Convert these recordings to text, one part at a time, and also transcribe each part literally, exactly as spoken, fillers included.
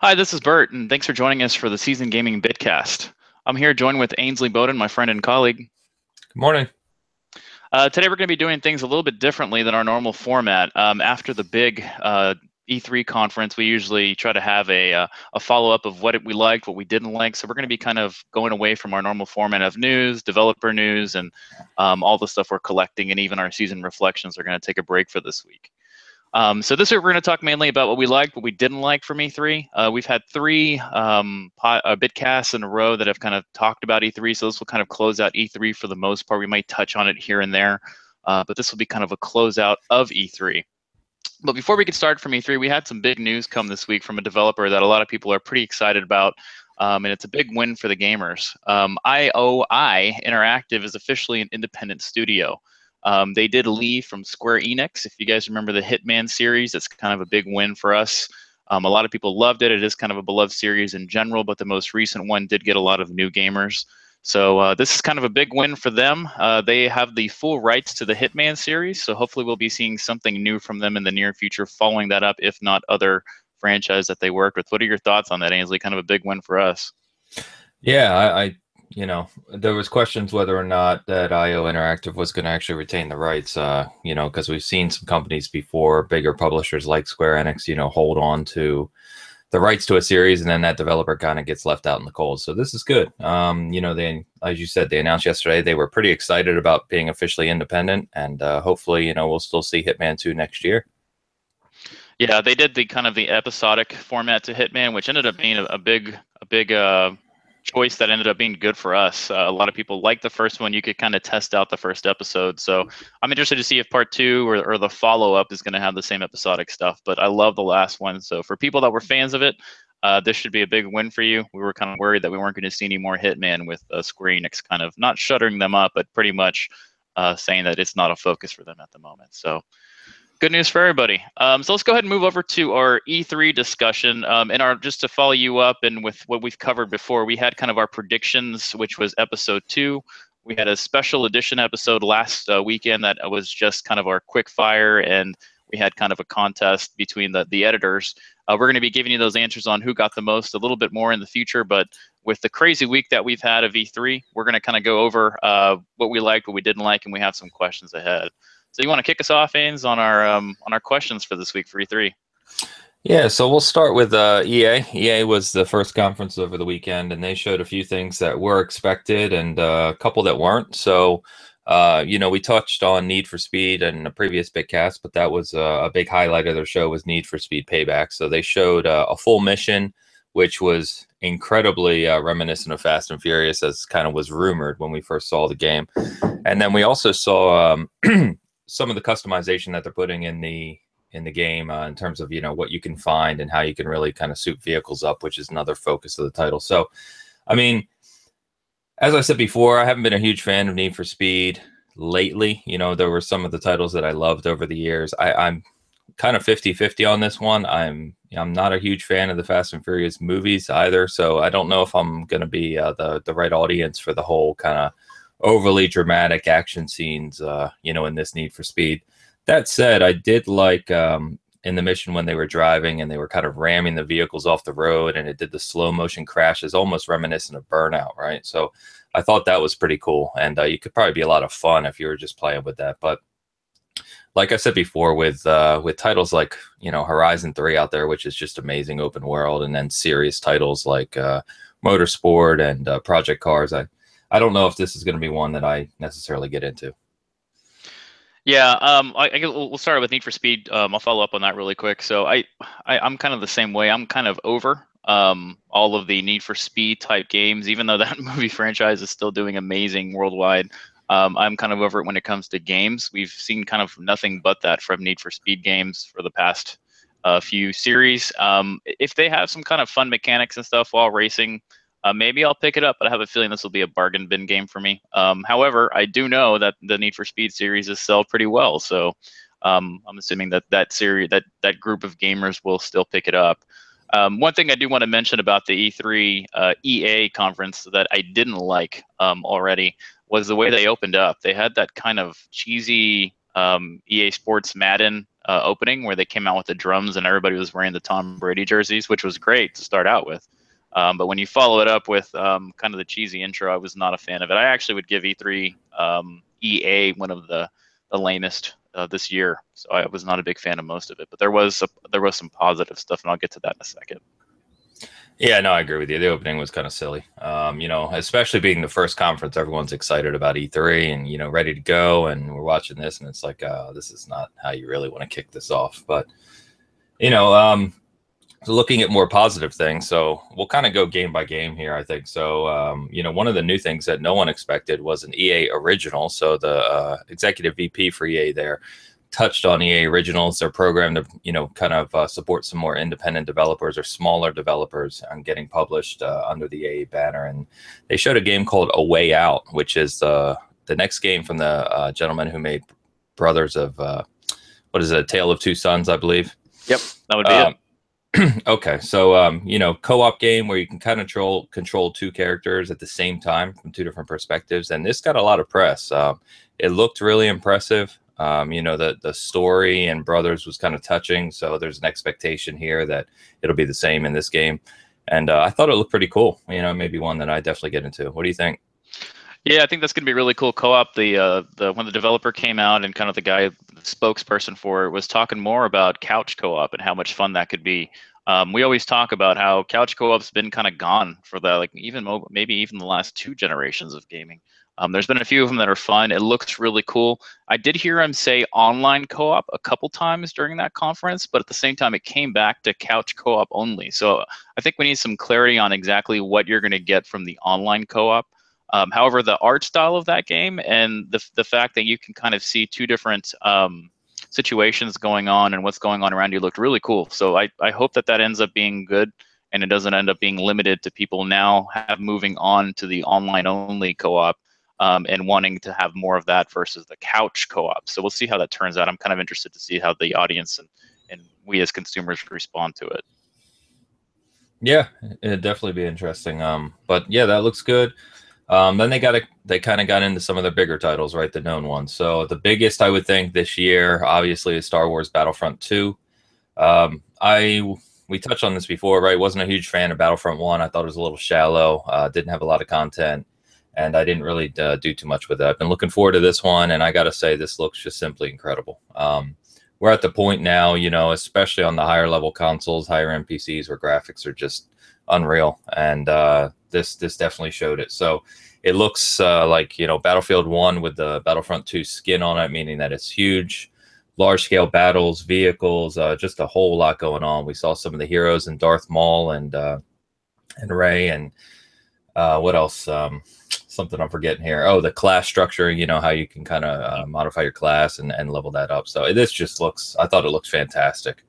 Hi, this is Bert, and thanks for joining us for the Season Gaming Bitcast. I'm here joined with Ainsley Bowden, my friend and colleague. Good morning. Uh, today we're going to be doing things a little bit differently than our normal format. Um, after the big uh, E three conference, we usually try to have a, uh, a follow-up of what we liked, what we didn't like. So we're going to be kind of going away from our normal format of news, developer news, and um, all the stuff we're collecting, and even our season reflections are going to take a break for this week. Um, so this week we're going to talk mainly about what we liked, what we didn't like from E three. Uh, we've had three um, pot, uh, bitcasts in a row that have kind of talked about E three, so this will kind of close out E three for the most part. We might touch on it here and there, uh, but this will be kind of a closeout of E three. But before we get started from E three, we had some big news come this week from a developer that a lot of people are pretty excited about, um, and it's a big win for the gamers. Um, I O I Interactive is officially an independent studio. Um, they did leave from Square Enix. If you guys remember the Hitman series, that's kind of a big win for us. Um, a lot of people loved it. It is kind of a beloved series in general, but the most recent one did get a lot of new gamers. So uh, this is kind of a big win for them. Uh, they have the full rights to the Hitman series, so hopefully we'll be seeing something new from them in the near future following that up, if not other franchise that they worked with. What are your thoughts on that, Ainsley? Kind of a big win for us. Yeah, I... I... You know, there was questions whether or not that I O Interactive was going to actually retain the rights, uh, you know, because we've seen some companies before, bigger publishers like Square Enix, you know, hold on to the rights to a series, and then that developer kind of gets left out in the cold. So this is good. Um, you know, they, as you said, they announced yesterday they were pretty excited about being officially independent, and uh, hopefully, you know, we'll still see Hitman two next year. Yeah, they did the kind of the episodic format to Hitman, which ended up being a, a big, a big, uh, choice that ended up being good for us. Uh, a lot of people liked the first one. You could kind of test out the first episode. So I'm interested to see if part two or, or the follow-up is going to have the same episodic stuff, but I love the last one. So for people that were fans of it, uh, this should be a big win for you. We were kind of worried that we weren't going to see any more Hitman with uh, Square Enix kind of not shuttering them up, but pretty much uh, saying that it's not a focus for them at the moment. So good news for everybody. Um, so let's go ahead and move over to our E three discussion. Um, and our just to follow you up and with what we've covered before, we had kind of our predictions, which was episode two. We had a special edition episode last uh, weekend that was just kind of our quick fire, and we had kind of a contest between the, the editors. Uh, we're going to be giving you those answers on who got the most a little bit more in the future, but with the crazy week that we've had of E three, we're going to kind of go over uh, what we liked, what we didn't like, and we have some questions ahead. So you want to kick us off, Ains, on our um, on our questions for this week for E three? Yeah, so we'll start with uh, E A. E A was the first conference over the weekend, and they showed a few things that were expected and uh, a couple that weren't. So, uh, you know, we touched on Need for Speed in a previous bitcast, but that was uh, a big highlight of their show was Need for Speed Payback. So they showed uh, a full mission, which was incredibly uh, reminiscent of Fast and Furious, as kind of was rumored when we first saw the game. And then we also saw... Um, some of the customization that they're putting in the in the game uh, in terms of, you know, what you can find and how you can really kind of suit vehicles up, which is another focus of the title. So, I mean, as I said before, I haven't been a huge fan of Need for Speed lately. You know, there were some of the titles that I loved over the years. I, I'm kind of fifty fifty on this one. I'm I'm not a huge fan of the Fast and Furious movies either, so I don't know if I'm going to be uh, the, the right audience for the whole kind of overly dramatic action scenes, uh, you know, in this Need for Speed. That said, I did like um, in the mission when they were driving and they were kind of ramming the vehicles off the road and it did the slow motion crashes, almost reminiscent of Burnout, right? So I thought that was pretty cool. And uh, you could probably be a lot of fun if you were just playing with that. But like I said before, with uh, with titles like, you know, Horizon three out there, which is just amazing open world, and then serious titles like uh, Motorsport and uh, Project Cars, I I don't know if this is going to be one that I necessarily get into. Yeah, um, I, I, we'll start with Need for Speed. Um, I'll follow up on that really quick. So I, I, I'm kind of the same way. I'm kind of over um, all of the Need for Speed type games, even though that movie franchise is still doing amazing worldwide. Um, I'm kind of over it when it comes to games. We've seen kind of nothing but that from Need for Speed games for the past uh, few series. Um, if they have some kind of fun mechanics and stuff while racing, Uh, maybe I'll pick it up, but I have a feeling this will be a bargain bin game for me. Um, however, I do know that the Need for Speed series is sold pretty well, so um, I'm assuming that that, series, that that group of gamers will still pick it up. Um, one thing I do want to mention about the E three uh, E A conference that I didn't like um, already was the way they opened up. They had that kind of cheesy um, E A Sports Madden uh, opening where they came out with the drums and everybody was wearing the Tom Brady jerseys, which was great to start out with. Um, but when you follow it up with um, kind of the cheesy intro, I was not a fan of it. I actually would give E three, um, E A, one of the, the lamest uh, this year. So I was not a big fan of most of it. But there was a, there was some positive stuff, and I'll get to that in a second. Yeah, no, I agree with you. The opening was kind of silly, um, you know, especially being the first conference. Everyone's excited about E three and, you know, ready to go. And we're watching this, and it's like, uh, this is not how you really want to kick this off. But, you know, um, looking at more positive things. So we'll kind of go game by game here, I think. So, um, you know, one of the new things that no one expected was an E A original. So the uh, executive V P for E A there touched on E A Originals, their program to, you know, kind of uh, support some more independent developers or smaller developers on getting published uh, under the E A banner. And they showed a game called A Way Out, which is uh, the next game from the uh, gentleman who made Brothers of, uh, what is it, A Tale of Two Sons, I believe. Yep, that would be um, it. Okay, so, um, you know, co-op game where you can kind of control, control two characters at the same time from two different perspectives. And this got a lot of press. Uh, it looked really impressive. Um, you know, the, the story and Brothers was kind of touching. So there's an expectation here that it'll be the same in this game. And uh, I thought it looked pretty cool. You know, maybe one that I definitely get into. What do you think? Yeah, I think that's going to be really cool co-op. The, uh, the when the developer came out and kind of the guy, the spokesperson for it, was talking more about couch co-op and how much fun that could be. Um, we always talk about how couch co-op's been kind of gone for the, like, even maybe even the last two generations of gaming. Um, there's been a few of them that are fun. It looks really cool. I did hear him say online co-op a couple times during that conference, but at the same time, it came back to couch co-op only. So I think we need some clarity on exactly what you're going to get from the online co-op. Um, however, the art style of that game and the, the fact that you can kind of see two different um, situations going on and what's going on around you looked really cool. So I, I hope that that ends up being good and it doesn't end up being limited to people now have moving on to the online only co-op. Um, and wanting to have more of that versus the couch co-op. So we'll see how that turns out. I'm kind of interested to see how the audience and, and we as consumers respond to it. Yeah, it'd definitely be interesting. Um, but yeah, that looks good. Um, then they got a, they kind of got into some of the bigger titles, right? The known ones. So the biggest I would think this year, obviously, is Star Wars Battlefront two. Um, I... We touched on this before, right? Wasn't a huge fan of Battlefront one. I thought it was a little shallow. Uh, didn't have a lot of content. And I didn't really uh, do too much with it. I've been looking forward to this one, and I got to say, this looks just simply incredible. Um, we're at the point now, you know, especially on the higher level consoles, higher end P Cs, where graphics are just unreal. And uh, this this definitely showed it. So it looks uh, like, you know, Battlefield one with the Battlefront two skin on it, meaning that it's huge, large scale battles, vehicles, uh, just a whole lot going on. We saw some of the heroes in Darth Maul and uh, and Rey and uh, what else? Um, Something I'm forgetting here. Oh, the class structure, you know, how you can kind of uh, modify your class and, and level that up. So this just looks, I thought it looked fantastic.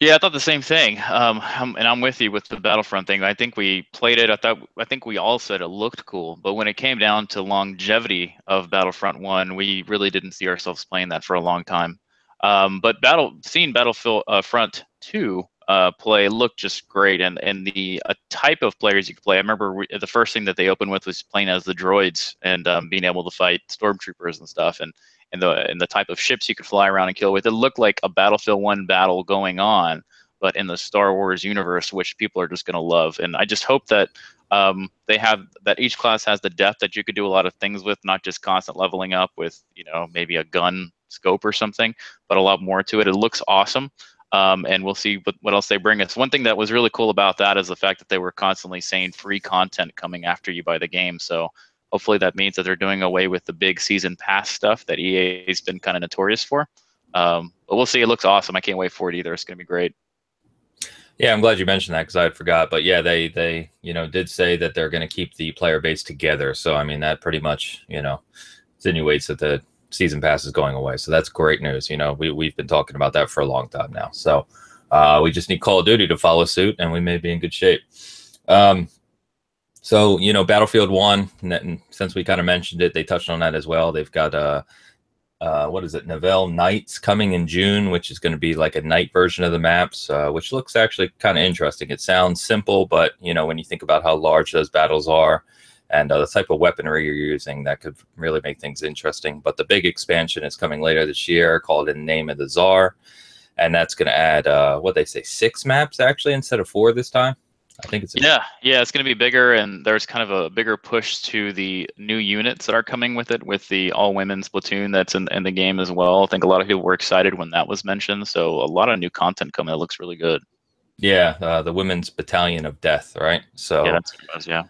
Yeah, I thought the same thing. Um, I'm, and I'm with you with the Battlefront thing. I think we played it. I thought, I think we all said it looked cool. But when it came down to longevity of Battlefront one, we really didn't see ourselves playing that for a long time. Um, but battle, seeing Battlefield uh, Front two Uh, play looked just great, and and the uh, type of players you could play. I remember we, the first thing that they opened with was playing as the droids and um, being able to fight stormtroopers and stuff, and and the and the type of ships you could fly around and kill with. It looked like a Battlefield one battle going on, but in the Star Wars universe, which people are just going to love. And I just hope that um, they have that each class has the depth that you could do a lot of things with, not just constant leveling up with, you know, maybe a gun scope or something, but a lot more to it. It looks awesome. Um, and we'll see what, what else they bring us. One thing that was really cool about that is the fact that they were constantly saying free content coming after you by the game. So hopefully that means that they're doing away with the big season pass stuff that E A has been kind of notorious for. Um, but we'll see. It looks awesome. I can't wait for it either. It's going to be great. Yeah, I'm glad you mentioned that because I forgot. But yeah, they they you know did say that they're going to keep the player base together. So I mean that pretty much you know insinuates that the season pass is going away. So that's great news. You know, we, we've been talking about that for a long time now. So uh, we just need Call of Duty to follow suit and we may be in good shape. Um, so, you know, Battlefield one, and since we kind of mentioned it, they touched on that as well. They've got, uh, uh, what is it, Nouvelle Knights coming in June, which is going to be like a night version of the maps, uh, which looks actually kind of interesting. It sounds simple, but, you know, when you think about how large those battles are, and uh, the type of weaponry you're using that could really make things interesting. But the big expansion is coming later this year called In the Name of the Tsar, and that's going to add, uh, what they say, six maps, actually, instead of four this time. I think it's yeah, yeah, it's going to be bigger, and there's kind of a bigger push to the new units that are coming with it, with the all-women's platoon that's in, in the game as well. I think a lot of people were excited when that was mentioned, so a lot of new content coming that looks really good. Yeah, uh, the Women's Battalion of Death, right? So yeah, that's what it was, yeah.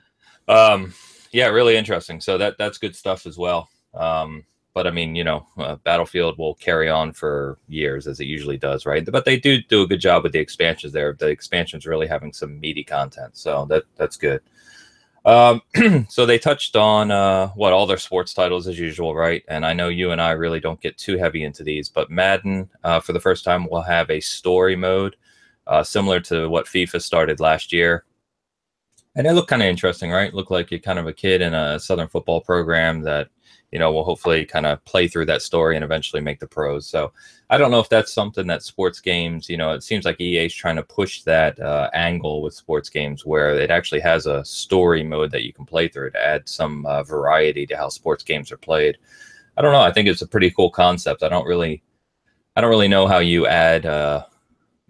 Um, yeah, really interesting. So that that's good stuff as well. Um, but I mean, you know, uh, Battlefield will carry on for years as it usually does, right? But they do do a good job with the expansions there. The expansions really having some meaty content, so that that's good. Um, so they touched on uh, what all their sports titles as usual, right? And I know you and I really don't get too heavy into these, but Madden uh, for the first time will have a story mode. Uh, similar to what FIFA started last year. And it looked kind of interesting, right? It looked like you're kind of a kid in a Southern football program that, you know, will hopefully kind of play through that story and eventually make the pros. So I don't know if that's something that sports games, you know, it seems like E A is trying to push that uh, angle with sports games where it actually has a story mode that you can play through to add some uh, variety to how sports games are played. I don't know. I think it's a pretty cool concept. I don't really, I don't really know how you add... Uh,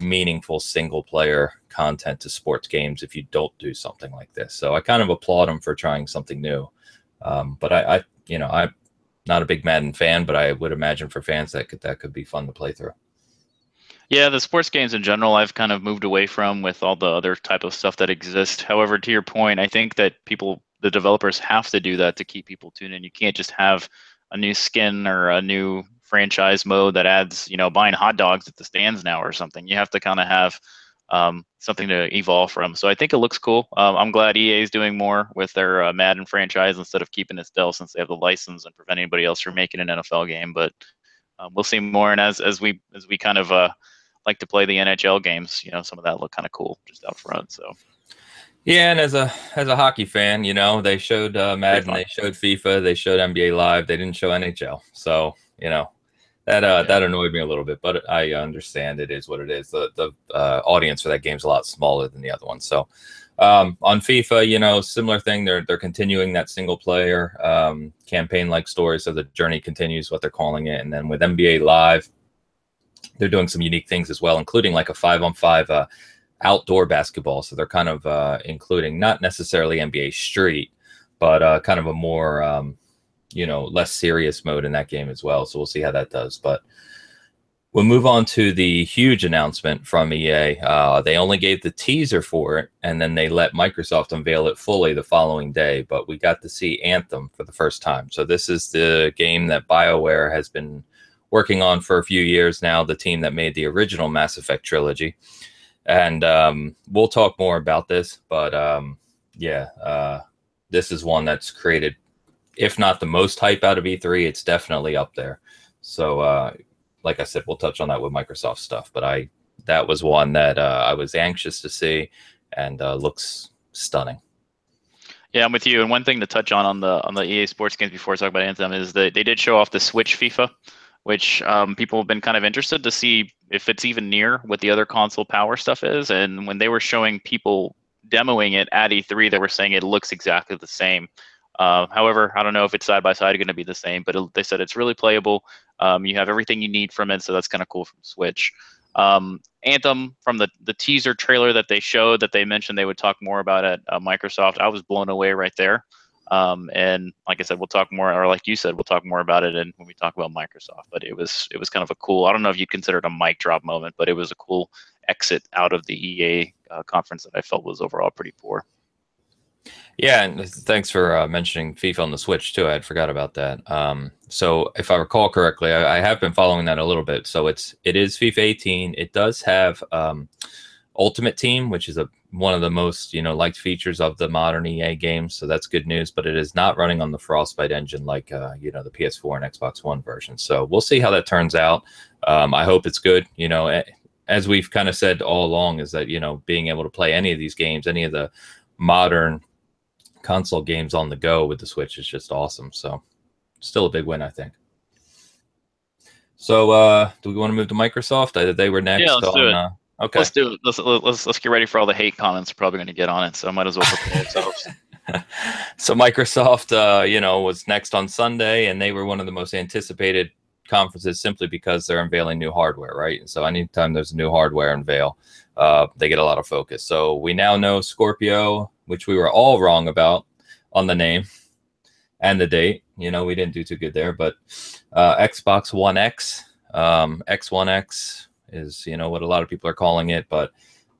meaningful single player content to sports games if you don't do something like this. So I kind of applaud them for trying something new. Um, but I, I, you know, I'm not a big Madden fan, but I would imagine for fans that could, that could be fun to play through. Yeah, the sports games in general, I've kind of moved away from with all the other type of stuff that exists. However, to your point, I think that people, the developers have to do that to keep people tuned in. You can't just have a new skin or a new franchise mode that adds, you know, buying hot dogs at the stands now or something. You have to kind of have um, something to evolve from. So I think it looks cool. Um, I'm glad E A is doing more with their uh, Madden franchise instead of keeping it still since they have the license and prevent anybody else from making an N F L game. But um, we'll see more. And as as we as we kind of uh, like to play the N H L games, you know, some of that look kind of cool just out front. So. Yeah, and as a as a hockey fan, you know, they showed uh, Madden, they showed FIFA, they showed N B A Live, they didn't show N H L. So you know. That uh, yeah. that annoyed me a little bit, but I understand it is what it is. The the uh, audience for that game's a lot smaller than the other one. So um, on FIFA, you know, similar thing. They're they're continuing that single player um, campaign like story. So the journey continues, what they're calling it. And then with N B A Live, they're doing some unique things as well, including like a five on five uh, outdoor basketball. So they're kind of uh, including not necessarily N B A Street, but uh, kind of a more um, you know, less serious mode in that game as well. So we'll see how that does. But we'll move on to the huge announcement from E A. Uh, they only gave the teaser for it, and then they let Microsoft unveil it fully the following day. But we got to see Anthem for the first time. So this is the game that BioWare has been working on for a few years now, the team that made the original Mass Effect trilogy. And um, we'll talk more about this. But um, yeah, uh, this is one that's created, if not the most hype out of E three, it's definitely up there. So, uh, like I said, we'll touch on that with Microsoft stuff. But I, that was one that uh, I was anxious to see, and uh, looks stunning. Yeah, I'm with you. And one thing to touch on on the on the E A Sports games before I talk about Anthem is that they did show off the Switch FIFA, which um, people have been kind of interested to see if it's even near what the other console power stuff is. And when they were showing people demoing it at E three, they were saying it looks exactly the same. Uh, however, I don't know if it's side by side going to be the same, but it, they said it's really playable. Um, you have everything you need from it, so that's kind of cool from Switch. Um, Anthem, from the, the teaser trailer that they showed, that they mentioned they would talk more about at uh, Microsoft, I was blown away right there. Um, and like I said, we'll talk more, or like you said, we'll talk more about it and when we talk about Microsoft. But it was it was kind of a cool, I don't know if you'd consider it a mic drop moment, but it was a cool exit out of the E A uh, conference that I felt was overall pretty poor. Yeah, and thanks for uh, mentioning FIFA on the Switch, too. I had forgot about that. Um, so if I recall correctly, I, I have been following that a little bit. So it's, it is FIFA eighteen. It does have um, Ultimate Team, which is a, one of the most, you know, liked features of the modern E A games. So that's good news. But it is not running on the Frostbite engine like, uh, you know, the P S four and Xbox One version. So we'll see how that turns out. Um, I hope it's good. You know, as we've kind of said all along is that, you know, being able to play any of these games, any of the modern console games on the go with the Switch is just awesome. So still a big win, I think. So uh do we want to move to Microsoft? I, they were next. Yeah, let's on, do it. Uh, okay, let's do it. Let's, let's let's get ready for all the hate comments we're probably going to get on it, so I might as well prepare ourselves. So Microsoft, uh, you know, was next on Sunday, and they were one of the most anticipated conferences simply because they're unveiling new hardware, right? And so anytime there's a new hardware unveil, uh, they get a lot of focus. So we now know Scorpio, which we were all wrong about on the name and the date. You know, we didn't do too good there, but uh, Xbox One X, um, X one X is, you know, what a lot of people are calling it, but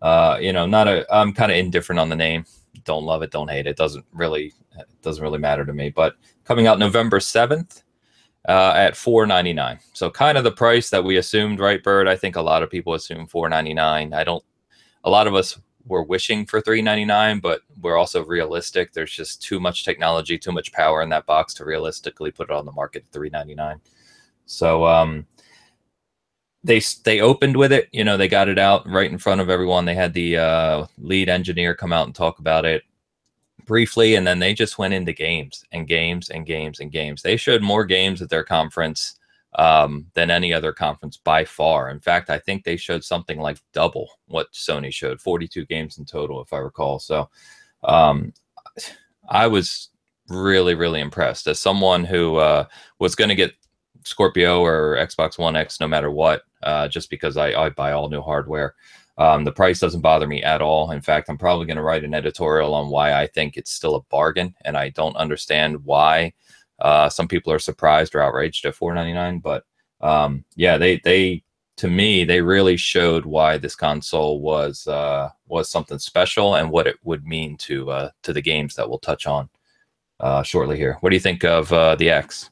uh, you know, not a, I'm kind of indifferent on the name. Don't love it, don't hate it. Doesn't really, it doesn't really matter to me. But coming out November seventh uh, at four ninety-nine. So kind of the price that we assumed, right, Bird? I think a lot of people assume four ninety-nine. I don't. A lot of us were wishing for three ninety-nine, but we're also realistic. There's just too much technology, too much power in that box to realistically put it on the market at three ninety-nine. So um, they they opened with it. You know, they got it out right in front of everyone. They had the uh, lead engineer come out and talk about it briefly, and then they just went into games and games and games and games. They showed more games at their conference um, than any other conference by far. In fact, I think they showed something like double what Sony showed, forty-two games in total, if I recall. So um, I was really, really impressed as someone who uh, was going to get Scorpio or Xbox One X no matter what, uh, just because I, I buy all new hardware. Um, the price doesn't bother me at all. In fact, I'm probably going to write an editorial on why I think it's still a bargain, and I don't understand why uh, some people are surprised or outraged at four ninety-nine. But um, yeah, they they to me they really showed why this console was uh, was something special and what it would mean to uh, to the games that we'll touch on uh, shortly here. What do you think of uh, the X?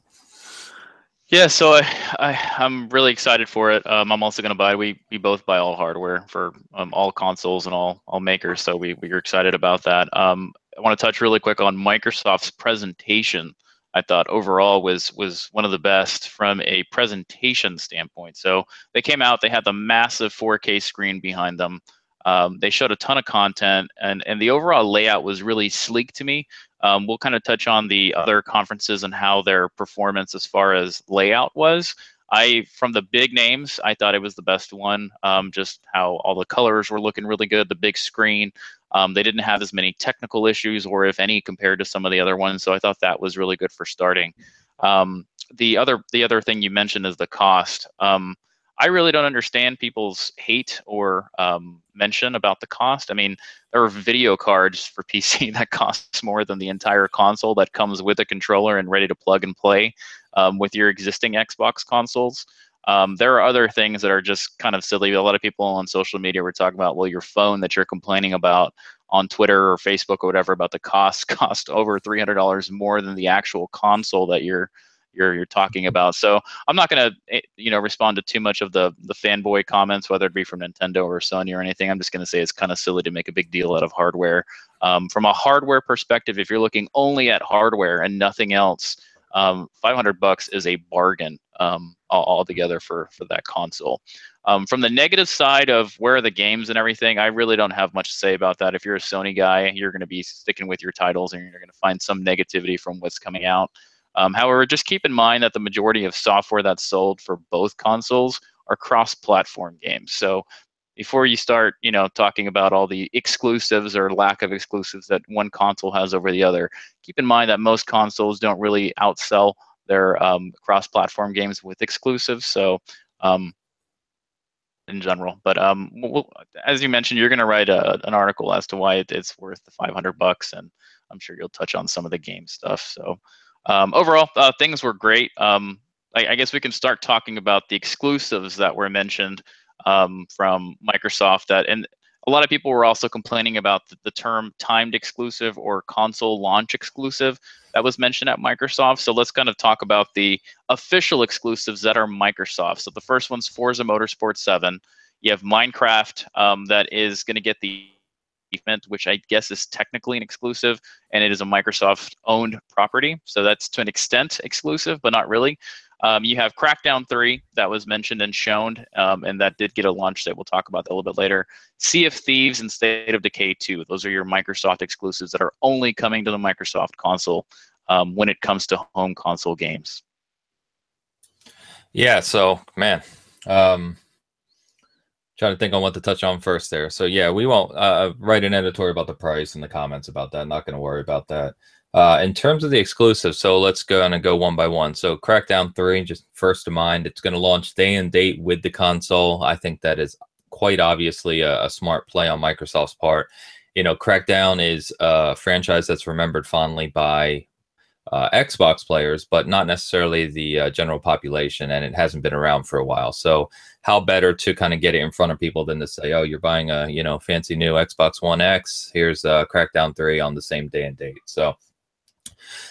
Yeah, so I, I, I'm really excited for it. Um, I'm also going to buy, we we both buy all hardware for um, all consoles and all all makers, so we, we are excited about that. Um, I want to touch really quick on Microsoft's presentation. I thought overall was was one of the best from a presentation standpoint. So they came out, they had the massive four K screen behind them. Um, they showed a ton of content, and, and the overall layout was really sleek to me. Um, we'll kind of touch on the other conferences and how their performance as far as layout was. I, from the big names, I thought it was the best one. Um, just how all the colors were looking really good, the big screen. Um, they didn't have as many technical issues, or if any, compared to some of the other ones. So I thought that was really good for starting. Um, the other, the other thing you mentioned is the cost. Um, I really don't understand people's hate or um, mention about the cost. I mean, there are video cards for P C that costs more than the entire console that comes with a controller and ready to plug and play um, with your existing Xbox consoles. Um, there are other things that are just kind of silly. A lot of people on social media were talking about, well, your phone that you're complaining about on Twitter or Facebook or whatever about the cost cost over three hundred dollars more than the actual console that you're You're, you're talking about. So I'm not going to, you know, respond to too much of the the fanboy comments, whether it be from Nintendo or Sony or anything. I'm just going to say it's kind of silly to make a big deal out of hardware. Um, from a hardware perspective, if you're looking only at hardware and nothing else, um, five hundred bucks is a bargain um, altogether for, for that console. Um, from the negative side of where are the games and everything, I really don't have much to say about that. If you're a Sony guy, you're going to be sticking with your titles, and you're going to find some negativity from what's coming out. Um, however, just keep in mind that the majority of software that's sold for both consoles are cross-platform games. So before you start, you know, talking about all the exclusives or lack of exclusives that one console has over the other, keep in mind that most consoles don't really outsell their um, cross-platform games with exclusives. So um, in general, but um, we'll, as you mentioned, you're going to write a, an article as to why it, it's worth the five hundred bucks, and I'm sure you'll touch on some of the game stuff. So. Um, overall, uh, things were great. Um, I, I guess we can start talking about the exclusives that were mentioned um, from Microsoft. That, and a lot of people were also complaining about the, the term timed exclusive or console launch exclusive that was mentioned at Microsoft. So let's kind of talk about the official exclusives that are Microsoft. So the first one's Forza Motorsport seven. You have Minecraft um, that is going to get the event, which I guess is technically an exclusive, and it is a Microsoft-owned property, so that's to an extent exclusive, but not really. Um, you have Crackdown three that was mentioned and shown, um, and that did get a launch that we'll talk about a little bit later. Sea of Thieves and State of Decay two. Those are your Microsoft exclusives that are only coming to the Microsoft console um, when it comes to home console games. Yeah, so, man, um, Trying to think on what to touch on first there. So yeah, we won't uh, write an editorial about the price in the comments about that. I'm not going to worry about that. Uh, in terms of the exclusive, so let's go and go one by one. So Crackdown three, just first to mind, it's going to launch day and date with the console. I think that is quite obviously a, a smart play on Microsoft's part. You know, Crackdown is a franchise that's remembered fondly by uh, Xbox players, but not necessarily the uh, general population, and it hasn't been around for a while. So how better to kind of get it in front of people than to say, oh, you're buying a, you know, fancy new Xbox One X. Here's uh, Crackdown three on the same day and date. So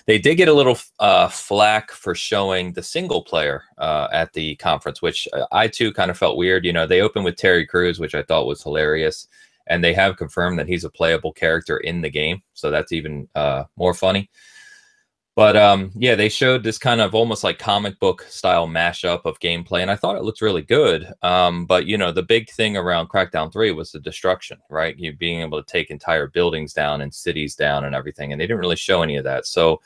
they did get a little uh, flack for showing the single player uh, at the conference, which I, too, kind of felt weird. You know, they opened with Terry Crews, which I thought was hilarious. And they have confirmed that he's a playable character in the game. So that's even uh, more funny. But, um, yeah, they showed this kind of almost like comic book style mashup of gameplay, and I thought it looked really good. Um, but, you know, the big thing around Crackdown three was the destruction, right? You being able to take entire buildings down and cities down and everything, and they didn't really show any of that. So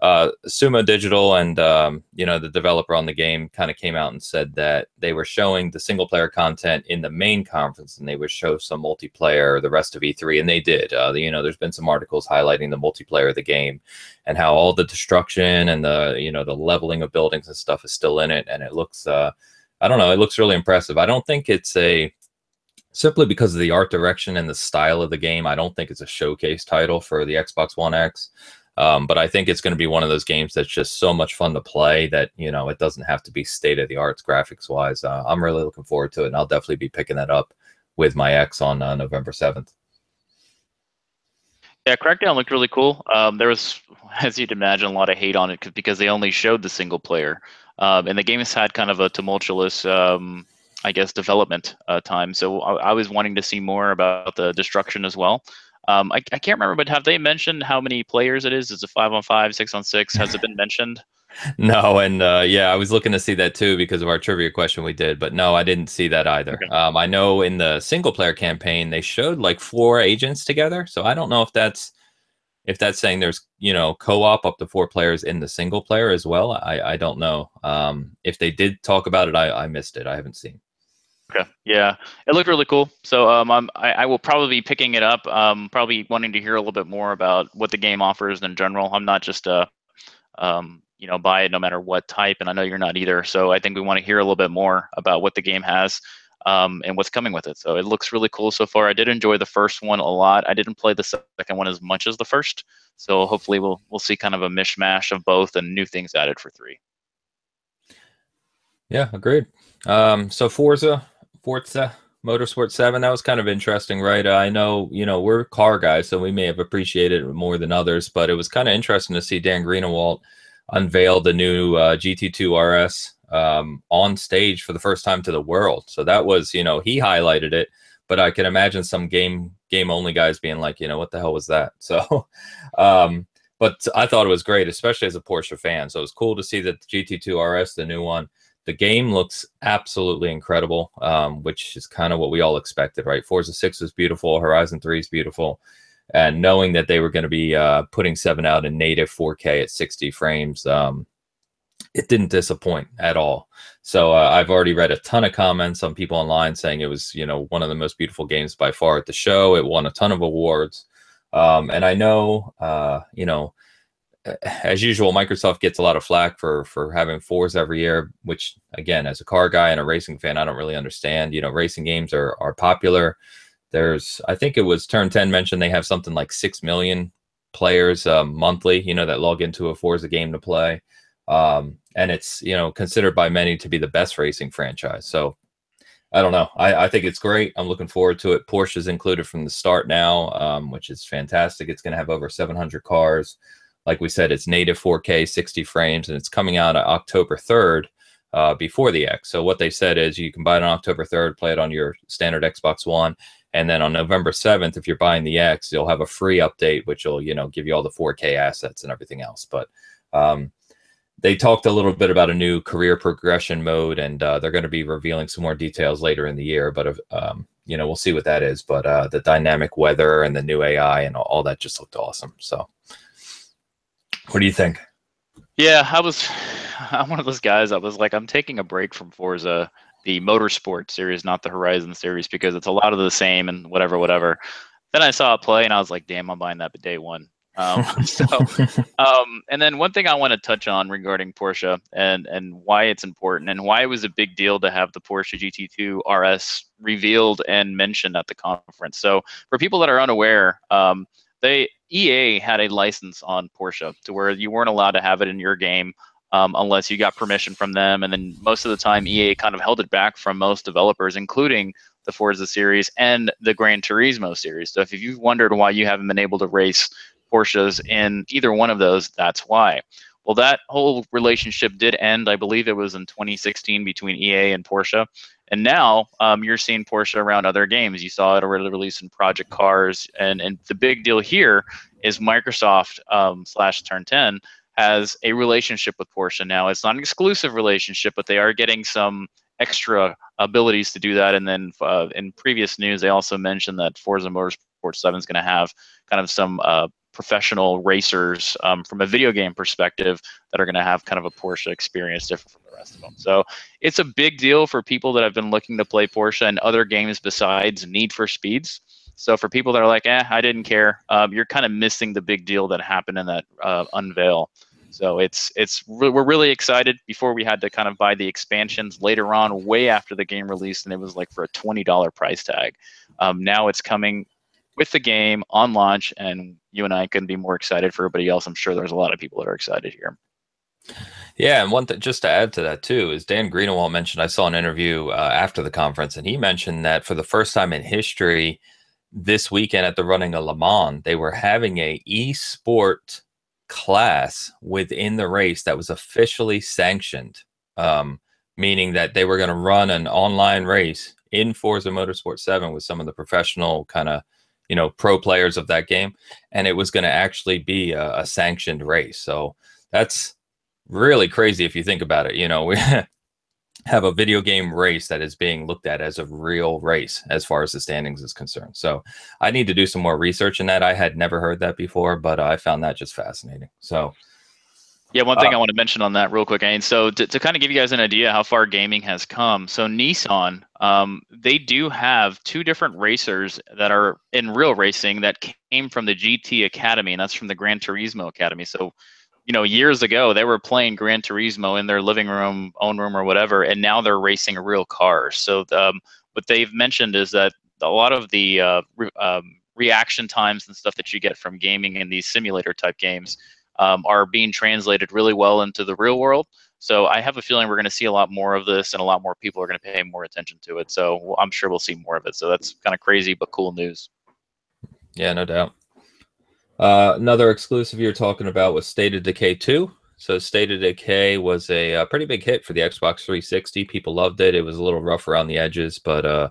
uh, Sumo Digital and, um, you know, the developer on the game kind of came out and said that they were showing the single player content in the main conference, and they would show some multiplayer the rest of E three, and they did. Uh, you know, there's been some articles highlighting the multiplayer of the game, and how all the destruction and the, you know, the leveling of buildings and stuff is still in it. And it looks, uh, I don't know, it looks really impressive. I don't think it's a, simply because of the art direction and the style of the game, I don't think it's a showcase title for the Xbox One X. Um, but I think it's going to be one of those games that's just so much fun to play that, you know, it doesn't have to be state of the arts graphics wise. Uh, I'm really looking forward to it, and I'll definitely be picking that up with my X on uh, November seventh. Yeah, Crackdown looked really cool. Um, there was, as you'd imagine, a lot of hate on it because they only showed the single player. Um, and the game has had kind of a tumultuous, um, I guess, development uh, time. So I, I was wanting to see more about the destruction as well. Um, I, I can't remember, but have they mentioned how many players it is? Is it five on five, six on six? Has it been mentioned? No, and uh, yeah, I was looking to see that too because of our trivia question we did, but no, I didn't see that either. Okay. Um, I know in the single player campaign they showed like four agents together, so I don't know if that's if that's saying there's, you know, co-op up to four players in the single player as well. I, I don't know. Um, if they did talk about it, I, I missed it. I haven't seen. Okay. Yeah, it looked really cool. So um, I'm, I, I will probably be picking it up, um, probably wanting to hear a little bit more about what the game offers in general. I'm not just a, um, you know, buy it no matter what type, and I know you're not either. So I think we want to hear a little bit more about what the game has um, and what's coming with it. So it looks really cool so far. I did enjoy the first one a lot. I didn't play the second one as much as the first. So hopefully we'll, we'll see kind of a mishmash of both and new things added for three. Yeah, agreed. Um, so Forza... Forza Motorsport seven, that was kind of interesting, right? Uh, I know, you know, we're car guys, so we may have appreciated it more than others, but it was kind of interesting to see Dan Greenewalt unveil the new uh, G T two R S um, on stage for the first time to the world. So that was, you know, he highlighted it, but I can imagine some game game only guys being like, you know, what the hell was that? So, um, but I thought it was great, especially as a Porsche fan. So it was cool to see that the G T two R S, the new one. The game looks absolutely incredible, um, which is kind of what we all expected, right? Forza six was beautiful. Horizon three is beautiful. And knowing that they were going to be uh, putting seven out in native four K at sixty frames, um, it didn't disappoint at all. So uh, I've already read a ton of comments on people online saying it was, you know, one of the most beautiful games by far at the show. It won a ton of awards. Um, and I know, uh, you know, as usual, Microsoft gets a lot of flack for for having fours every year, which, again, as a car guy and a racing fan, I don't really understand. You know, racing games are are popular. There's, I think it was Turn ten mentioned they have something like six million players uh, monthly, you know, that log into a Forza game to play. Um, and it's, you know, considered by many to be the best racing franchise. So I don't know. I, I think it's great. I'm looking forward to it. Porsche is included from the start now, um, which is fantastic. It's going to have over seven hundred cars. Like we said, it's native four K, sixty frames, and it's coming out on October third uh, before the X. So what they said is you can buy it on October third, play it on your standard Xbox One, and then on November seventh, if you're buying the X, you'll have a free update, which will, you know, give you all the four K assets and everything else. But um, they talked a little bit about a new career progression mode, and uh, they're going to be revealing some more details later in the year. But, um, you know, we'll see what that is. But uh, the dynamic weather and the new A I and all that just looked awesome. So... what do you think? Yeah, I was, I'm one of those guys that was like, I'm taking a break from Forza the Motorsport series, not the Horizon series, because it's a lot of the same and whatever, whatever. Then I saw it play and I was like, damn, I'm buying that day one. Um, so, um, and then one thing I want to touch on regarding Porsche and, and why it's important and why it was a big deal to have the Porsche G T two R S revealed and mentioned at the conference. So for people that are unaware, um, they E A had a license on Porsche to where you weren't allowed to have it in your game um, unless you got permission from them. And then most of the time, E A kind of held it back from most developers, including the Forza series and the Gran Turismo series. So if you've wondered why you haven't been able to race Porsches in either one of those, that's why. Well, that whole relationship did end. I believe it was in twenty sixteen between E A and Porsche. And now um, you're seeing Porsche around other games. You saw it already released in Project Cars. And, and the big deal here is Microsoft um, slash Turn ten has a relationship with Porsche now. It's not an exclusive relationship, but they are getting some extra abilities to do that. And then uh, in previous news, they also mentioned that Forza Motorsport seven is going to have kind of some uh, professional racers um, from a video game perspective that are going to have kind of a Porsche experience different from the rest of them. So it's a big deal for people that have been looking to play Porsche and other games besides Need for Speeds. So for people that are like, eh, I didn't care, um, you're kind of missing the big deal that happened in that uh, unveil. So it's it's re- we're really excited. Before, we had to kind of buy the expansions later on, way after the game released, and it was like for a twenty dollar price tag. Um, now it's coming with the game on launch, and you and I couldn't be more excited. For everybody else, I'm sure there's a lot of people that are excited here. Yeah, and one thing just to add to that too is Dan Greenwald mentioned, I saw an interview uh, after the conference, and he mentioned that for the first time in history, this weekend at the Running of Le Mans, they were having a e-sport class within the race that was officially sanctioned, um, meaning that they were going to run an online race in Forza Motorsport seven with some of the professional kind of, you know, pro players of that game, and it was going to actually be a, a sanctioned race. So that's really crazy if you think about it. You know, we have a video game race that is being looked at as a real race as far as the standings is concerned. So I need to do some more research in that. I had never heard that before, but I found that just fascinating. So yeah, one thing uh, I want to mention on that real quick, Ain. So to, to kind of give you guys an idea how far gaming has come. So Nissan, um, they do have two different racers that are in real racing that came from the G T Academy, and that's from the Gran Turismo Academy. So, you know, years ago, they were playing Gran Turismo in their living room, own room, or whatever, and now they're racing real cars. So um, what they've mentioned is that a lot of the uh, re- um, reaction times and stuff that you get from gaming in these simulator type games Um, are being translated really well into the real world. So I have a feeling we're going to see a lot more of this, and a lot more people are going to pay more attention to it. So I'm sure we'll see more of it. So that's kind of crazy, but cool news. Yeah, no doubt. Uh, another exclusive you're talking about was State of Decay two. So State of Decay was a, a pretty big hit for the Xbox three sixty. People loved it. It was a little rough around the edges, but uh,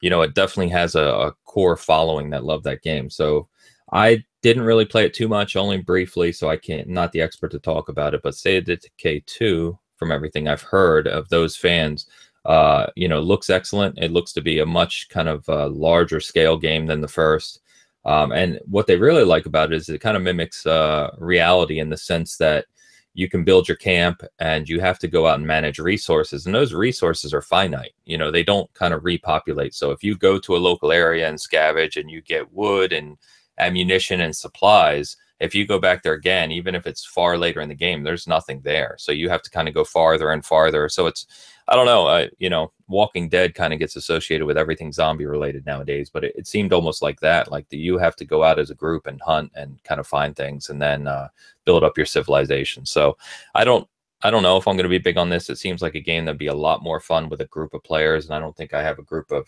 you know, it definitely has a, a core following that loved that game. So I didn't really play it too much, only briefly, so I can't, not the expert to talk about it, but State of Decay two, from everything I've heard of those fans, uh, you know, looks excellent. It looks to be a much kind of uh, larger scale game than the first. Um, and what they really like about it is it kind of mimics uh, reality in the sense that you can build your camp and you have to go out and manage resources, and those resources are finite. You know, they don't kind of repopulate. So if you go to a local area and scavenge and you get wood and ammunition and supplies, if you go back there again, even if it's far later in the game, there's nothing there. So you have to kind of go farther and farther. So it's, I don't know, uh, you know, Walking Dead kind of gets associated with everything zombie related nowadays, but it, it seemed almost like that, like the, you have to go out as a group and hunt and kind of find things and then uh, build up your civilization. So I don't, I don't know if I'm going to be big on this. It seems like a game that'd be a lot more fun with a group of players, and I don't think I have a group of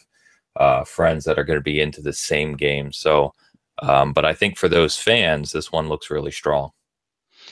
uh, friends that are going to be into the same game. So Um, but I think for those fans, this one looks really strong.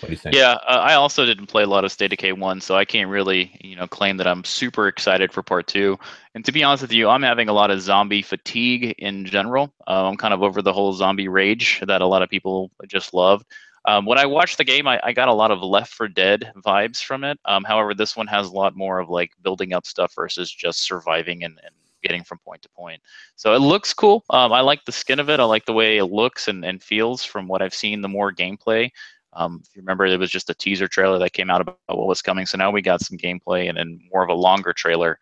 What do you think? Yeah, uh, I also didn't play a lot of State of Decay one, so I can't really, you know, claim that I'm super excited for part two. And to be honest with you, I'm having a lot of zombie fatigue in general. Uh, I'm kind of over the whole zombie rage that a lot of people just loved. Um, when I watched the game, I, I got a lot of Left four Dead vibes from it. Um, however, this one has a lot more of like building up stuff versus just surviving and, and getting from point to point. So it looks cool. Um, I like the skin of it. I like the way it looks and, and feels from what I've seen, the more gameplay. Um, if you remember, there was just a teaser trailer that came out about what was coming. So now we got some gameplay and, and more of a longer trailer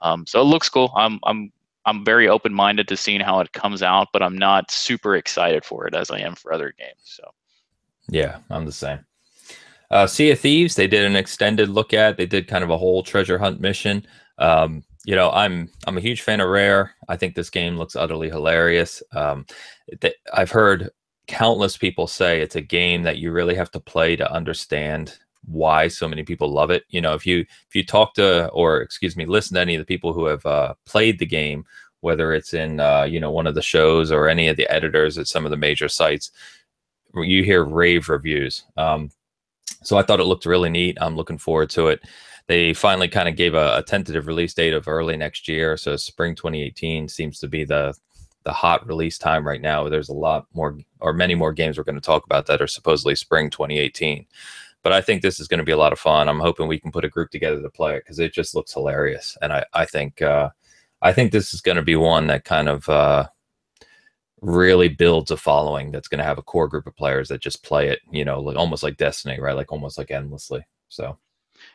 Um, so it looks cool. I'm I'm I'm very open-minded to seeing how it comes out, but I'm not super excited for it as I am for other games. So yeah, I'm the same. Uh, Sea of Thieves, they did an extended look at. They did kind of a whole treasure hunt mission. Um, you know, I'm I'm a huge fan of Rare. I think this game looks utterly hilarious. Um, th- I've heard countless people say it's a game that you really have to play to understand why so many people love it. You know, if you if you talk to, or excuse me, listen to any of the people who have uh, played the game, whether it's in uh, you know, one of the shows or any of the editors at some of the major sites, you hear rave reviews. Um, so I thought it looked really neat. I'm looking forward to it. They finally kind of gave a, a tentative release date of early next year, so spring twenty eighteen seems to be the the hot release time right now. There's a lot more, or many more games we're going to talk about that are supposedly spring twenty eighteen. But I think this is going to be a lot of fun. I'm hoping we can put a group together to play it because it just looks hilarious. And I, I think uh, I think this is going to be one that kind of uh, really builds a following that's going to have a core group of players that just play it, you know, like almost like Destiny, right? Like almost like endlessly. So,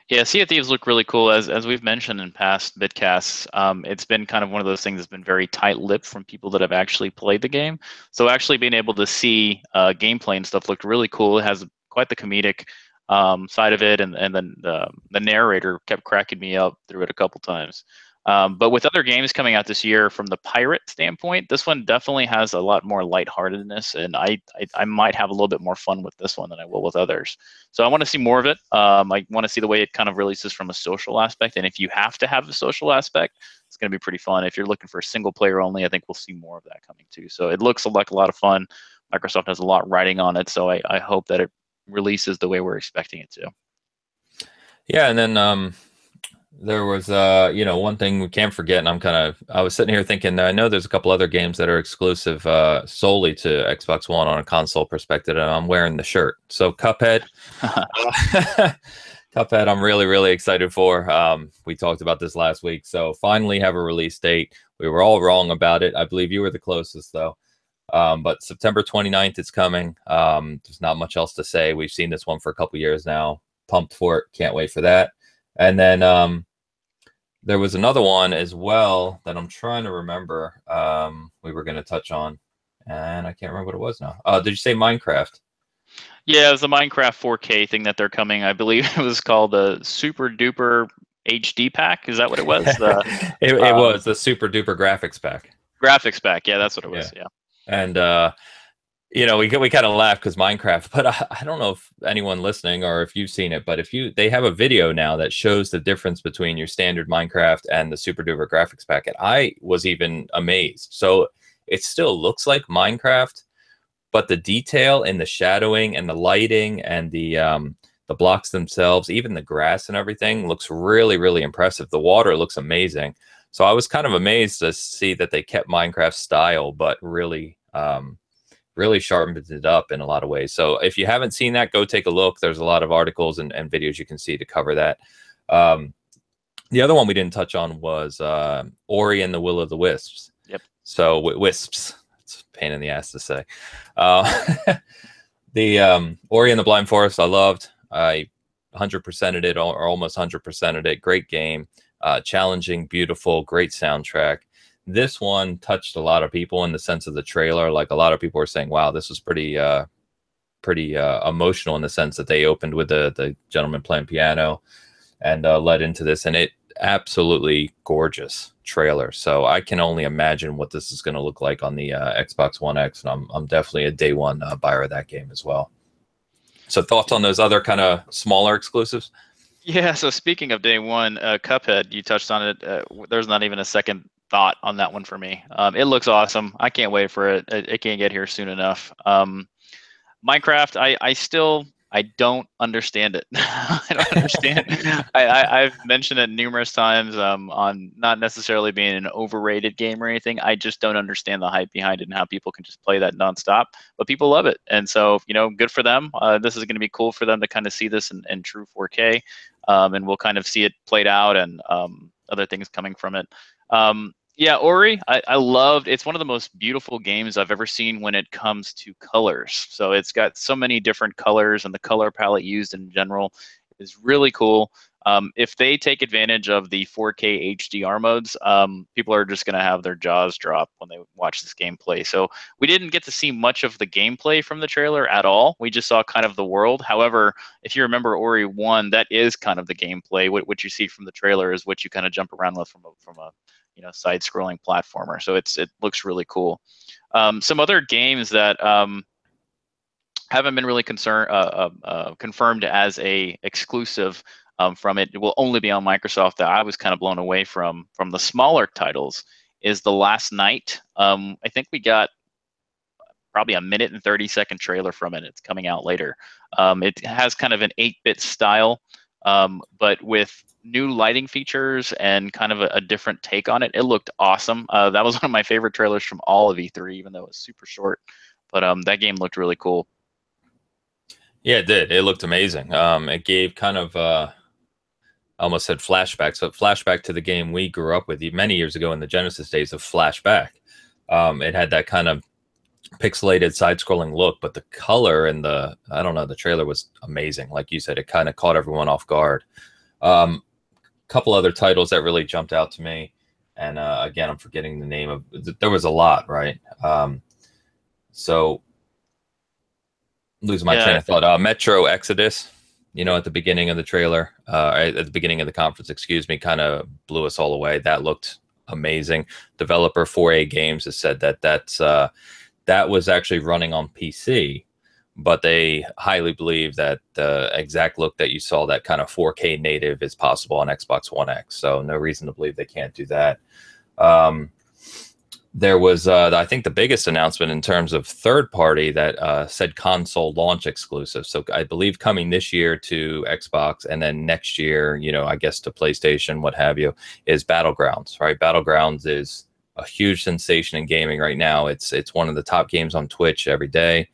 yeah, Sea of Thieves look really cool. As as we've mentioned in past vidcasts, um, it's been kind of one of those things that's been very tight-lipped from people that have actually played the game. So actually being able to see uh, gameplay and stuff looked really cool. It has quite the comedic um side of it, and and then uh, the narrator kept cracking me up through it a couple times. Um but with other games coming out this year from the pirate standpoint, this one definitely has a lot more lightheartedness, and I I, I might have a little bit more fun with this one than I will with others. So I want to see more of it. Um I want to see the way it kind of releases from a social aspect, and if you have to have a social aspect, it's going to be pretty fun. If you're looking for single player only, I think we'll see more of that coming too. So it looks like a lot of fun. Microsoft has a lot riding on it, so I, I hope that it releases the way we're expecting it to. Yeah, and then um there was uh you know, one thing we can't forget, and I'm kind of I was sitting here thinking that I know there's a couple other games that are exclusive uh solely to Xbox One on a console perspective, and I'm wearing the shirt. So Cuphead Cuphead I'm really really excited for. Um we talked about this last week, so finally have a release date. We were all wrong about it. I believe you were the closest though. Um, but September twenty-ninth, it's coming. Um, there's not much else to say. We've seen this one for a couple years now. Pumped for it. Can't wait for that. And then um, there was another one as well that I'm trying to remember um, we were going to touch on. And I can't remember what it was now. Uh, did you say Minecraft? Yeah, it was the Minecraft four K thing that they're coming. I believe it was called the Super Duper H D Pack. Is that what it was? The, it it um, was the Super Duper Graphics Pack. Graphics Pack. Yeah, that's what it was. Yeah. yeah. And, uh, you know, we we kind of laugh because Minecraft, but I, I don't know if anyone listening or if you've seen it, but if you, they have a video now that shows the difference between your standard Minecraft and the Super Duper graphics pack. And I was even amazed. So it still looks like Minecraft, but the detail in the shadowing and the lighting and the, um, the blocks themselves, even the grass and everything looks really, really impressive. The water looks amazing. So I was kind of amazed to see that they kept Minecraft style, but really, um, really sharpened it up in a lot of ways. So if you haven't seen that, go take a look. There's a lot of articles and, and videos you can see to cover that. Um, the other one we didn't touch on was uh, Ori and the Will of the Wisps. Yep. So w- wisps. It's a pain in the ass to say. Uh, the um, Ori and the Blind Forest I loved. I one hundred percented it, or almost one hundred percented it. Great game. Uh, challenging, beautiful, great soundtrack. This one touched a lot of people in the sense of the trailer. Like a lot of people were saying, wow, this was pretty uh, pretty uh, emotional in the sense that they opened with the, the gentleman playing piano and uh, led into this. And it absolutely gorgeous trailer. So I can only imagine what this is going to look like on the uh, Xbox One X. And I'm, I'm definitely a day one uh, buyer of that game as well. So thoughts on those other kind of smaller exclusives? Yeah, so speaking of day one, uh, Cuphead, you touched on it. Uh, there's not even a second thought on that one for me. Um, it looks awesome. I can't wait for it. It, it can't get here soon enough. Um, Minecraft, I, I still, I don't understand it. I don't understand. I, I, I've mentioned it numerous times um, on not necessarily being an overrated game or anything. I just don't understand the hype behind it and how people can just play that nonstop. But people love it. And so, you know, good for them. Uh, this is going to be cool for them to kind of see this in, in true four K. Um, and we'll kind of see it played out and um, other things coming from it. Um, yeah, Ori, I, I loved. It's one of the most beautiful games I've ever seen when it comes to colors. So it's got so many different colors, and the color palette used in general is really cool. Um, if they take advantage of the four K H D R modes, um, people are just going to have their jaws drop when they watch this gameplay. So we didn't get to see much of the gameplay from the trailer at all. We just saw kind of the world. However, if you remember Ori one, that is kind of the gameplay. What, what you see from the trailer is what you kind of jump around with from a, from a you know, side-scrolling platformer. So it's it looks really cool. Um, some other games that um, haven't been really concern, uh, uh, uh, confirmed as a exclusive Um, from it. It will only be on Microsoft that I was kind of blown away from from the smaller titles is The Last Night. Um, I think we got probably a minute and thirty second trailer from it. It's coming out later. Um, it has kind of an eight bit style, um, but with new lighting features and kind of a, a different take on it. It looked awesome. Uh, that was one of my favorite trailers from all of E three, even though it was super short. But um, that game looked really cool. Yeah, it did. It looked amazing. Um, it gave kind of... Uh... I almost said flashbacks, but flashback to the game we grew up with many years ago in the Genesis days of Flashback. Um, it had that kind of pixelated side-scrolling look, but the color and the, I don't know, the trailer was amazing. Like you said, it kind of caught everyone off guard. A um, couple other titles that really jumped out to me, and uh, again, I'm forgetting the name of, there was a lot, right? Um, so, losing my yeah, train of thought. Uh, Metro Exodus. You know, at the beginning of the trailer, uh, at the beginning of the conference, excuse me, kind of blew us all away. That looked amazing. Developer four A Games has said that that's, uh, that was actually running on P C, but they highly believe that the exact look that you saw, that kind of four K native, is possible on Xbox One X. So no reason to believe they can't do that. Um, there was, uh, I think, the biggest announcement in terms of third party that uh, said console launch exclusive. So I believe coming this year to Xbox, and then next year, you know, I guess to PlayStation, what have you, is Battlegrounds, right? Battlegrounds is a huge sensation in gaming right now. It's it's one of the top games on Twitch every day.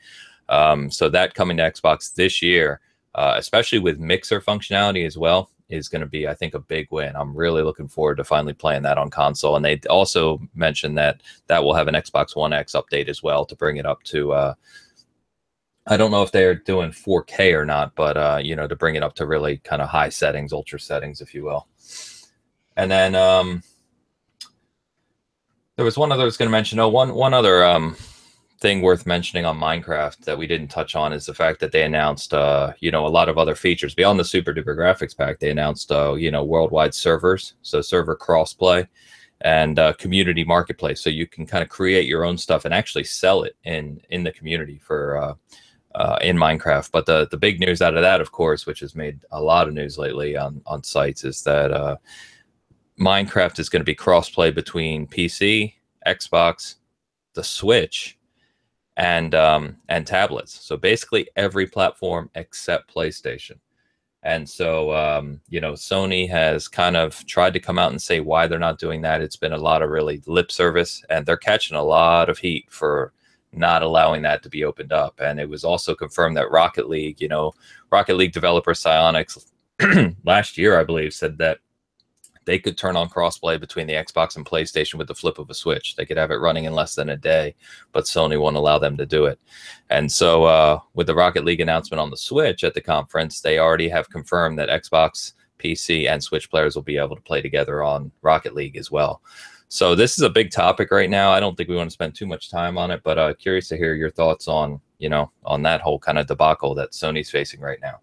Um, so that coming to Xbox this year, uh, especially with mixer functionality as well, is going to be, I think, a big win. I'm really looking forward to finally playing that on console. And they also mentioned that that will have an Xbox One X update as well to bring it up to, uh, I don't know if they're doing four K or not, but, uh, you know, to bring it up to really kind of high settings, ultra settings, if you will. And then um, there was one other I was going to mention. Oh, one, one other um, thing worth mentioning on Minecraft that we didn't touch on is the fact that they announced, uh, you know, a lot of other features beyond the super duper graphics pack. They announced, uh, you know, worldwide servers, so server crossplay, and uh, community marketplace, so you can kind of create your own stuff and actually sell it in in the community for uh, uh, in Minecraft. But the the big news out of that, of course, which has made a lot of news lately on on sites, is that uh, Minecraft is going to be crossplay between P C, Xbox, the Switch, and um, and tablets. So basically every platform except PlayStation. And so, um, you know, Sony has kind of tried to come out and say why they're not doing that. It's been a lot of really lip service, and they're catching a lot of heat for not allowing that to be opened up. And it was also confirmed that Rocket League, you know, Rocket League developer Psyonix last year, I believe, said that they could turn on crossplay between the Xbox and PlayStation with the flip of a switch. They could have it running in less than a day, but Sony won't allow them to do it. And so uh, with the Rocket League announcement on the Switch at the conference, they already have confirmed that Xbox, P C, and Switch players will be able to play together on Rocket League as well. So this is a big topic right now. I don't think we want to spend too much time on it, but uh, curious to hear your thoughts on, you know, on that whole kind of debacle that Sony's facing right now.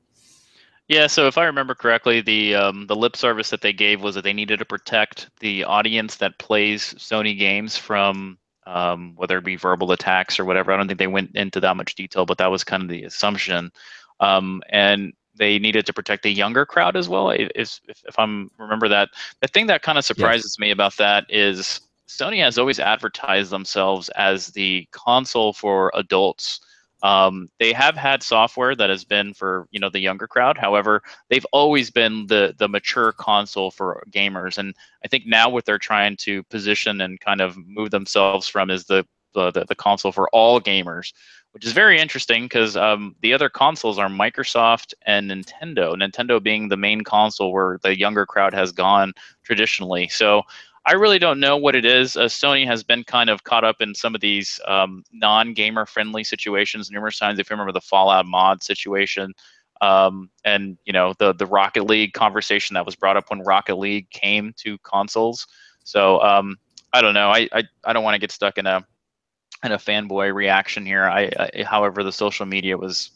Yeah, so if I remember correctly, the um, the lip service that they gave was that they needed to protect the audience that plays Sony games from um, whether it be verbal attacks or whatever. I don't think they went into that much detail, but that was kind of the assumption. Um, and they needed to protect the younger crowd as well, if, if I remember that. The thing that kind of surprises yes. me about that is Sony has always advertised themselves as the console for adults. Um, they have had software that has been for, you know, the younger crowd. However, they've always been the the mature console for gamers. And I think now what they're trying to position and kind of move themselves from is the the, the console for all gamers, which is very interesting because um, the other consoles are Microsoft and Nintendo. Nintendo being the main console where the younger crowd has gone traditionally. So I really don't know what it is. Uh, Sony has been kind of caught up in some of these um, non-gamer friendly situations numerous times. If you remember the Fallout mod situation, Um, and, you know, the, the Rocket League conversation that was brought up when Rocket League came to consoles. So um, I don't know. I, I, I don't want to get stuck in a in a fanboy reaction here. I, I however, the social media was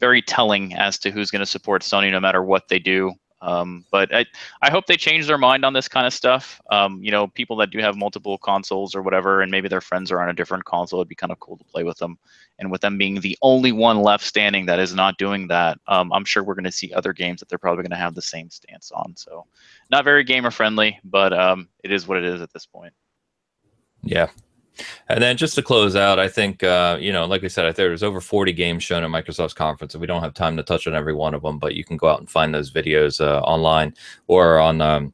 very telling as to who's going to support Sony no matter what they do. Um, but I, I hope they change their mind on this kind of stuff. Um, you know, people that do have multiple consoles or whatever, and maybe their friends are on a different console, it'd be kind of cool to play with them. And with them being the only one left standing that is not doing that, um, I'm sure we're going to see other games that they're probably going to have the same stance on. So not very gamer friendly, but um, it is what it is at this point. Yeah. And then just to close out, I think, uh, you know, like we said, I think there's over forty games shown at Microsoft's conference, and we don't have time to touch on every one of them, but you can go out and find those videos uh, online or on, um,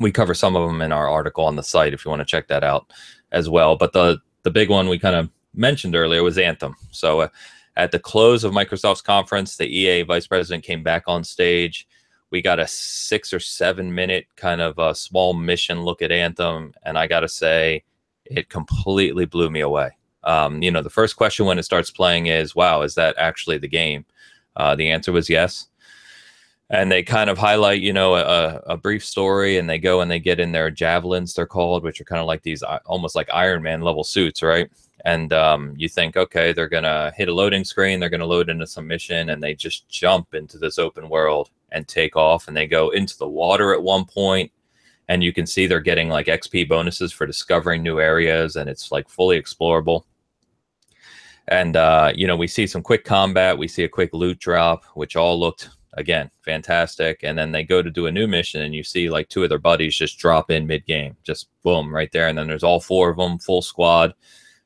we cover some of them in our article on the site if you want to check that out as well. But the, the big one we kind of mentioned earlier was Anthem. So uh, at the close of Microsoft's conference, the E A vice president came back on stage. We got a six or seven minute kind of a small mission look at Anthem, and I got to say, it completely blew me away. Um, you know, the first question when it starts playing is, wow, is that actually the game? Uh, the answer was yes. And they kind of highlight, you know, a, a brief story, and they go and they get in their javelins, they're called, which are kind of like these almost like Iron Man level suits, right? And um, you think, okay, they're going to hit a loading screen, they're going to load into some mission, and they just jump into this open world and take off, and they go into the water at one point. And you can see they're getting like X P bonuses for discovering new areas, and it's like fully explorable. And, uh, you know, we see some quick combat. We see a quick loot drop, which all looked, again, fantastic. And then they go to do a new mission, and you see like two of their buddies just drop in mid-game. Just boom, right there. And then there's all four of them, full squad,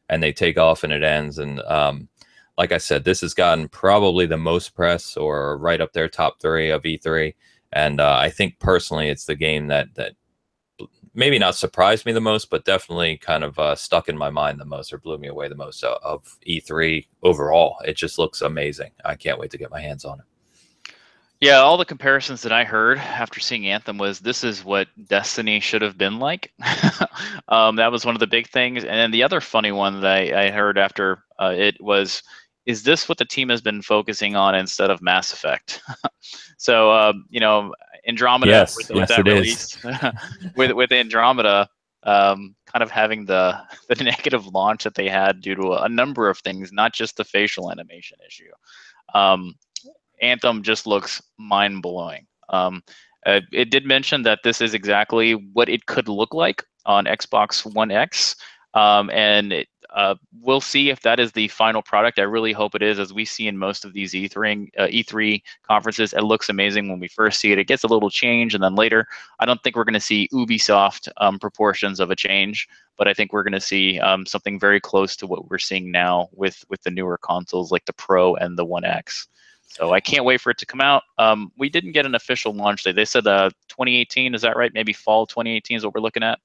and they take off and it ends. And um, like I said, this has gotten probably the most press, or right up there, top three of E three. And uh, I think personally it's the game that that maybe not surprised me the most, but definitely kind of uh, stuck in my mind the most, or blew me away the most of, of E three overall. It just looks amazing. I can't wait to get my hands on it. Yeah, all the comparisons that I heard after seeing Anthem was, this is what Destiny should have been like. um, that was one of the big things. And then the other funny one that I, I heard after uh, it was, is this what the team has been focusing on instead of Mass Effect? So, um, you know, Andromeda, yes, with, with yes, that release, with, with Andromeda um, kind of having the, the negative launch that they had due to a, a number of things, not just the facial animation issue. Um, Anthem just looks mind-blowing. Um, uh, it did mention that this is exactly what it could look like on Xbox One X, um, and it, Uh, we'll see if that is the final product. I really hope it is, as we see in most of these E three, uh, E three conferences. It looks amazing when we first see it. It gets a little change, and then later, I don't think we're going to see Ubisoft um, proportions of a change, but I think we're going to see um, something very close to what we're seeing now with, with the newer consoles like the Pro and the One X. So I can't wait for it to come out. Um, we didn't get an official launch date. They said uh, twenty eighteen, is that right? Maybe fall twenty eighteen is what we're looking at.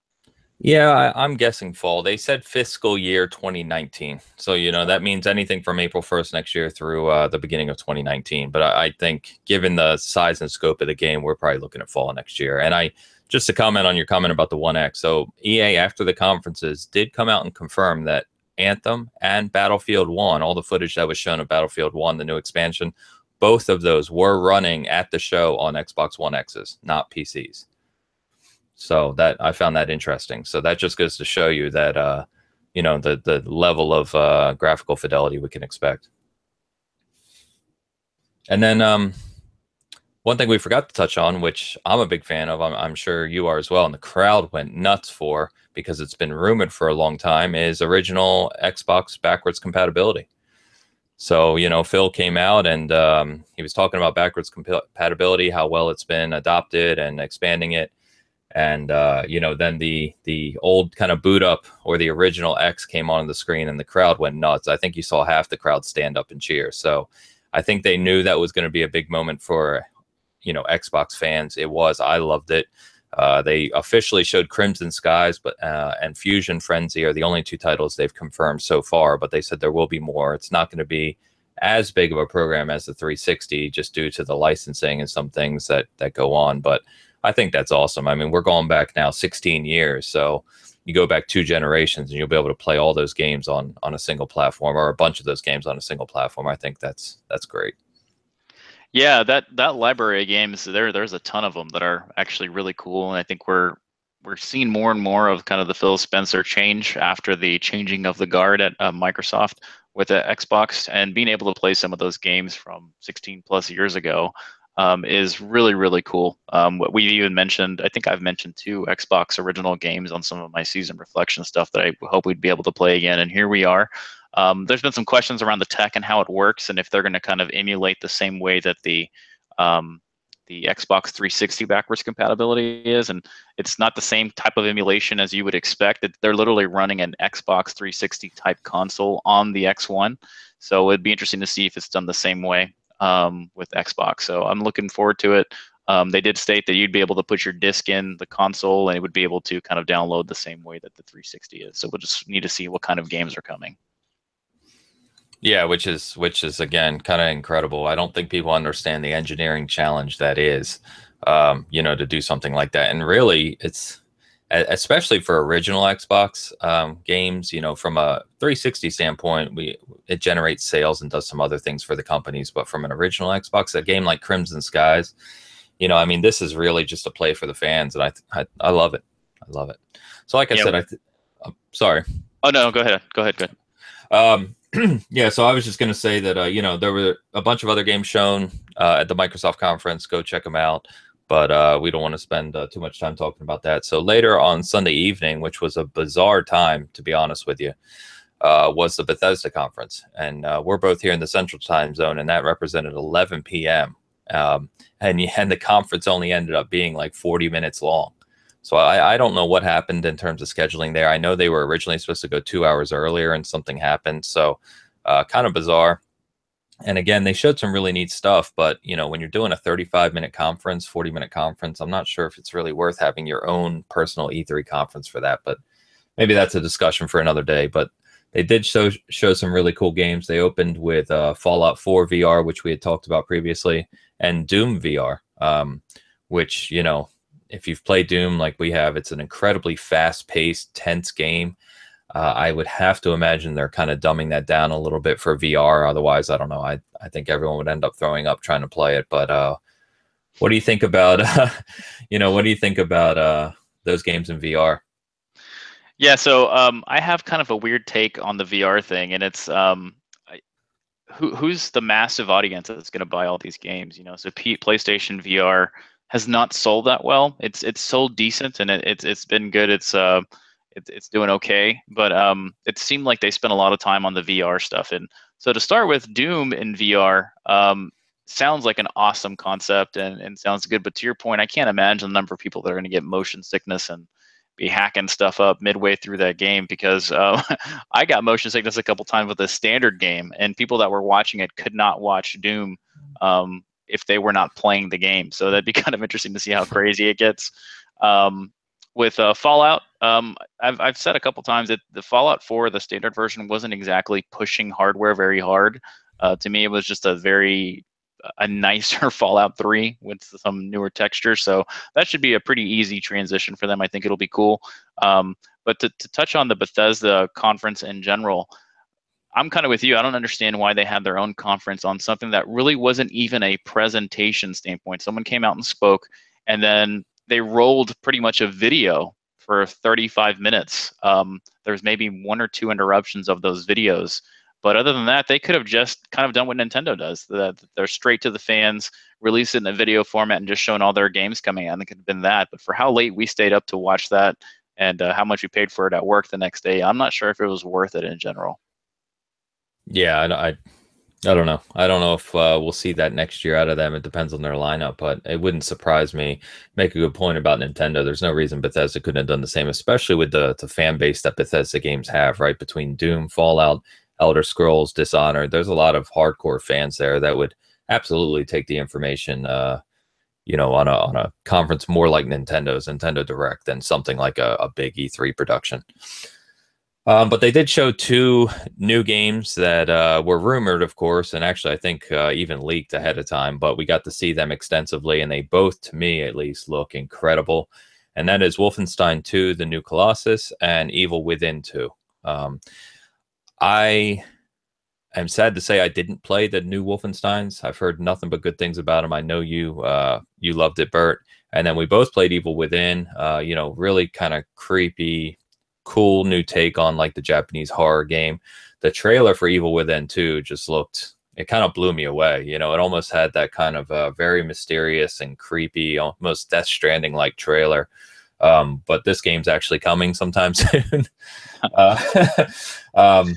Yeah, I, I'm guessing fall. They said fiscal year twenty nineteen. So, you know, that means anything from April first next year through uh, the beginning of twenty nineteen. But I, I think given the size and scope of the game, we're probably looking at fall next year. And I just to comment on your comment about the One X. So E A, after the conferences, did come out and confirm that Anthem and Battlefield one, all the footage that was shown of Battlefield one, the new expansion, both of those were running at the show on Xbox One X's, not P Cs. So that I found that interesting. So that just goes to show you that, uh, you know, the, the level of uh, graphical fidelity we can expect. And then um, one thing we forgot to touch on, which I'm a big fan of, I'm, I'm sure you are as well, and the crowd went nuts for, because it's been rumored for a long time, is original Xbox backwards compatibility. So, you know, Phil came out and um, he was talking about backwards compatibility, how well it's been adopted and expanding it. And, uh, you know, then the the old kind of boot up, or the original X, came on the screen and the crowd went nuts. I think you saw half the crowd stand up and cheer. So I think they knew that was going to be a big moment for, you know, Xbox fans. It was. I loved it. Uh, they officially showed Crimson Skies but uh, and Fusion Frenzy are the only two titles they've confirmed so far. But they said there will be more. It's not going to be as big of a program as the three sixty, just due to the licensing and some things that that go on. But I think that's awesome. I mean, we're going back now sixteen years. So you go back two generations and you'll be able to play all those games on, on a single platform, or a bunch of those games on a single platform. I think that's that's great. Yeah, that that library of games, there there's a ton of them that are actually really cool, and I think we're we're seeing more and more of kind of the Phil Spencer change after the changing of the guard at uh, Microsoft with uh, Xbox, and being able to play some of those games from sixteen plus years ago um, is really, really cool. Um, what we've even mentioned, I think I've mentioned two Xbox original games on some of my season reflection stuff that I hope we'd be able to play again, and here we are. Um, there's been some questions around the tech and how it works, and if they're going to kind of emulate the same way that the um, the Xbox three sixty backwards compatibility is, and it's not the same type of emulation as you would expect. It, they're literally running an Xbox three sixty type console on the X one, so it'd be interesting to see if it's done the same way um, with Xbox. So I'm looking forward to it. Um, they did state that you'd be able to put your disc in the console, and it would be able to kind of download the same way that the three sixty is. So we'll just need to see what kind of games are coming. Yeah, which is which is again kind of incredible. I don't think people understand the engineering challenge that is, um, you know, to do something like that. And really, it's especially for original Xbox um, games. You know, from a three sixty standpoint, we it generates sales and does some other things for the companies. But from an original Xbox, a game like Crimson Skies, you know, I mean, this is really just a play for the fans, and I I, I love it. I love it. So, like I yeah, said, I th- I'm sorry. Oh no, go ahead. Go ahead. Go ahead. Um, yeah, so I was just going to say that, uh, you know, there were a bunch of other games shown uh, at the Microsoft conference. Go check them out. But uh, we don't want to spend uh, too much time talking about that. So later on Sunday evening, which was a bizarre time, to be honest with you, uh, was the Bethesda conference. And uh, we're both here in the Central Time Zone, and that represented eleven p.m. Um, and, and the conference only ended up being like forty minutes long. So I, I don't know what happened in terms of scheduling there. I know they were originally supposed to go two hours earlier and something happened. So uh, kind of bizarre. And again, they showed some really neat stuff. But, you know, when you're doing a thirty-five minute conference, forty minute conference, I'm not sure if it's really worth having your own personal E three conference for that. But maybe that's a discussion for another day. But they did show, show some really cool games. They opened with uh, Fallout four V R, which we had talked about previously, and Doom V R, um, which, you know, if you've played Doom like we have, it's an incredibly fast-paced, tense game. Uh, I would have to imagine they're kind of dumbing that down a little bit for V R. Otherwise, I don't know. I, I think everyone would end up throwing up trying to play it. But uh, what do you think about, uh, you know, what do you think about uh, those games in V R? Yeah, so um, I have kind of a weird take on the V R thing, and it's um, I, who, who's the massive audience that's going to buy all these games? You know, so P- PlayStation V R has not sold that well. It's it's sold decent, and it, it's it's been good. It's uh, it, it's doing okay. But um, it seemed like they spent a lot of time on the V R stuff. And so to start with, Doom in V R um, sounds like an awesome concept and, and sounds good. But to your point, I can't imagine the number of people that are going to get motion sickness and be hacking stuff up midway through that game, because uh, I got motion sickness a couple times with the standard game, and people that were watching it could not watch Doom Um, if they were not playing the game. So that'd be kind of interesting to see how crazy it gets. Um, with uh, Fallout, um, I've, I've said a couple times that the Fallout four, the standard version, wasn't exactly pushing hardware very hard. Uh, to me, it was just a very a nicer Fallout three with some newer texture. So that should be a pretty easy transition for them. I think it'll be cool. Um, but to, to touch on the Bethesda conference in general, I'm kind of with you. I don't understand why they had their own conference on something that really wasn't even a presentation standpoint. Someone came out and spoke, and then they rolled pretty much a video for thirty-five minutes. Um, there's maybe one or two interruptions of those videos. But other than that, they could have just kind of done what Nintendo does. That they're straight to the fans, release it in a video format, and just showing all their games coming out. And it could have been that. But for how late we stayed up to watch that and uh, how much we paid for it at work the next day, I'm not sure if it was worth it in general. Yeah, I, I, I don't know. I don't know if uh, we'll see that next year out of them. It depends on their lineup, but it wouldn't surprise me. Make a good point about Nintendo. There's no reason Bethesda couldn't have done the same, especially with the, the fan base that Bethesda games have, right? Between Doom, Fallout, Elder Scrolls, Dishonored, there's a lot of hardcore fans there that would absolutely take the information, uh, you know, on a on a conference more like Nintendo's, Nintendo Direct, than something like a, a big E three production. Um, but they did show two new games that uh, were rumored, of course, and actually I think uh, even leaked ahead of time, but we got to see them extensively, and they both, to me at least, look incredible. And that is Wolfenstein two, The New Colossus, and Evil Within two. Um, I I'm sad to say I didn't play the new Wolfensteins. I've heard nothing but good things about them. I know you uh, you loved it, Bert. And then we both played Evil Within, uh, you know, really kind of creepy, cool new take on like the Japanese horror game. The trailer for Evil Within two just looked, it kind of blew me away. You know, it almost had that kind of uh, very mysterious and creepy, almost Death Stranding-like trailer. Um, but this game's actually coming sometime soon. uh, um,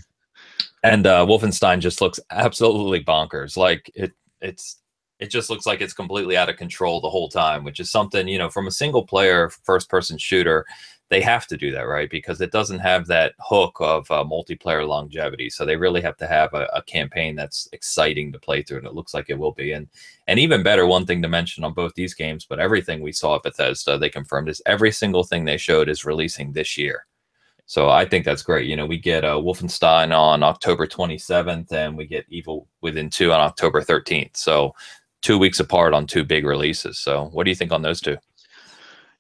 and uh, Wolfenstein just looks absolutely bonkers. Like it, it's, it just looks like it's completely out of control the whole time, which is something, you know, from a single player first person shooter, they have to do that, right? Because it doesn't have that hook of uh, multiplayer longevity. So they really have to have a, a campaign that's exciting to play through, and it looks like it will be. And and even better, one thing to mention on both these games, but everything we saw at Bethesda, they confirmed is every single thing they showed is releasing this year. So I think that's great. You know, we get uh, Wolfenstein on October twenty-seventh, and we get Evil Within two on October thirteenth. So two weeks apart on two big releases. So what do you think on those two?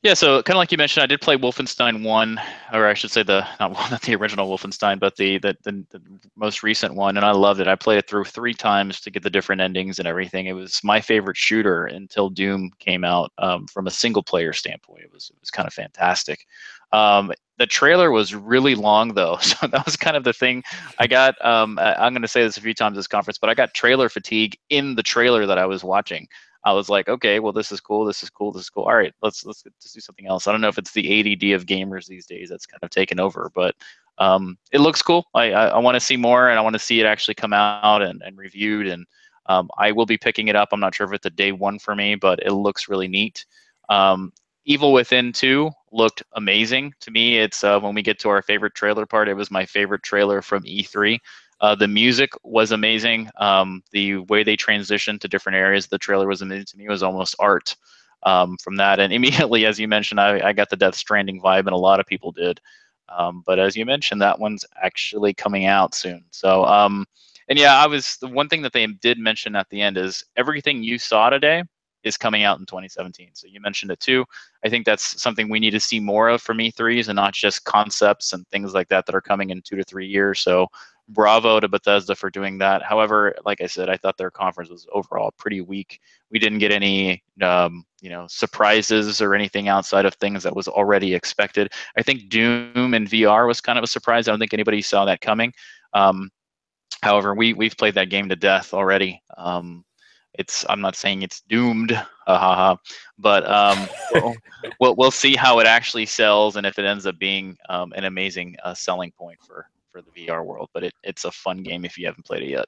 Yeah, so kind of like you mentioned, I did play Wolfenstein one, or I should say the not, not the original Wolfenstein, but the the, the the most recent one, and I loved it. I played it through three times to get the different endings and everything. It was my favorite shooter until Doom came out. Um, from a single player standpoint, it was it was kind of fantastic. Um, the trailer was really long, though, so that was kind of the thing. I got, um, I'm going to say this a few times this conference, but I got trailer fatigue in the trailer that I was watching. I was like, okay, well, this is cool, this is cool, this is cool. All right, let's let's, let's do something else. I don't know if it's the A D D of gamers these days that's kind of taken over, but um, it looks cool. I, I, I want to see more, and I want to see it actually come out and, and reviewed, and um, I will be picking it up. I'm not sure if it's a day one for me, but it looks really neat. Um, Evil Within two looked amazing to me. It's uh, when we get to our favorite trailer part, it was my favorite trailer from E three. Uh, the music was amazing. Um, the way they transitioned to different areas of the trailer was amazing to me. It was almost art um, from that. And immediately, as you mentioned, I, I got the Death Stranding vibe, and a lot of people did. Um, but as you mentioned, that one's actually coming out soon. So, um, and yeah, I was the one thing that they did mention at the end is everything you saw today is coming out in twenty seventeen. So you mentioned it too. I think that's something we need to see more of from E threes, and not just concepts and things like that that are coming in two to three years. So bravo to Bethesda for doing that. However, like I said, I thought their conference was overall pretty weak. We didn't get any um, you know, surprises or anything outside of things that was already expected. I think Doom and V R was kind of a surprise. I don't think anybody saw that coming. Um, however, we, we've played that game to death already. Um, It's. I'm not saying it's doomed, uh, ha, ha. But um, we'll, we'll we'll see how it actually sells, and if it ends up being um, an amazing uh, selling point for for the V R world. But it, it's a fun game if you haven't played it yet.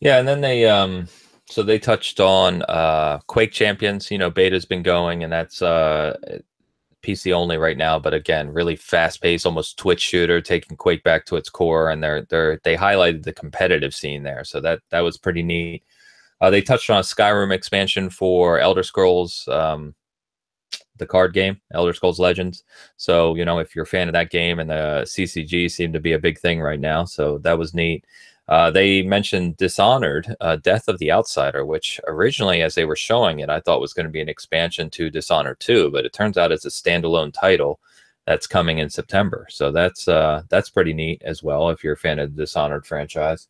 Yeah, and then they um, so they touched on uh, Quake Champions. You know, beta's been going, and that's uh, P C only right now. But again, really fast paced, almost Twitch shooter, taking Quake back to its core. And they're they're they highlighted the competitive scene there, so that that was pretty neat. Uh, they touched on a Skyrim expansion for Elder Scrolls, um, the card game, Elder Scrolls Legends. So you know, if you're a fan of that game, and the C C G seem to be a big thing right now, so that was neat. Uh, they mentioned Dishonored, uh, Death of the Outsider, which originally, as they were showing it, I thought was going to be an expansion to Dishonored two, but it turns out it's a standalone title that's coming in September. So that's uh, that's pretty neat as well, if you're a fan of the Dishonored franchise.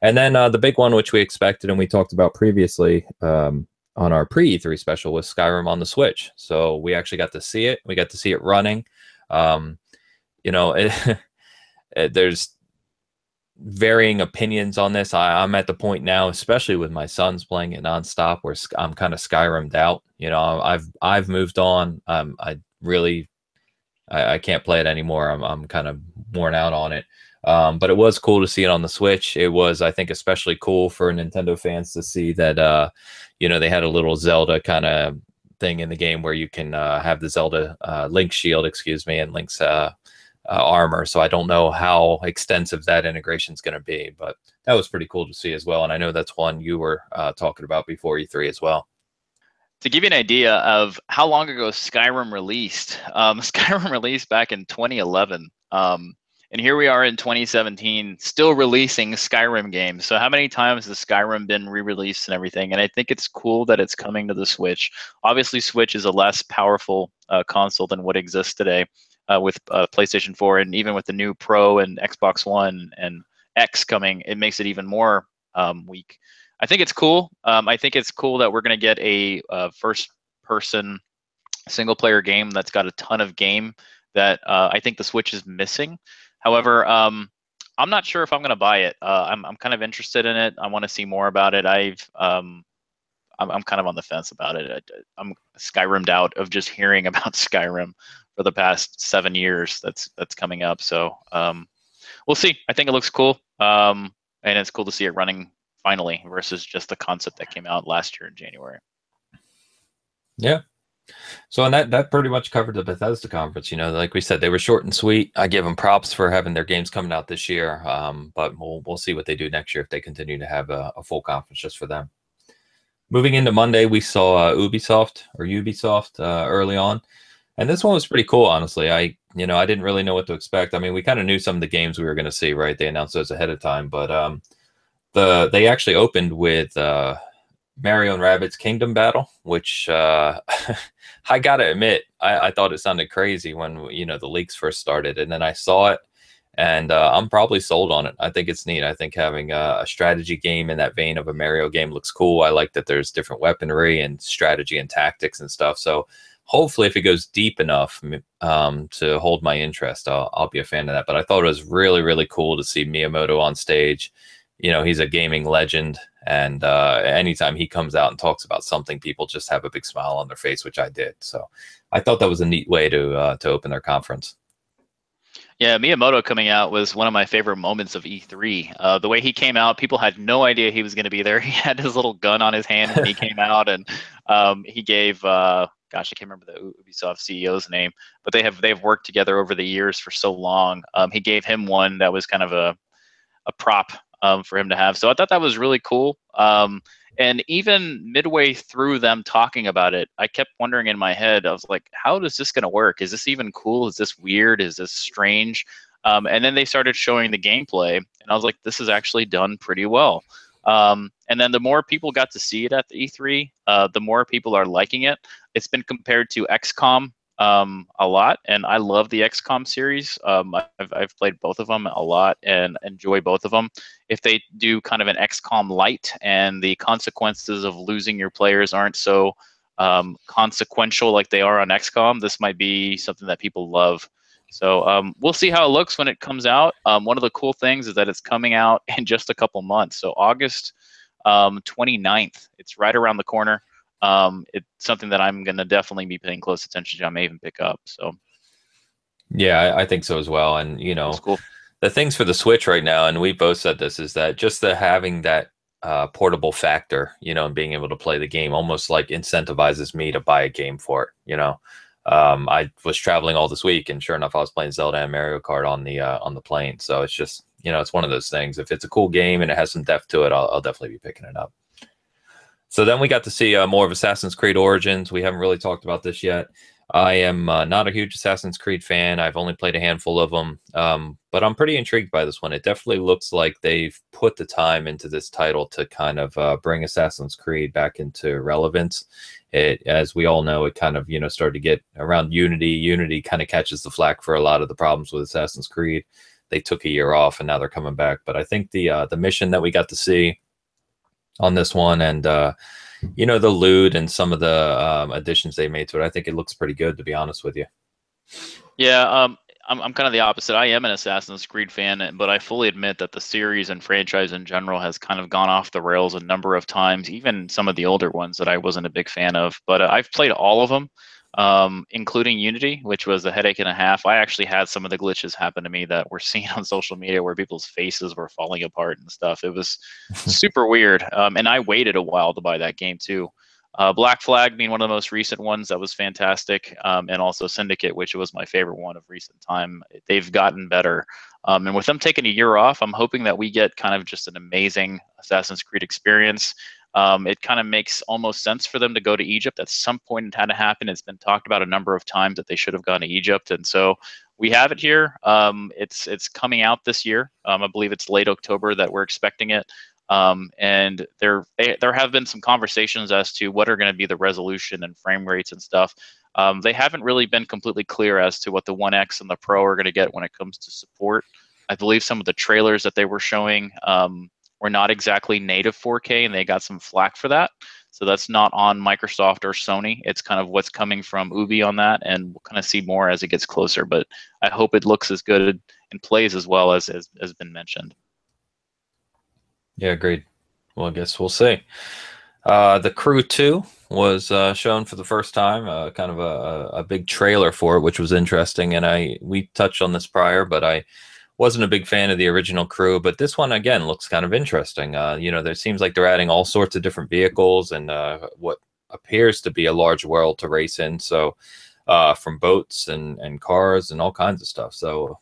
And then uh, the big one, which we expected and we talked about previously um, on our pre-E three special, was Skyrim on the Switch. So we actually got to see it. We got to see it running. Um, you know, it, it, there's varying opinions on this. I, I'm at the point now, especially with my sons playing it nonstop, where I'm kind of Skyrim'd out. You know, I've I've moved on. Um, I really, I, I can't play it anymore. I'm I'm kind of worn out on it. Um, but it was cool to see it on the Switch. It was, I think, especially cool for Nintendo fans to see that. Uh, you know, they had a little Zelda kind of thing in the game where you can uh, have the Zelda uh, Link shield, excuse me, and Link's Uh, Uh, armor. So I don't know how extensive that integration is going to be, but that was pretty cool to see as well. And I know that's one you were uh, talking about before E three as well. To give you an idea of how long ago Skyrim released, um, Skyrim released back in twenty eleven. Um, and here we are in twenty seventeen, still releasing Skyrim games. So how many times has Skyrim been re-released and everything? And I think it's cool that it's coming to the Switch. Obviously, Switch is a less powerful uh, console than what exists today. Uh, with uh, PlayStation four, and even with the new Pro and Xbox One and X coming, it makes it even more um, weak. I think it's cool. Um, I think it's cool that we're going to get a uh, first-person single-player game that's got a ton of game that uh, I think the Switch is missing. However, um, I'm not sure if I'm going to buy it. Uh, I'm I'm kind of interested in it. I want to see more about it. I've um, I'm I'm kind of on the fence about it. I, I'm Skyrim'd out of just hearing about Skyrim for the past seven years. That's that's coming up. So um, we'll see. I think it looks cool, um, and it's cool to see it running finally versus just the concept that came out last year in January. Yeah. So and that that pretty much covered the Bethesda conference. You know, like we said, they were short and sweet. I give them props for having their games coming out this year, um, but we'll we'll see what they do next year if they continue to have a, a full conference just for them. Moving into Monday, we saw uh, Ubisoft or Ubisoft uh, early on, and this one was pretty cool, honestly. I you know I didn't really know what to expect. I mean, we kind of knew some of the games we were going to see, right? They announced those ahead of time, but um, the they actually opened with. Uh, Mario and Rabbids Kingdom Battle, which uh, I gotta admit, I, I thought it sounded crazy when you know the leaks first started, and then I saw it, and uh, I'm probably sold on it. I think it's neat. I think having a, a strategy game in that vein of a Mario game looks cool. I like that there's different weaponry and strategy and tactics and stuff. So hopefully, if it goes deep enough um, to hold my interest, I'll, I'll be a fan of that. But I thought it was really, really cool to see Miyamoto on stage. You know, he's a gaming legend. And uh, anytime he comes out and talks about something, people just have a big smile on their face, which I did. So I thought that was a neat way to uh, to open their conference. Yeah, Miyamoto coming out was one of my favorite moments of E three. Uh, the way he came out, people had no idea he was going to be there. He had his little gun on his hand when he came out, and um, he gave, uh, gosh, I can't remember the Ubisoft C E O's name, but they have they've worked together over the years for so long. Um, he gave him one that was kind of a a prop. Um, for him to have. So I thought that was really cool. Um, and even midway through them talking about it, I kept wondering in my head, I was like, how is this going to work? Is this even cool? Is this weird? Is this strange? Um, and then they started showing the gameplay, and I was like, this is actually done pretty well. Um, and then the more people got to see it at the E three, uh, the more people are liking it. It's been compared to X COM um, a lot, and I love the X COM series. Um, I've, I've played both of them a lot and enjoy both of them. If they do kind of an X COM light and the consequences of losing your players aren't so um, consequential like they are on X COM, this might be something that people love. So um, we'll see how it looks when it comes out. Um, one of the cool things is that it's coming out in just a couple months. So August um, twenty-ninth, it's right around the corner. Um, it's something that I'm going to definitely be paying close attention to. I may even pick up. So, yeah, I, I think so as well. And, you know, cool. The things for the Switch right now, and we both said this, is that just the having that uh, portable factor, you know, and being able to play the game almost like incentivizes me to buy a game for it. You know, um, I was traveling all this week, and sure enough, I was playing Zelda and Mario Kart on the uh, on the plane. So it's just, you know, it's one of those things. If it's a cool game and it has some depth to it, I'll, I'll definitely be picking it up. So then we got to see uh, more of Assassin's Creed Origins. We haven't really talked about this yet. I am uh, not a huge Assassin's Creed fan. I've only played a handful of them, um, but I'm pretty intrigued by this one. It definitely looks like they've put the time into this title to kind of uh, bring Assassin's Creed back into relevance. It, as we all know, it kind of, you know, started to get around Unity. Unity kind of catches the flack for a lot of the problems with Assassin's Creed. They took a year off, and now they're coming back. But I think the uh, the mission that we got to see on this one, and uh you know, the loot and some of the um additions they made to it, I think it looks pretty good, to be honest with you. Yeah, um I'm, I'm kind of the opposite. I am an Assassin's Creed fan, but I fully admit that the series and franchise in general has kind of gone off the rails a number of times, even some of the older ones that I wasn't a big fan of. But uh, I've played all of them, um including Unity, which was a headache and a half. I actually had some of the glitches happen to me that we're seeing on social media, where people's faces were falling apart and stuff. It was super weird, um and I waited a while to buy that game too. uh Black Flag being one of the most recent ones that was fantastic, um and also Syndicate, which was my favorite one of recent time. They've gotten better, um and with them taking a year off, I'm hoping that we get kind of just an amazing Assassin's Creed experience. Um, it kind of makes almost sense for them to go to Egypt. At some point it had to happen. It's been talked about a number of times that they should have gone to Egypt. And so we have it here. Um, it's it's coming out this year. Um, I believe it's late October that we're expecting it. Um, and there they, there have been some conversations as to what are going to be the resolution and frame rates and stuff. Um, they haven't really been completely clear as to what the One X and the Pro are going to get when it comes to support. I believe some of the trailers that they were showing um, were not exactly native four K, and they got some flack for that. So that's not on Microsoft or Sony. It's kind of what's coming from Ubi on that, and we'll kind of see more as it gets closer. But I hope it looks as good and plays as well as as has been mentioned. Yeah, agreed. Well, I guess we'll see. Uh, the Crew two was uh, shown for the first time, uh, kind of a, a big trailer for it, which was interesting. And I we touched on this prior, but I wasn't a big fan of the original Crew, but this one, again, looks kind of interesting. Uh, you know, there seems like they're adding all sorts of different vehicles and uh, what appears to be a large world to race in. So uh, from boats and, and cars and all kinds of stuff. So,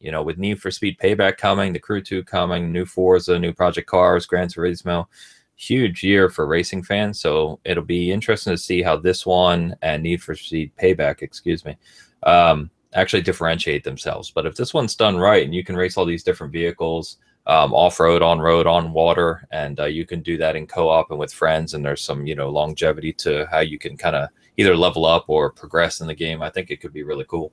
you know, with Need for Speed Payback coming, the Crew two coming, new Forza, new Project Cars, Gran Turismo, huge year for racing fans. So it'll be interesting to see how this one and Need for Speed Payback, excuse me, um, actually differentiate themselves. But if this one's done right and you can race all these different vehicles, um, off-road, on-road, on water, and uh, you can do that in co-op and with friends, and there's some, you know, longevity to how you can kind of either level up or progress in the game, I think it could be really cool.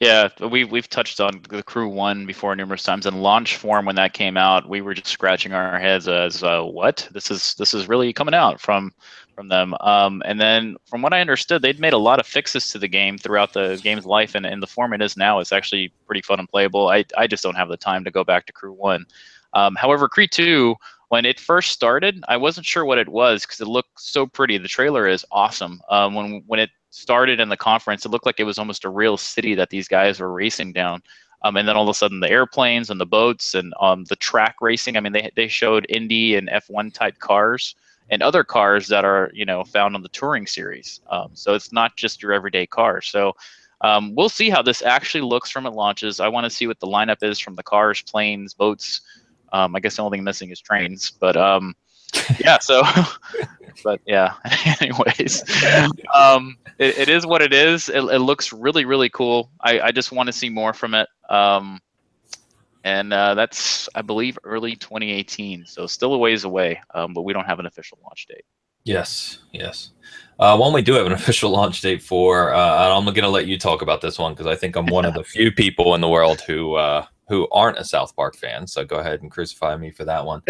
Yeah, we've, we've touched on the Crew one before numerous times. In launch form, when that came out, we were just scratching our heads as, uh, what? This is this is really coming out from from them. Um, and then, from what I understood, they'd made a lot of fixes to the game throughout the game's life, and, and the form it is now is actually pretty fun and playable. I, I just don't have the time to go back to Crew one. Um, however, Crew two, when it first started, I wasn't sure what it was because it looked so pretty. The trailer is awesome. Um, when when it started in the conference, it looked like it was almost a real city that these guys were racing down. Um, and then all of a sudden, the airplanes and the boats and um, the track racing. I mean, they they showed Indy and F one type cars and other cars that are, you know, found on the touring series. Um, so it's not just your everyday car. So um, we'll see how this actually looks from it launches. I want to see what the lineup is from the cars, planes, boats. Um, I guess the only thing missing is trains, but um, yeah. So, but yeah. Anyways, um, it, it is what it is. It, it looks really, really cool. I, I just want to see more from it. Um, and uh, that's, I believe, early twenty eighteen. So still a ways away, um, but we don't have an official launch date. Yes, yes. Uh, one we do have an official launch date for, uh, and I'm going to let you talk about this one because I think I'm one of the few people in the world who. Uh, who aren't a South Park fan, so go ahead and crucify me for that one.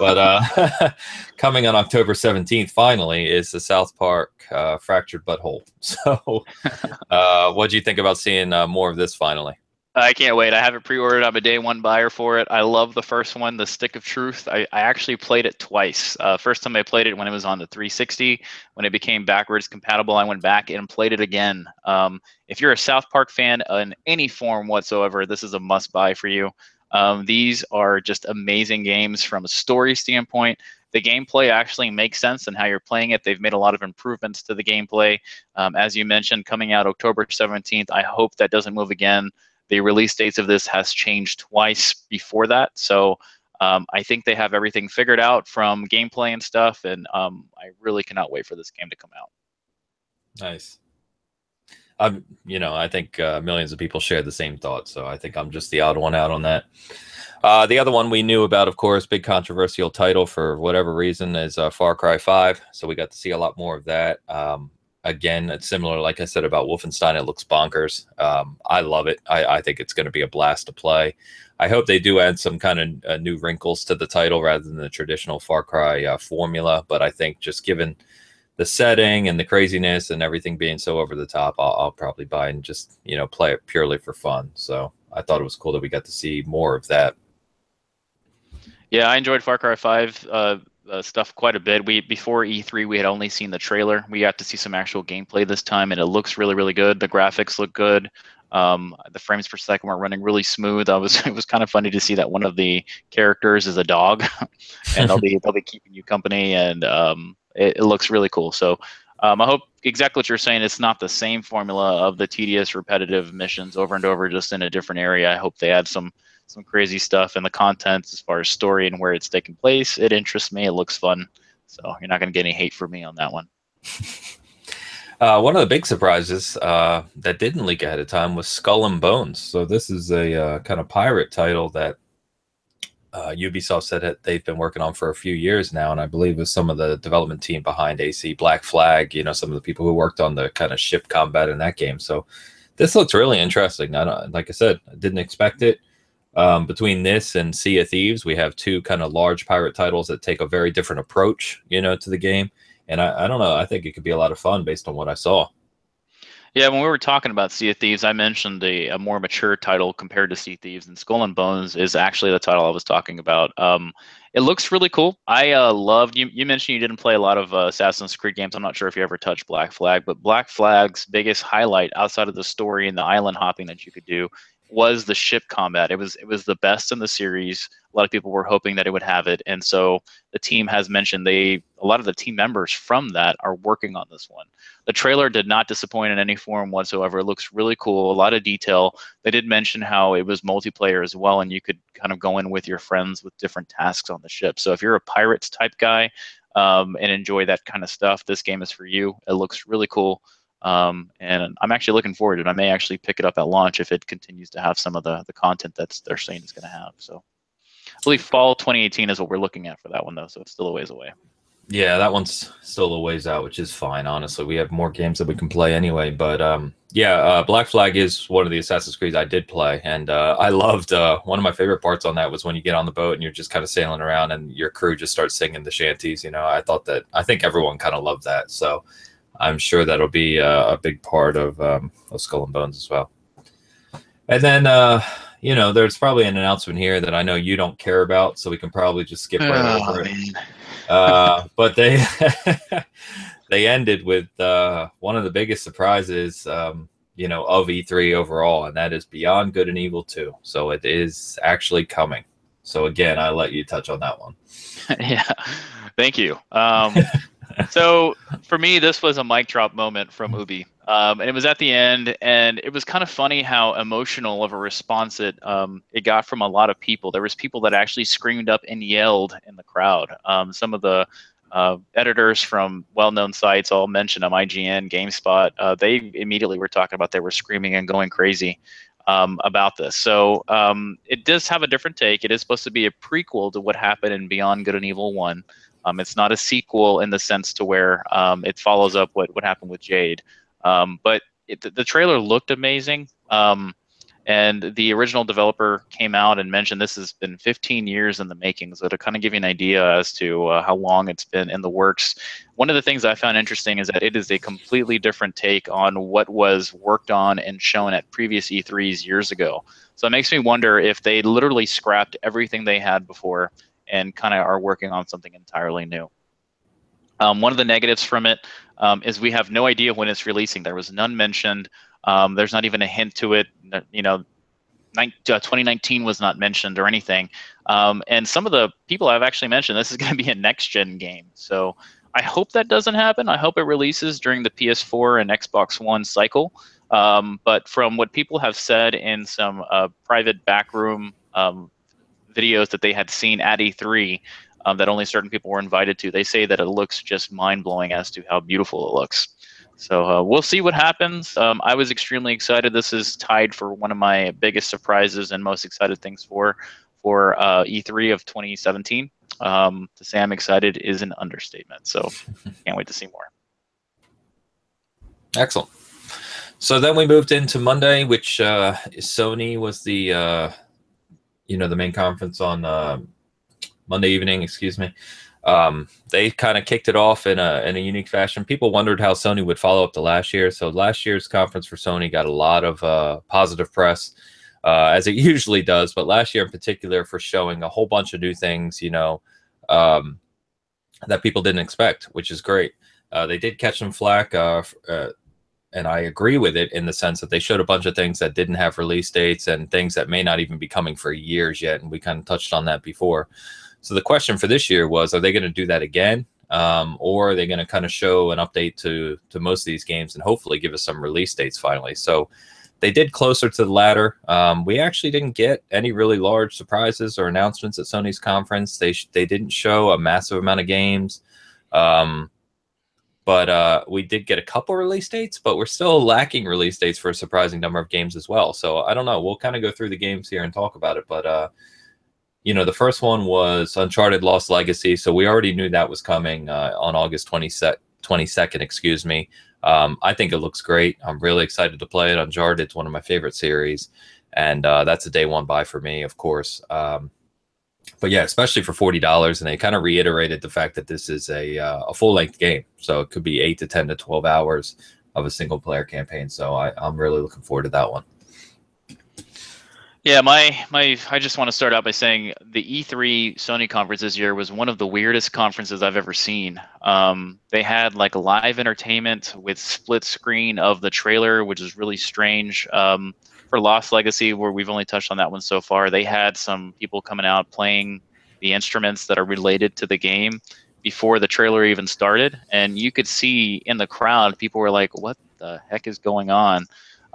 But uh, coming on October seventeenth, finally, is the South Park uh, Fractured Butthole. So uh, what do you think about seeing uh, more of this finally? I can't wait. I have it pre-ordered. I'm a day one buyer for it. I love the first one, The Stick of Truth. I, I actually played it twice. Uh, first time I played it when it was on the three sixty. When it became backwards compatible, I went back and played it again. Um, if you're a South Park fan in any form whatsoever, this is a must buy for you. Um, these are just amazing games from a story standpoint. The gameplay actually makes sense in how you're playing it. They've made a lot of improvements to the gameplay. Um, as you mentioned, coming out October seventeenth, I hope that doesn't move again. The release dates of this has changed twice before that, so um, I think they have everything figured out from gameplay and stuff, and um, I really cannot wait for this game to come out. Nice. Um, you know, I think uh, millions of people share the same thought, so I think I'm just the odd one out on that. Uh, the other one we knew about, of course, big controversial title for whatever reason, is uh, Far Cry five, so we got to see a lot more of that. Um, Again, it's similar, like I said, about Wolfenstein. It looks bonkers. Um, I love it. I, I think it's going to be a blast to play. I hope they do add some kind of uh, new wrinkles to the title rather than the traditional Far Cry uh, formula. But I think just given the setting and the craziness and everything being so over the top, I'll, I'll probably buy and just, you know, play it purely for fun. So I thought it was cool that we got to see more of that. Yeah, I enjoyed Far Cry five. Uh... Uh, stuff quite a bit. We before E three we had only seen the trailer. We got to see some actual gameplay this time, and it looks really, really good. The graphics look good. Um, the frames per second were running really smooth. I was it was kind of funny to see that one of the characters is a dog, and they'll be they'll be keeping you company, and um, it, it looks really cool. So um, I hope exactly what you're saying. It's not the same formula of the tedious, repetitive missions over and over, just in a different area. I hope they add some. Some crazy stuff, and the content as far as story and where it's taking place, it interests me. It looks fun, so you're not going to get any hate from me on that one. uh, one of the big surprises uh, that didn't leak ahead of time was Skull and Bones. So this is a uh, kind of pirate title that uh, Ubisoft said that they've been working on for a few years now, and I believe with some of the development team behind A C Black Flag, you know, some of the people who worked on the kind of ship combat in that game. So this looks really interesting. I don't, like I said, I didn't expect it. Um, between this and Sea of Thieves, we have two kind of large pirate titles that take a very different approach, you know, to the game. And I, I don't know, I think it could be a lot of fun based on what I saw. Yeah, when we were talking about Sea of Thieves, I mentioned a, a more mature title compared to Sea of Thieves, and Skull and Bones is actually the title I was talking about. Um, it looks really cool. I uh, loved, you, you mentioned you didn't play a lot of uh, Assassin's Creed games. I'm not sure if you ever touched Black Flag, but Black Flag's biggest highlight outside of the story and the island hopping that you could do was the ship combat. It was it was the best in the series. A lot of people were hoping that it would have it, and so the team has mentioned they a lot of the team members from that are working on this one. The trailer did not disappoint in any form whatsoever. It looks really cool, a lot of detail. They did mention how it was multiplayer as well, and you could kind of go in with your friends with different tasks on the ship. So if you're a pirates type guy um, and enjoy that kind of stuff, this game is for you. It looks really cool. Um, and I'm actually looking forward to it. I may actually pick it up at launch if it continues to have some of the, the content that's they're saying it's going to have. So I believe fall twenty eighteen is what we're looking at for that one, though, so it's still a ways away. Yeah, that one's still a ways out, which is fine, honestly. We have more games that we can play anyway. But, um, yeah, uh, Black Flag is one of the Assassin's Creed I did play, and uh, I loved uh, one of my favorite parts on that was when you get on the boat and you're just kind of sailing around and your crew just starts singing the shanties. You know, I thought that I think everyone kind of loved that, so I'm sure that'll be uh, a big part of, um, of Skull and Bones as well. And then, uh, you know, there's probably an announcement here that I know you don't care about, so we can probably just skip right oh, over it. Uh, but they they ended with uh, one of the biggest surprises, um, you know, of E three overall, and that is Beyond Good and Evil two. So it is actually coming. So again, I let you touch on that one. Yeah, thank you. Um, so for me, this was a mic drop moment from Ubi, um, and it was at the end, and it was kind of funny how emotional of a response it um, it got from a lot of people. There was people that actually screamed up and yelled in the crowd. Um, some of the uh, editors from well-known sites, I'll mention them, I G N, GameSpot, uh, they immediately were talking about they were screaming and going crazy um, about this. So um, it does have a different take. It is supposed to be a prequel to what happened in Beyond Good and Evil one. Um, it's not a sequel in the sense to where um, it follows up what, what happened with Jade. Um, but it, the trailer looked amazing. Um, and the original developer came out and mentioned this has been fifteen years in the making. So to kind of give you an idea as to uh, how long it's been in the works. One of the things I found interesting is that it is a completely different take on what was worked on and shown at previous E threes years ago. So it makes me wonder if they literally scrapped everything they had before and kind of are working on something entirely new. Um, one of the negatives from it um, is we have no idea when it's releasing. There was none mentioned. Um, there's not even a hint to it. You know, twenty nineteen was not mentioned or anything. Um, and some of the people I've actually mentioned, this is going to be a next-gen game. So I hope that doesn't happen. I hope it releases during the P S four and Xbox One cycle. Um, but from what people have said in some uh, private backroom um, videos that they had seen at E three um, that only certain people were invited to, they say that it looks just mind-blowing as to how beautiful it looks. So uh, we'll see what happens. Um, I was extremely excited. This is tied for one of my biggest surprises and most excited things for for uh, E three of twenty seventeen. Um, to say I'm excited is an understatement. So can't wait to see more. Excellent. So then we moved into Monday, which uh, Sony was the... Uh, you know, the main conference on uh, Monday evening, excuse me. Um, they kind of kicked it off in a, in a unique fashion. People wondered how Sony would follow up to last year. So last year's conference for Sony got a lot of uh, positive press, uh, as it usually does, but last year in particular for showing a whole bunch of new things, you know, um, that people didn't expect, which is great. Uh, they did catch some flack, uh, uh, and I agree with it in the sense that they showed a bunch of things that didn't have release dates and things that may not even be coming for years yet. And we kind of touched on that before. So the question for this year was, are they going to do that again? Um, or are they going to kind of show an update to, to most of these games and hopefully give us some release dates finally? So they did closer to the latter. Um, we actually didn't get any really large surprises or announcements at Sony's conference. They, sh they didn't show a massive amount of games. Um, But uh, we did get a couple release dates, but we're still lacking release dates for a surprising number of games as well. So I don't know. We'll kind of go through the games here and talk about it. But, uh, you know, the first one was Uncharted Lost Legacy. So we already knew that was coming uh, on August twenty-second, excuse me. Um, I think it looks great. I'm really excited to play it. Uncharted, it's one of my favorite series. And uh, that's a day one buy for me, of course. Um, but yeah, especially for forty dollars. And they kind of reiterated the fact that this is a, uh, a full length game. So it could be eight to ten to twelve hours of a single player campaign. So I, I'm really looking forward to that one. Yeah, my my I just want to start out by saying the E three Sony conference this year was one of the weirdest conferences I've ever seen. Um, they had like live entertainment with split screen of the trailer, which is really strange. Um, for Lost Legacy, where we've only touched on that one so far, they had some people coming out playing the instruments that are related to the game before the trailer even started. And you could see in the crowd, people were like, what the heck is going on?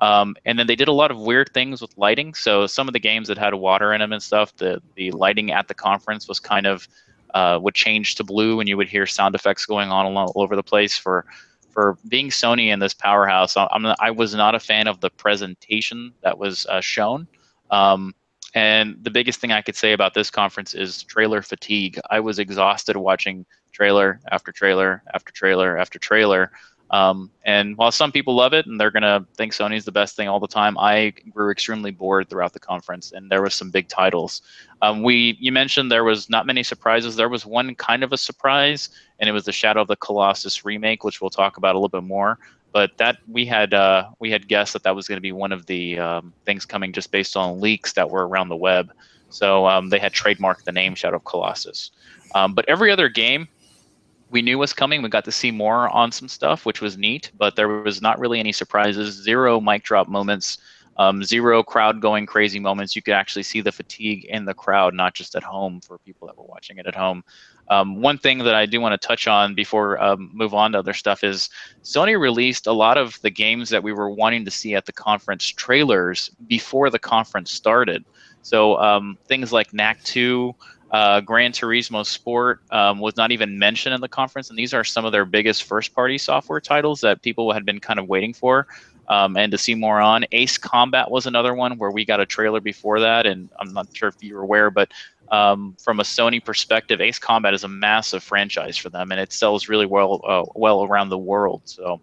Um, and then they did a lot of weird things with lighting. So some of the games that had water in them and stuff, the, the lighting at the conference was kind of uh, would change to blue, and you would hear sound effects going on all over the place. For for being Sony in this powerhouse, I'm not, I was not a fan of the presentation that was uh, shown. Um, and the biggest thing I could say about this conference is trailer fatigue. I was exhausted watching trailer after trailer after trailer after trailer. Um, and while some people love it and they're going to think Sony's the best thing all the time, I grew extremely bored throughout the conference, and there was some big titles. Um, we, you mentioned there was not many surprises. There was one kind of a surprise, and it was the Shadow of the Colossus remake, which we'll talk about a little bit more. But that we had uh, we had guessed that that was going to be one of the um, things coming just based on leaks that were around the web. So um, they had trademarked the name Shadow of Colossus. Um, but every other game we knew was coming. We got to see more on some stuff, which was neat, but there was not really any surprises, zero mic drop moments, um, zero crowd going crazy moments. You could actually see the fatigue in the crowd, not just at home for people that were watching it at home. Um, one thing that I do want to touch on before um, move on to other stuff is Sony released a lot of the games that we were wanting to see at the conference trailers before the conference started. So um, things like Knack two, Uh, Gran Turismo Sport um, was not even mentioned in the conference, and these are some of their biggest first-party software titles that people had been kind of waiting for um, and to see more on. Ace Combat was another one where we got a trailer before that, and I'm not sure if you were aware, but um, from a Sony perspective, Ace Combat is a massive franchise for them, and it sells really well, uh, well around the world. So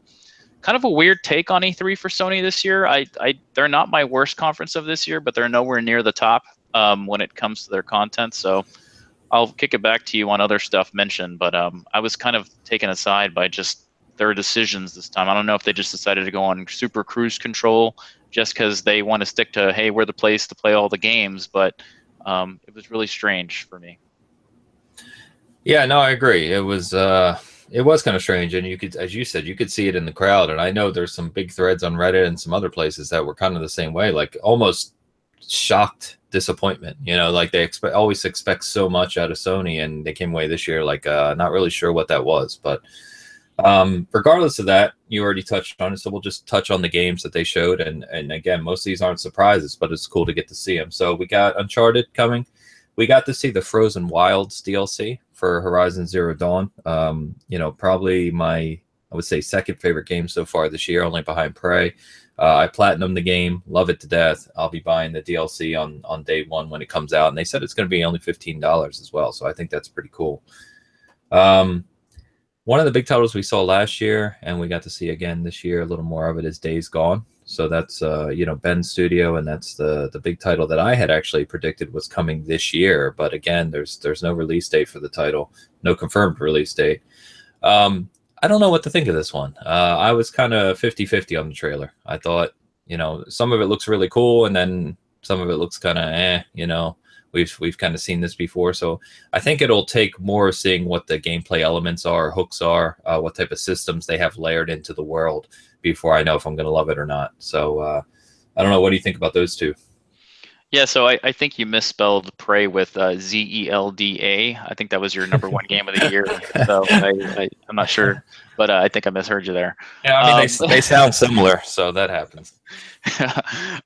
kind of a weird take on E three for Sony this year. I, I, they're not my worst conference of this year, but they're nowhere near the top Um, when it comes to their content. So I'll kick it back to you on other stuff mentioned, but um, I was kind of taken aside by just their decisions this time. I don't know if they just decided to go on super cruise control just because they want to stick to, hey, we're the place to play all the games, but um, it was really strange for me. Yeah, no, I agree. It was uh, it was kind of strange, and you could, as you said, you could see it in the crowd, and I know there's some big threads on Reddit and some other places that were kind of the same way, like almost shocked disappointment, you know, like they expect always expect so much out of Sony, and they came away this year like uh not really sure what that was. But um regardless of that, you already touched on it, so we'll just touch on the games that they showed. And and again, most of these aren't surprises, but it's cool to get to see them. So we got Uncharted coming, we got to see the Frozen Wilds D L C for Horizon Zero Dawn. Um you know, probably my, I would say, second favorite game so far this year, only behind Prey. Uh, I platinumed the game, love it to death. I'll be buying the D L C on, on day one when it comes out. And they said it's going to be only fifteen dollars as well. So I think that's pretty cool. Um, one of the big titles we saw last year, and we got to see again this year, a little more of it, is Days Gone. So that's, uh, you know, Ben's studio, and that's the the big title that I had actually predicted was coming this year. But again, there's, there's no release date for the title, no confirmed release date. Um, I don't know what to think of this one. Uh, I was kind of fifty fifty on the trailer. I thought, you know, some of it looks really cool, and then some of it looks kind of, eh, you know, we've we've kind of seen this before. So I think it'll take more seeing what the gameplay elements are, hooks are, uh, what type of systems they have layered into the world before I know if I'm going to love it or not. So uh, I don't know. What do you think about those two? Yeah, so I, I think you misspelled Prey with uh, Z E L D A. I think that was your number one game of the year. So I, I, I'm not sure, but uh, I think I misheard you there. Yeah, I mean, um, they, they sound similar, so that happens.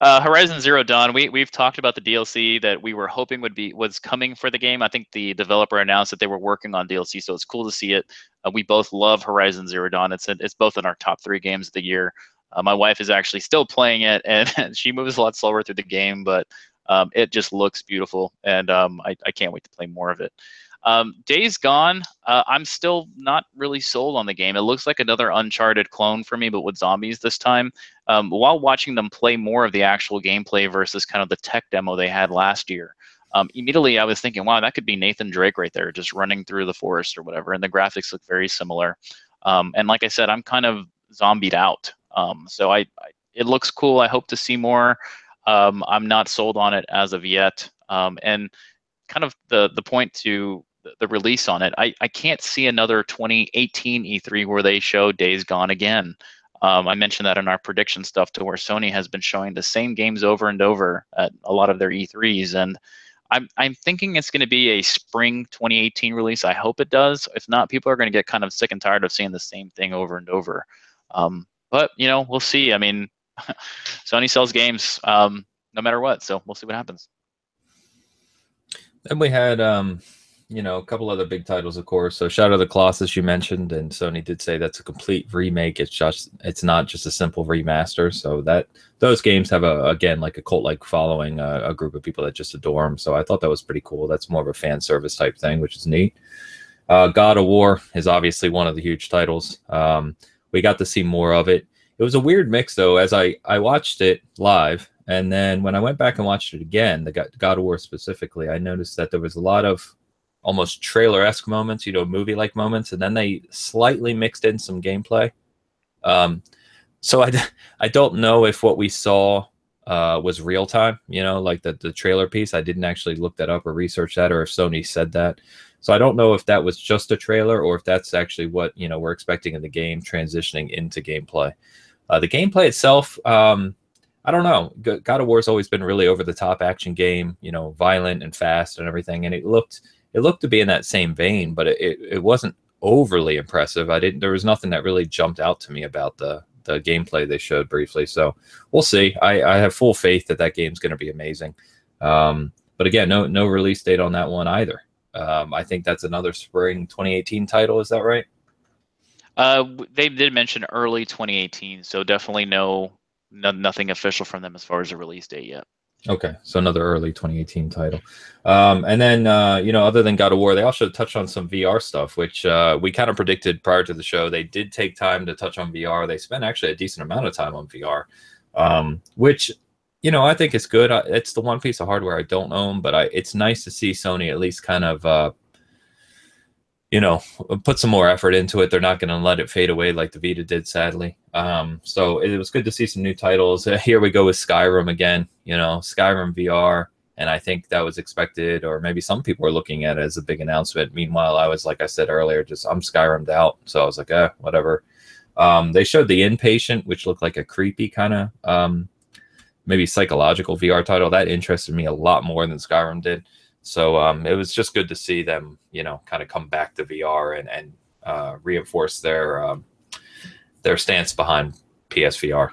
uh, Horizon Zero Dawn, we, we've talked about the D L C that we were hoping would be was coming for the game. I think the developer announced that they were working on D L C, so it's cool to see it. Uh, we both love Horizon Zero Dawn. It's, it's both in our top three games of the year. Uh, my wife is actually still playing it, and she moves a lot slower through the game, but Um, it just looks beautiful, and um, I, I can't wait to play more of it. Um, Days Gone, uh, I'm still not really sold on the game. It looks like another Uncharted clone for me, but with zombies this time. Um, while watching them play more of the actual gameplay versus kind of the tech demo they had last year, um, immediately I was thinking, wow, that could be Nathan Drake right there, just running through the forest or whatever. And the graphics look very similar. Um, and like I said, I'm kind of zombied out. Um, so I, I, it looks cool. I hope to see more. Um, I'm not sold on it as of yet. Um, and kind of the, the point to the release on it, I, I can't see another twenty eighteen E three where they show Days Gone again. Um, I mentioned that in our prediction stuff to where Sony has been showing the same games over and over at a lot of their E threes. And I'm, I'm thinking it's going to be a spring twenty eighteen release. I hope it does. If not, people are going to get kind of sick and tired of seeing the same thing over and over. Um, but, you know, we'll see. I mean, Sony sells games um, no matter what. So we'll see what happens. Then we had, um, you know, a couple other big titles, of course. So Shadow of the Colossus, you mentioned, and Sony did say that's a complete remake. It's just, it's not just a simple remaster. So that those games have a, again, like a cult-like following, uh, a group of people that just adore them. So I thought that was pretty cool. That's more of a fan service type thing, which is neat. Uh, God of War is obviously one of the huge titles. Um, we got to see more of it. It was a weird mix, though, as I, I watched it live. And then when I went back and watched it again, the God of War specifically, I noticed that there was a lot of almost trailer-esque moments, you know, movie-like moments, and then they slightly mixed in some gameplay. Um, so I, I don't know if what we saw uh, was real-time, you know, like the, the trailer piece. I didn't actually look that up or research that or if Sony said that. So I don't know if that was just a trailer or if that's actually what, you know, we're expecting in the game transitioning into gameplay. Uh, the gameplay itself... Um, I don't know. God of War's always been really over-the-top action game, you know, violent and fast and everything. And it looked, it looked to be in that same vein, but it, it wasn't overly impressive. I didn't. There was nothing that really jumped out to me about the the gameplay they showed briefly. So we'll see. I, I have full faith that that game's going to be amazing. Um, but again, no no release date on that one either. Um, I think that's another spring twenty eighteen title. Is that right? Uh, they did mention early twenty eighteen, so definitely no. No, nothing official from them as far as a release date yet. Okay, so another early twenty eighteen title. Um, and then, uh, you know, other than God of War, they also touched on some V R stuff, which uh, we kind of predicted prior to the show. They did take time to touch on V R. They spent actually a decent amount of time on V R, um, which, you know, I think is good. It's the one piece of hardware I don't own, but I, it's nice to see Sony at least kind of... Uh, you know, put some more effort into it. They're not going to let it fade away like the Vita did, sadly. Um, so it was good to see some new titles. Uh, here we go with Skyrim again, you know, Skyrim V R. And I think that was expected, or maybe some people were looking at it as a big announcement. Meanwhile, I was, like I said earlier, just I'm Skyrim'd out. So I was like, eh, whatever. Um, they showed The Inpatient, which looked like a creepy kind of um, maybe psychological V R title. That interested me a lot more than Skyrim did. So um, it was just good to see them, you know, kind of come back to V R and, and uh, reinforce their um, their stance behind P S V R.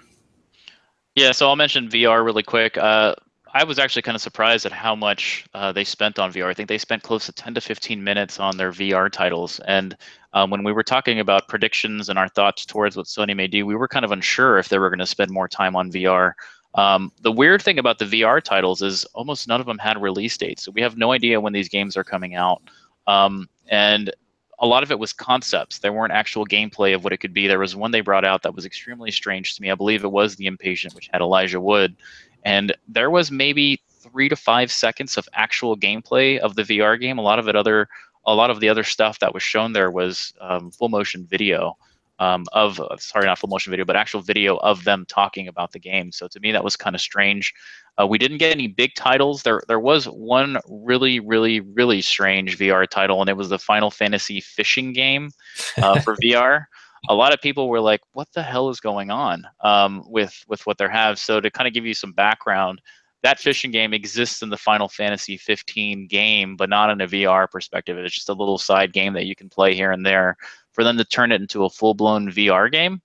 Yeah, so I'll mention V R really quick. Uh, I was actually kind of surprised at how much uh, they spent on V R. I think they spent close to ten to fifteen minutes on their V R titles. And um, when we were talking about predictions and our thoughts towards what Sony may do, we were kind of unsure if they were going to spend more time on V R. Um, the weird thing about the V R titles is almost none of them had release dates. So we have no idea when these games are coming out. Um, and a lot of it was concepts. There weren't actual gameplay of what it could be. There was one they brought out that was extremely strange to me. I believe it was The Impatient, which had Elijah Wood. And there was maybe three to five seconds of actual gameplay of the V R game. A lot of it other, a lot of the other stuff that was shown there was um, full motion video. Um, of, sorry, not full motion video, but actual video of them talking about the game. So to me, that was kind of strange. Uh, we didn't get any big titles. There there was one really, really, really strange V R title, and it was the Final Fantasy fishing game uh, for V R. A lot of people were like, what the hell is going on um, with, with what they have? So to kind of give you some background, that fishing game exists in the Final Fantasy fifteen game, but not in a V R perspective. It's just a little side game that you can play here and there. For them to turn it into a full-blown V R game,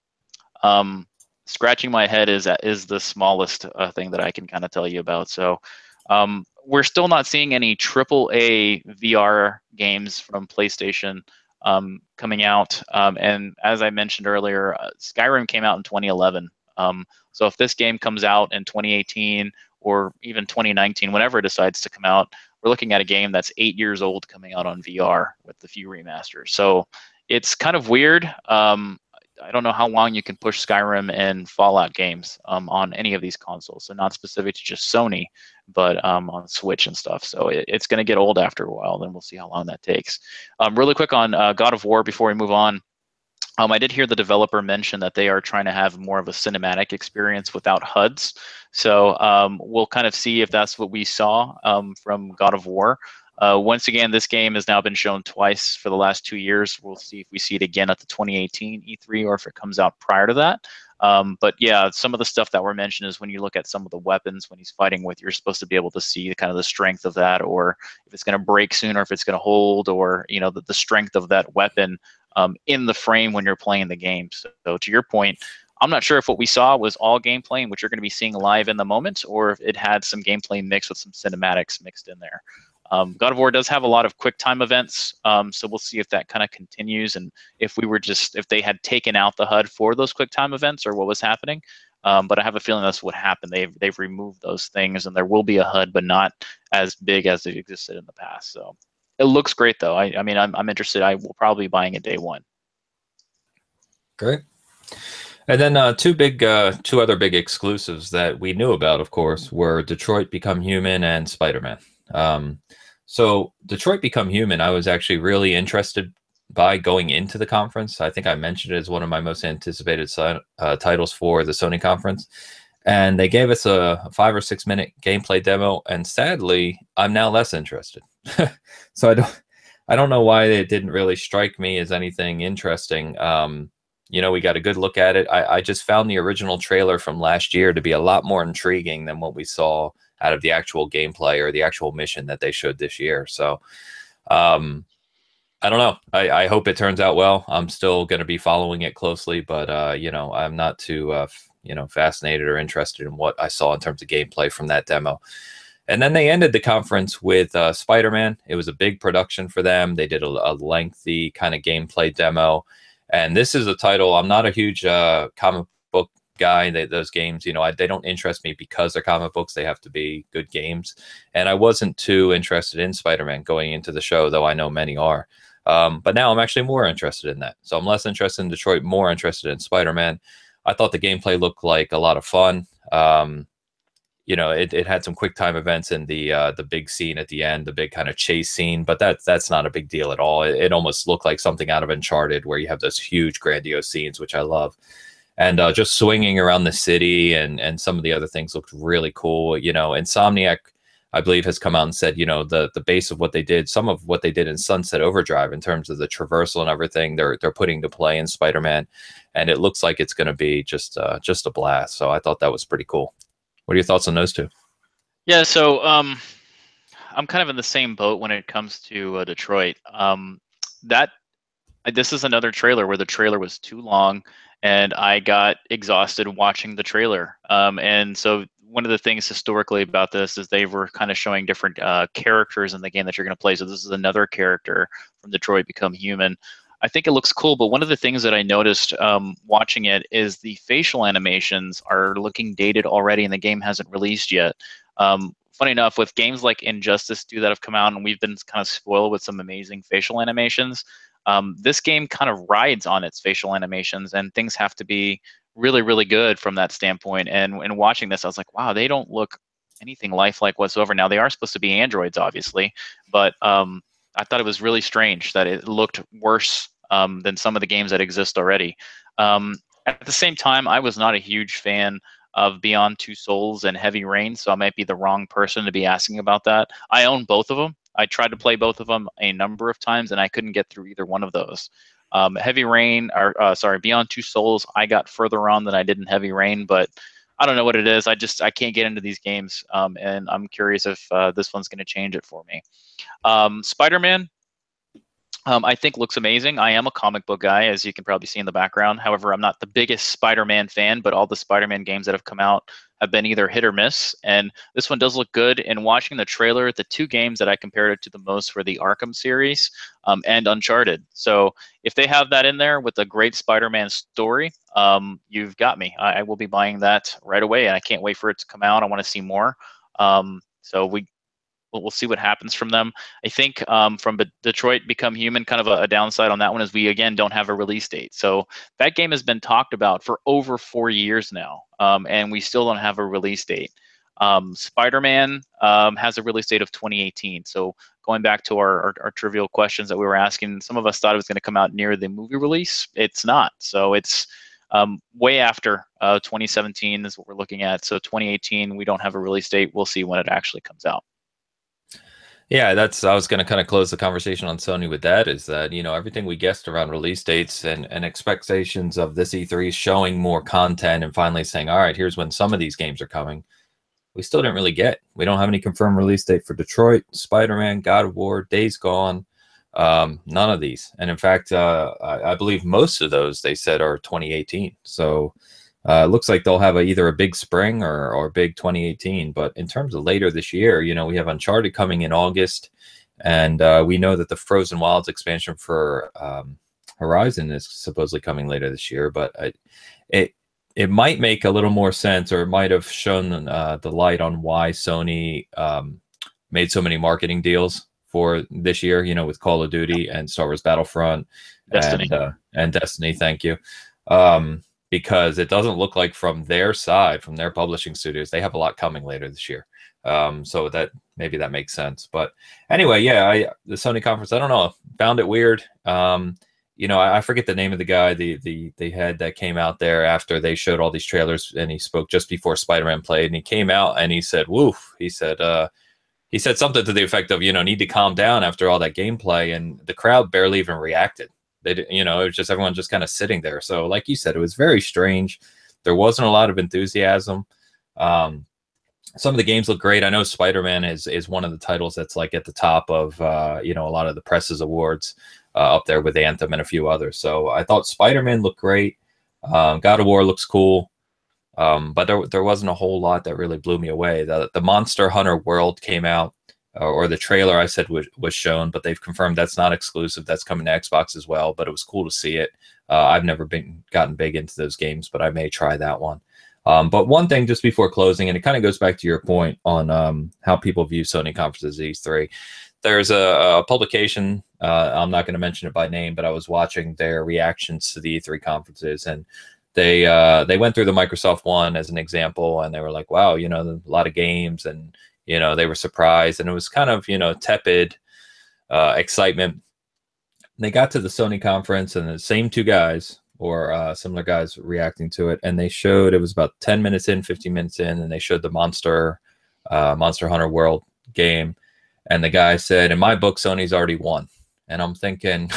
um, scratching my head is is the smallest uh, thing that I can kind of tell you about. So um, we're still not seeing any triple A V R games from PlayStation um, coming out. Um, and as I mentioned earlier, uh, Skyrim came out in twenty eleven. Um, so if this game comes out in twenty eighteen or even twenty nineteen, whenever it decides to come out, we're looking at a game that's eight years old coming out on V R with the few remasters. So it's kind of weird. Um, I don't know how long you can push Skyrim and Fallout games um, on any of these consoles. So not specific to just Sony, but um, on Switch and stuff. So it, it's going to get old after a while. Then we'll see how long that takes. Um, really quick on uh, God of War before we move on. Um, I did hear the developer mention that they are trying to have more of a cinematic experience without H U Ds. So um, we'll kind of see if that's what we saw um, from God of War. Uh, once again, this game has now been shown twice for the last two years. We'll see if we see it again at the twenty eighteen E three or if it comes out prior to that. Um, but yeah, some of the stuff that were mentioned is when you look at some of the weapons when he's fighting with, you're supposed to be able to see the kind of the strength of that, or if it's going to break soon, or if it's going to hold, or you know the, the strength of that weapon um, in the frame when you're playing the game. So, so to your point, I'm not sure if what we saw was all gameplay, which you're going to be seeing live in the moment, or if it had some gameplay mixed with some cinematics mixed in there. Um, God of War does have a lot of quick time events, um, so we'll see if that kind of continues, and if we were just if they had taken out the H U D for those quick time events or what was happening. Um, but I have a feeling that's what happened. They've they've removed those things, and there will be a H U D, but not as big as it existed in the past. So it looks great, though. I, I mean, I'm I'm interested. I will probably be buying it day one. Great. And then uh, two big uh, two other big exclusives that we knew about, of course, were Detroit: Become Human and Spider-Man. Um, So Detroit Become Human, I was actually really interested by going into the conference. I think I mentioned it as one of my most anticipated uh, titles for the Sony conference. And they gave us a five or six minute gameplay demo. And sadly, I'm now less interested. So I don't, I don't know why it didn't really strike me as anything interesting. Um, you know, we got a good look at it. I, I just found the original trailer from last year to be a lot more intriguing than what we saw out of the actual gameplay or the actual mission that they showed this year. So um, I don't know. I, I hope it turns out well. I'm still going to be following it closely, but uh, you know, I'm not too uh, you know fascinated or interested in what I saw in terms of gameplay from that demo. And then they ended the conference with uh, Spider-Man. It was a big production for them. They did a, a lengthy kind of gameplay demo, and this is a title. I'm not a huge uh, comic book guy. They, those games, you know, I, they don't interest me because they're comic books. They have to be good games. And I wasn't too interested in Spider-Man going into the show, though I know many are. Um, but now I'm actually more interested in that. So I'm less interested in Detroit, more interested in Spider-Man. I thought the gameplay looked like a lot of fun. Um, you know, it, it had some quick time events in the uh, the big scene at the end, the big kind of chase scene. But that, that's not a big deal at all. It, it almost looked like something out of Uncharted where you have those huge, grandiose scenes, which I love. And uh, just swinging around the city and, and some of the other things looked really cool. You know, Insomniac, I believe, has come out and said, you know, the, the base of what they did, some of what they did in Sunset Overdrive in terms of the traversal and everything, they're they're putting to play in Spider-Man. And it looks like it's going to be just uh, just a blast. So I thought that was pretty cool. What are your thoughts on those two? Yeah, so um, I'm kind of in the same boat when it comes to uh, Detroit. Um, that this is another trailer where the trailer was too long. And I got exhausted watching the trailer. Um, and so one of the things historically about this is they were kind of showing different uh, characters in the game that you're going to play. So this is another character from Detroit Become Human. I think it looks cool, but one of the things that I noticed um, watching it is the facial animations are looking dated already, and the game hasn't released yet. Um, Funny enough, with games like Injustice two that have come out, and we've been kind of spoiled with some amazing facial animations, um, this game kind of rides on its facial animations, and things have to be really, really good from that standpoint. And in watching this, I was like, wow, they don't look anything lifelike whatsoever. Now, they are supposed to be androids, obviously, but um, I thought it was really strange that it looked worse um, than some of the games that exist already. Um, at the same time, I was not a huge fan of Beyond Two Souls and Heavy Rain, so I might be the wrong person to be asking about that. I own both of them. I tried to play both of them a number of times, and I couldn't get through either one of those. Um, Heavy Rain, or uh, sorry, Beyond Two Souls, I got further on than I did in Heavy Rain, but I don't know what it is. I just I can't get into these games, um, and I'm curious if uh, this one's going to change it for me. Um, Spider-Man, Um, I think looks amazing. I am a comic book guy, as you can probably see in the background. However, I'm not the biggest Spider-Man fan, but all the Spider-Man games that have come out have been either hit or miss. And this one does look good. And watching the trailer, the two games that I compared it to the most were the Arkham series um, and Uncharted. So if they have that in there with a great Spider-Man story, um, you've got me. I, I will be buying that right away, and I can't wait for it to come out. I want to see more. Um, so we We'll, we'll see what happens from them. I think um, from Be- Detroit Become Human, kind of a, a downside on that one is we, again, don't have a release date. So that game has been talked about for over four years now, um, and we still don't have a release date. Um, Spider-Man um, has a release date of twenty eighteen. So going back to our, our, our trivial questions that we were asking, some of us thought it was going to come out near the movie release. It's not. So it's um, way after uh, twenty seventeen is what we're looking at. So twenty eighteen, we don't have a release date. We'll see when it actually comes out. Yeah, that's. I was going to kind of close the conversation on Sony with that. Is that you know everything we guessed around release dates and, and expectations of this E three showing more content and finally saying, all right, here's when some of these games are coming. We still didn't really get. We don't have any confirmed release date for Detroit, Spider-Man, God of War, Days Gone, um, none of these. And in fact, uh, I, I believe most of those they said are twenty eighteen. So uh, it looks like they'll have a, either a big spring or or big twenty eighteen. But in terms of later this year, you know, we have Uncharted coming in August, and uh, we know that the Frozen Wilds expansion for um, Horizon is supposedly coming later this year. But I, it. It might make a little more sense, or it might have shown uh, the light on why Sony um, made so many marketing deals for this year, you know, with Call of Duty and Star Wars Battlefront Destiny. And, uh, and Destiny. Thank you. Um, because it doesn't look like from their side, from their publishing studios, they have a lot coming later this year. Um, so that maybe that makes sense. But anyway, yeah, I, the Sony conference, I don't know, found it weird. Um, You know, I forget the name of the guy, the the the head that came out there after they showed all these trailers, and he spoke just before Spider-Man played, and he came out and he said, "Woof," he said, uh, he said something to the effect of, you know, need to calm down after all that gameplay, and the crowd barely even reacted. They didn't, you know, it was just everyone just kind of sitting there. So, like you said, it was very strange. There wasn't a lot of enthusiasm. Um, some of the games look great. I know Spider-Man is is one of the titles that's like at the top of uh, you know, a lot of the press's awards. Uh, up there with Anthem and a few others. So I thought Spider-Man looked great. Um, God of War looks cool. Um, but there there wasn't a whole lot that really blew me away. The, the Monster Hunter World came out, uh, or the trailer I said was, was shown, but they've confirmed that's not exclusive. That's coming to Xbox as well, but it was cool to see it. Uh, I've never been gotten big into those games, but I may try that one. Um, but one thing just before closing, and it kind of goes back to your point on um, how people view Sony conferences E three. There's a, a publication, uh, I'm not going to mention it by name, but I was watching their reactions to the E three conferences, and they uh, they went through the Microsoft one as an example, and they were like, wow, you know, a lot of games, and, you know, they were surprised, and it was kind of, you know, tepid uh, excitement. They got to the Sony conference, and the same two guys, or uh, similar guys reacting to it, and they showed, it was about ten minutes in, fifteen minutes in, and they showed the Monster, uh, Monster Hunter World game. And the guy said, in my book, Sony's already won. And I'm thinking,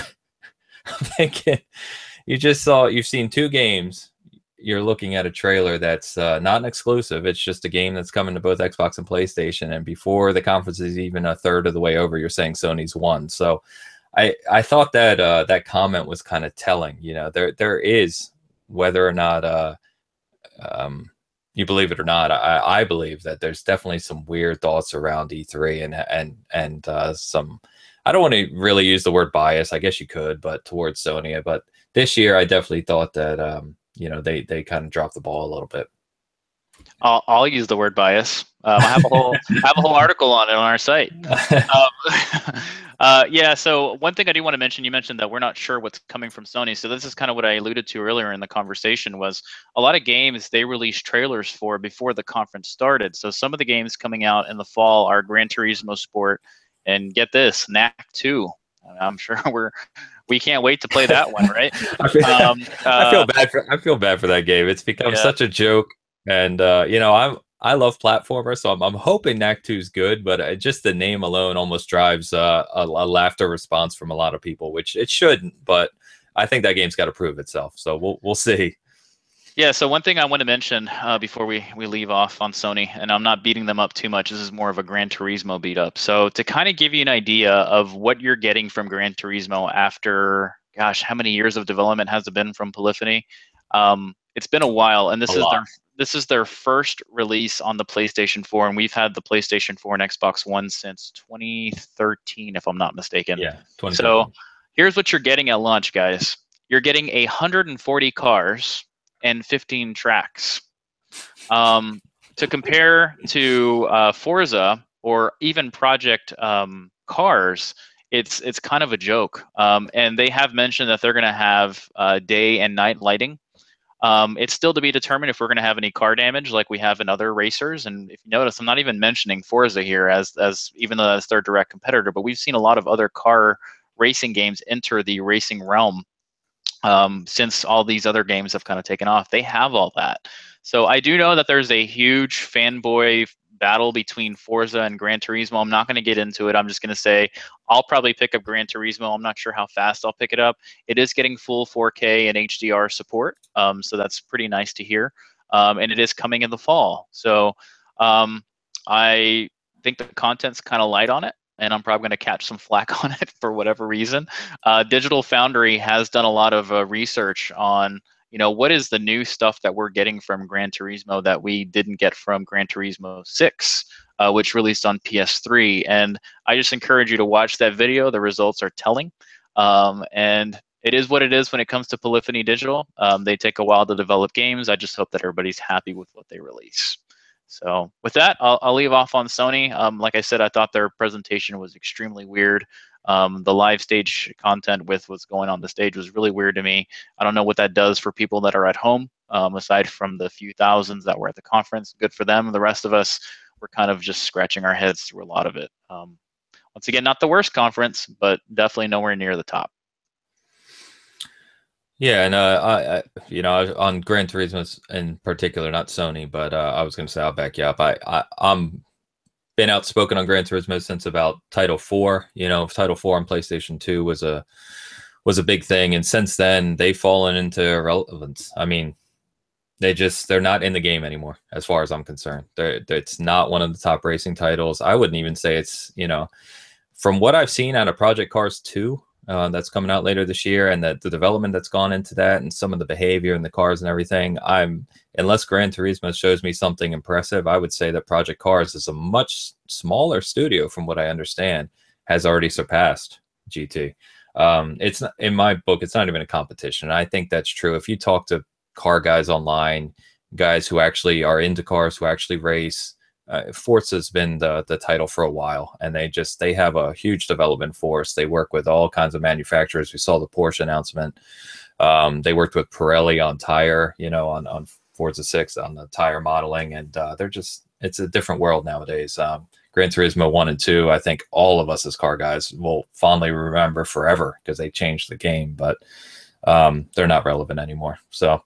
I'm thinking, you just saw, you've seen two games. You're looking at a trailer that's uh, not an exclusive. It's just a game that's coming to both Xbox and PlayStation. And before the conference is even a third of the way over, you're saying Sony's won. So I, I thought that uh, that comment was kind of telling. You know, there there is, whether or not uh, um. you believe it or not, I, I believe that there's definitely some weird thoughts around E three, and and and uh, some, I don't want to really use the word bias, I guess you could, but towards Sony. But this year, I definitely thought that um, you know they they kind of dropped the ball a little bit. I'll, I'll use the word bias. Um, I have a whole I have a whole article on it on our site. Um, Uh, yeah, so one thing I do want to mention, you mentioned that we're not sure what's coming from Sony. So this is kind of what I alluded to earlier in the conversation, was a lot of games they released trailers for before the conference started. So some of the games coming out in the fall are Gran Turismo Sport and, get this, Knack two. I'm sure we're we can't wait to play that one, right? I, feel, um, uh, I feel bad for I feel bad for that game. It's become yeah. such a joke, and uh, you know I'm. I love platformers, so I'm, I'm hoping Knack two is good, but uh, just the name alone almost drives uh, a, a laughter response from a lot of people, which it shouldn't, but I think that game's got to prove itself, so we'll we'll see. Yeah, so one thing I want to mention uh, before we, we leave off on Sony, and I'm not beating them up too much, this is more of a Gran Turismo beat up. So to kind of give you an idea of what you're getting from Gran Turismo after, gosh, how many years of development has it been from Polyphony? Um, it's been a while, and this a is lot. their... This is their first release on the PlayStation four, and we've had the PlayStation four and Xbox One since twenty thirteen, if I'm not mistaken. Yeah. So here's what you're getting at launch, guys. You're getting one hundred forty cars and fifteen tracks. Um, to compare to uh, Forza, or even Project um, Cars, it's it's kind of a joke. Um, and they have mentioned that they're going to have uh, day and night lighting. Um, it's still to be determined if we're going to have any car damage like we have in other racers. And if you notice, I'm not even mentioning Forza here, as as even though that's their direct competitor. But we've seen a lot of other car racing games enter the racing realm um, since all these other games have kind of taken off. They have all that. So I do know that there's a huge fanboy battle between Forza and Gran Turismo. I'm not going to get into it. I'm just going to say I'll probably pick up Gran Turismo. I'm not sure how fast I'll pick it up. It is getting full four K and H D R support, um, so that's pretty nice to hear. Um, and it is coming in the fall. So um, I think the content's kind of light on it, and I'm probably going to catch some flack on it for whatever reason. Uh, Digital Foundry has done a lot of uh, research on, you know, what is the new stuff that we're getting from Gran Turismo that we didn't get from Gran Turismo six, uh, which released on P S three. And I just encourage you to watch that video. The results are telling. Um, and it is what it is when it comes to Polyphony Digital. Um, they take a while to develop games. I just hope that everybody's happy with what they release. So with that, I'll, I'll leave off on Sony. Um, like I said, I thought their presentation was extremely weird. Um, the live stage content with what's going on the stage was really weird to me. I don't know what that does for people that are at home, um, aside from the few thousands that were at the conference. Good for them. The rest of us were kind of just scratching our heads through a lot of it. Um, once again, not the worst conference, but definitely nowhere near the top. Yeah, and uh, I, I, you know, on Gran Turismo in particular, not Sony, but uh, I was going to say I'll back you up. I, I, I'm been outspoken on Gran Turismo since about Title Four. You know, Title Four on PlayStation Two was a was a big thing, and since then they've fallen into irrelevance. I mean, they just they're not in the game anymore, as far as I'm concerned. They're, they're it's not one of the top racing titles. I wouldn't even say it's, you know, from what I've seen out of Project Cars Two. Uh, that's coming out later this year, and the, the development that's gone into that, and some of the behavior and the cars and everything. I'm unless Gran Turismo shows me something impressive, I would say that Project Cars is a much smaller studio, from what I understand, has already surpassed G T. Um, it's not, in my book, it's not even a competition. I think that's true. If you talk to car guys online, guys who actually are into cars, who actually race. Uh, Forza's been the the title for a while, and they just they have a huge development force. They work with all kinds of manufacturers. We saw the Porsche announcement. Um, they worked with Pirelli on tire, you know, on on Forza six on the tire modeling, and uh, they're just it's a different world nowadays. Um, Gran Turismo one and two, I think all of us as car guys will fondly remember forever because they changed the game, but um, they're not relevant anymore. So.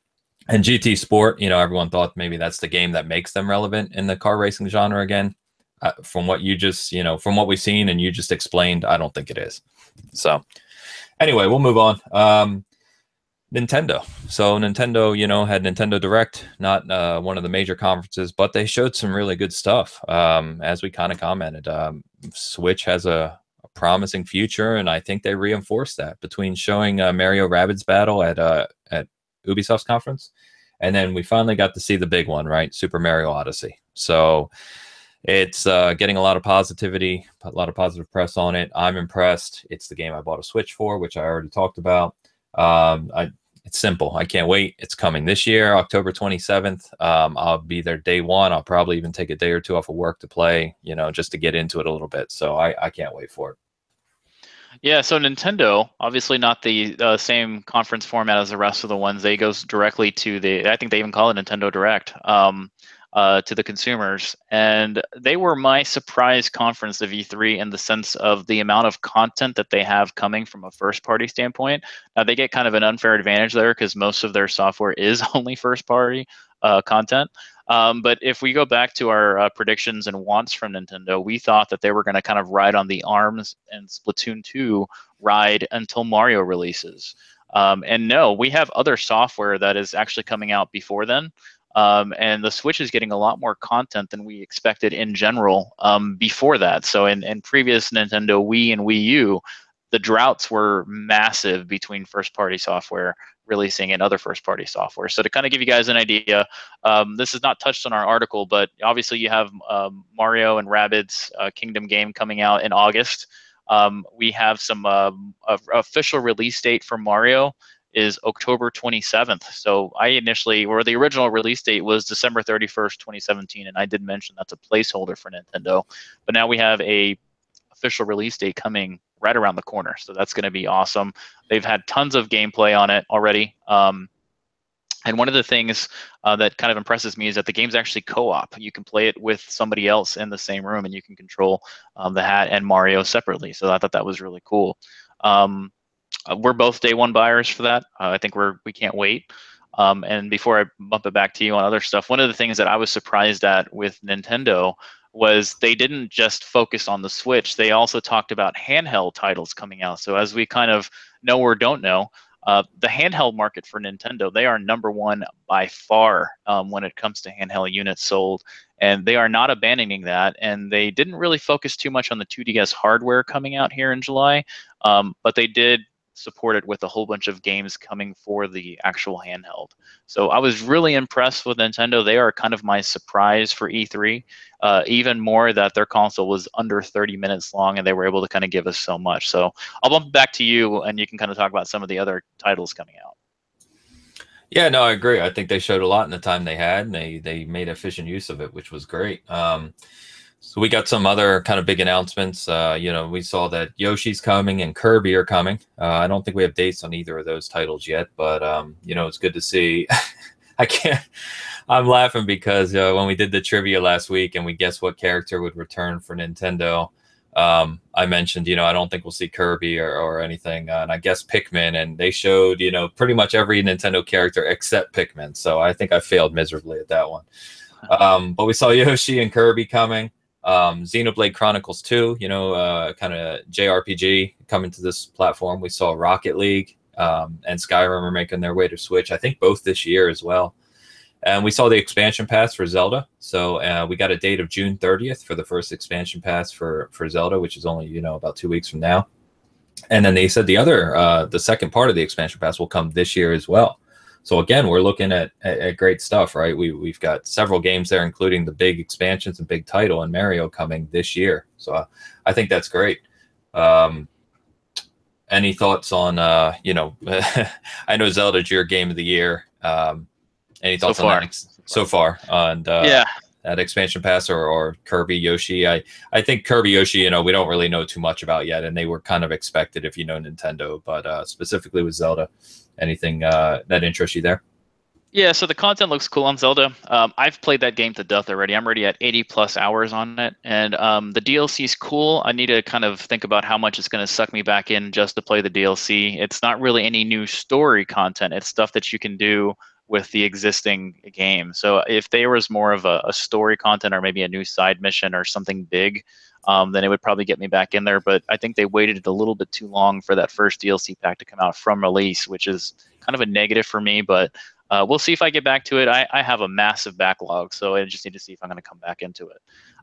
And G T Sport, you know, everyone thought maybe that's the game that makes them relevant in the car racing genre again. Uh, from what you just, you know, from what we've seen and you just explained, I don't think it is. So anyway, we'll move on. Um, Nintendo. So Nintendo, you know, had Nintendo Direct, not uh, one of the major conferences, but they showed some really good stuff. Um, as we kind of commented, um, Switch has a, a promising future, and I think they reinforced that between showing uh, Mario Rabbids Battle at uh, at Ubisoft's conference, and then we finally got to see the big one, right? Super Mario Odyssey. So it's uh, getting a lot of positivity, a lot of positive press on it. I'm impressed. It's the game I bought a Switch for, which I already talked about. Um, I, it's simple. I can't wait. It's coming this year, October twenty-seventh. Um, I'll be there day one. I'll probably even take a day or two off of work to play, you know, just to get into it a little bit. So I, I can't wait for it. Yeah, so Nintendo, obviously not the uh, same conference format as the rest of the ones. They go directly to the, I think they even call it Nintendo Direct, um, uh, to the consumers. And they were my surprise conference of E three in the sense of the amount of content that they have coming from a first-party standpoint. Now, they get kind of an unfair advantage there because most of their software is only first-party uh, content. Um, but if we go back to our uh, predictions and wants from Nintendo, we thought that they were going to kind of ride on the ARMS and Splatoon two ride until Mario releases. Um, and no, we have other software that is actually coming out before then. Um, and the Switch is getting a lot more content than we expected in general um, before that. So in, in previous Nintendo Wii and Wii U, the droughts were massive between first-party software releasing and other first-party software. So to kind of give you guys an idea, um, this is not touched on our article, but obviously you have um, Mario and Rabbids uh, Kingdom game coming out in August. Um, we have some uh, official release date for Mario is October twenty-seventh. So I initially, or the original release date was December thirty-first, twenty seventeen, and I did mention that's a placeholder for Nintendo. But now we have a official release date coming right around the corner, so that's going to be awesome. They've had tons of gameplay on it already. Um, And one of the things uh, that kind of impresses me is that the game's actually co-op. You can play it with somebody else in the same room, and you can control um, the Hat and Mario separately. So I thought that was really cool. Um, we're both day one buyers for that. Uh, I think we're, we can't wait. Um, and before I bump it back to you on other stuff, one of the things that I was surprised at with Nintendo was they didn't just focus on the Switch. They also talked about handheld titles coming out. So as we kind of know or don't know, Uh, the handheld market for Nintendo, they are number one by far um, when it comes to handheld units sold, and they are not abandoning that. And they didn't really focus too much on the two D S hardware coming out here in July, um, but they did support it with a whole bunch of games coming for the actual handheld. So I was really impressed with Nintendo. They are kind of my surprise for E three, uh, even more that their console was under thirty minutes long and they were able to kind of give us so much. So I'll bump back to you and you can kind of talk about some of the other titles coming out. Yeah, no, I agree. I think they showed a lot in the time they had, and they, they made efficient use of it, which was great. Um, So we got some other kind of big announcements. Uh, you know, we saw that Yoshi's coming and Kirby are coming. Uh, I don't think we have dates on either of those titles yet, but, um, you know, it's good to see. I can't, I'm laughing because uh, when we did the trivia last week and we guessed what character would return for Nintendo, um, I mentioned, you know, I don't think we'll see Kirby or, or anything. Uh, and I guessed Pikmin, and they showed, you know, pretty much every Nintendo character except Pikmin. So I think I failed miserably at that one. Um, but we saw Yoshi and Kirby coming. Um, Xenoblade Chronicles two, you know, uh, kind of J R P G coming to this platform. We saw Rocket League um, and Skyrim are making their way to Switch, I think both this year as well. And we saw the expansion pass for Zelda. So uh, we got a date of June thirtieth for the first expansion pass for, for Zelda, which is only, you know, about two weeks from now. And then they said the other, uh, the second part of the expansion pass will come this year as well. So again, we're looking at, at, at great stuff, right? We, we've got several games there, including the big expansions and big title and Mario coming this year. So uh, I think that's great. Um, any thoughts on, uh, you know, I know Zelda's your game of the year. Um, any thoughts so on far. that ex- so far? And, uh, yeah. That expansion pass or, or Kirby Yoshi. I, I think Kirby Yoshi, you know, we don't really know too much about yet, and they were kind of expected if you know Nintendo, but uh, specifically with Zelda. Anything uh, that interests you there? Yeah, so the content looks cool on Zelda. Um, I've played that game to death already. I'm already at eighty plus hours on it. And um, the D L C's cool. I need to kind of think about how much it's going to suck me back in just to play the D L C. It's not really any new story content. It's stuff that you can do with the existing game. So if there was more of a, a story content or maybe a new side mission or something big, um, then it would probably get me back in there. But I think they waited a little bit too long for that first D L C pack to come out from release, which is kind of a negative for me, but uh, we'll see if I get back to it. I, I have a massive backlog, so I just need to see if I'm gonna come back into it.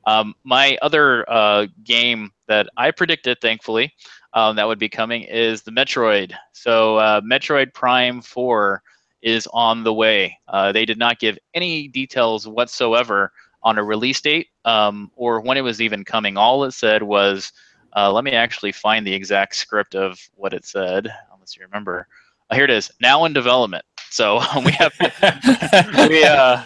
Um, my other uh, game that I predicted, thankfully, um, that would be coming is the Metroid. So uh, Metroid Prime four is on the way. Uh, they did not give any details whatsoever on a release date um, or when it was even coming. All it said was, uh, let me actually find the exact script of what it said, unless you remember. Uh, here it is, now in development. So we have we, uh,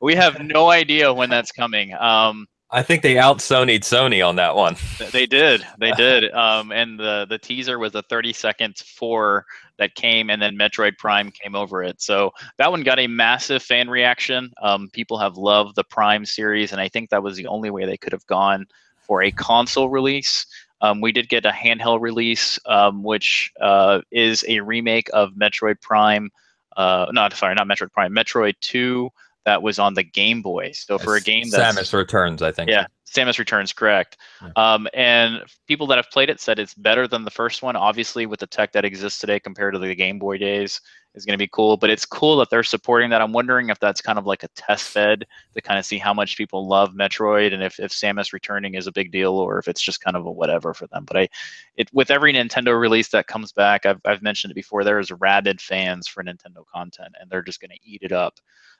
we have no idea when that's coming. Um, I think they out Sony'd Sony on that one. They did, they did. Um, and the, the teaser was a thirty second for that came, and then Metroid Prime came over it. So that one got a massive fan reaction. Um, people have loved the Prime series, and I think that was the only way they could have gone for a console release. Um, we did get a handheld release, um, which uh, is a remake of Metroid Prime. Uh, not sorry, not Metroid Prime, Metroid two. That was on the Game Boy. So for a game that's... Samus Returns, I think. Yeah, Samus Returns, correct. Yeah. Um, and people that have played it said it's better than the first one. Obviously, with the tech that exists today compared to the Game Boy days, is going to be cool. But it's cool that they're supporting that. I'm wondering if that's kind of like a test bed to kind of see how much people love Metroid, and if, if Samus returning is a big deal or if it's just kind of a whatever for them. But I, it with every Nintendo release that comes back, I've, I've mentioned it before, there is rabid fans for Nintendo content, and they're just going to eat it up.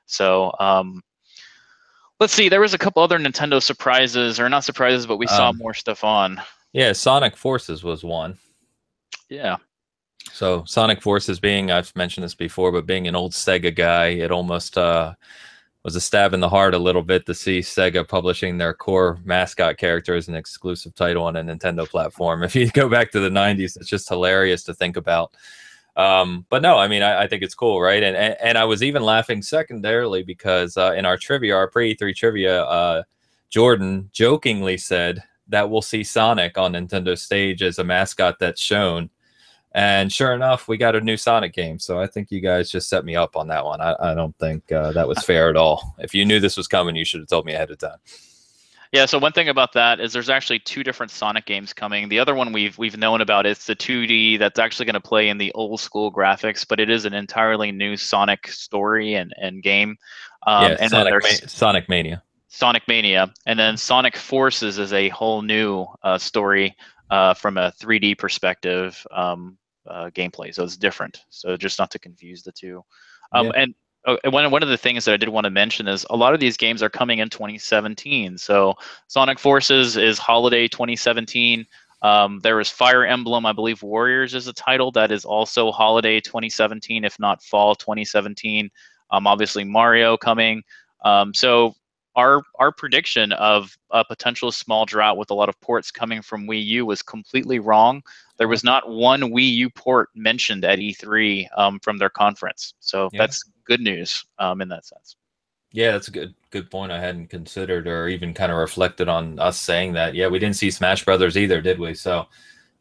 So um, let's see. There was a couple other Nintendo surprises, or not surprises, but we um, saw more stuff on. Yeah, Sonic Forces was one. Yeah. So Sonic Forces being, I've mentioned this before, but being an old Sega guy, it almost uh, was a stab in the heart a little bit to see Sega publishing their core mascot character as an exclusive title on a Nintendo platform. If you go back to the nineties, it's just hilarious to think about. Um, but no, I mean, I, I think it's cool, right? And, and and I was even laughing secondarily because uh, in our trivia, our pre E three trivia, uh, Jordan jokingly said that we'll see Sonic on Nintendo stage as a mascot that's shown. And sure enough, we got a new Sonic game. So I think you guys just set me up on that one. I, I don't think uh, that was fair at all. If you knew this was coming, you should have told me ahead of time. Yeah, so one thing about that is there's actually two different Sonic games coming. The other one we've we've known about is the two D that's actually going to play in the old school graphics, but it is an entirely new Sonic story and, and game. Um, yeah, and Sonic, Ma- Sonic Mania. Sonic Mania. And then Sonic Forces is a whole new uh, story uh, from a three D perspective. Um, Uh, gameplay, so it's different. So just not to confuse the two. Um, yeah. And uh, one one of the things that I did want to mention is a lot of these games are coming in twenty seventeen. So Sonic Forces is holiday twenty seventeen. Um, there is Fire Emblem, I believe Warriors is a title that is also holiday twenty seventeen, if not fall twenty seventeen. Um, obviously Mario coming. Um, so our our prediction of a potential small drought with a lot of ports coming from Wii U was completely wrong. There was not one Wii U port mentioned at E three um, from their conference. So yeah, that's good news um, in that sense. Yeah, that's a good good point. I hadn't considered or even kind of reflected on us saying that. Yeah, we didn't see Smash Brothers either, did we? So,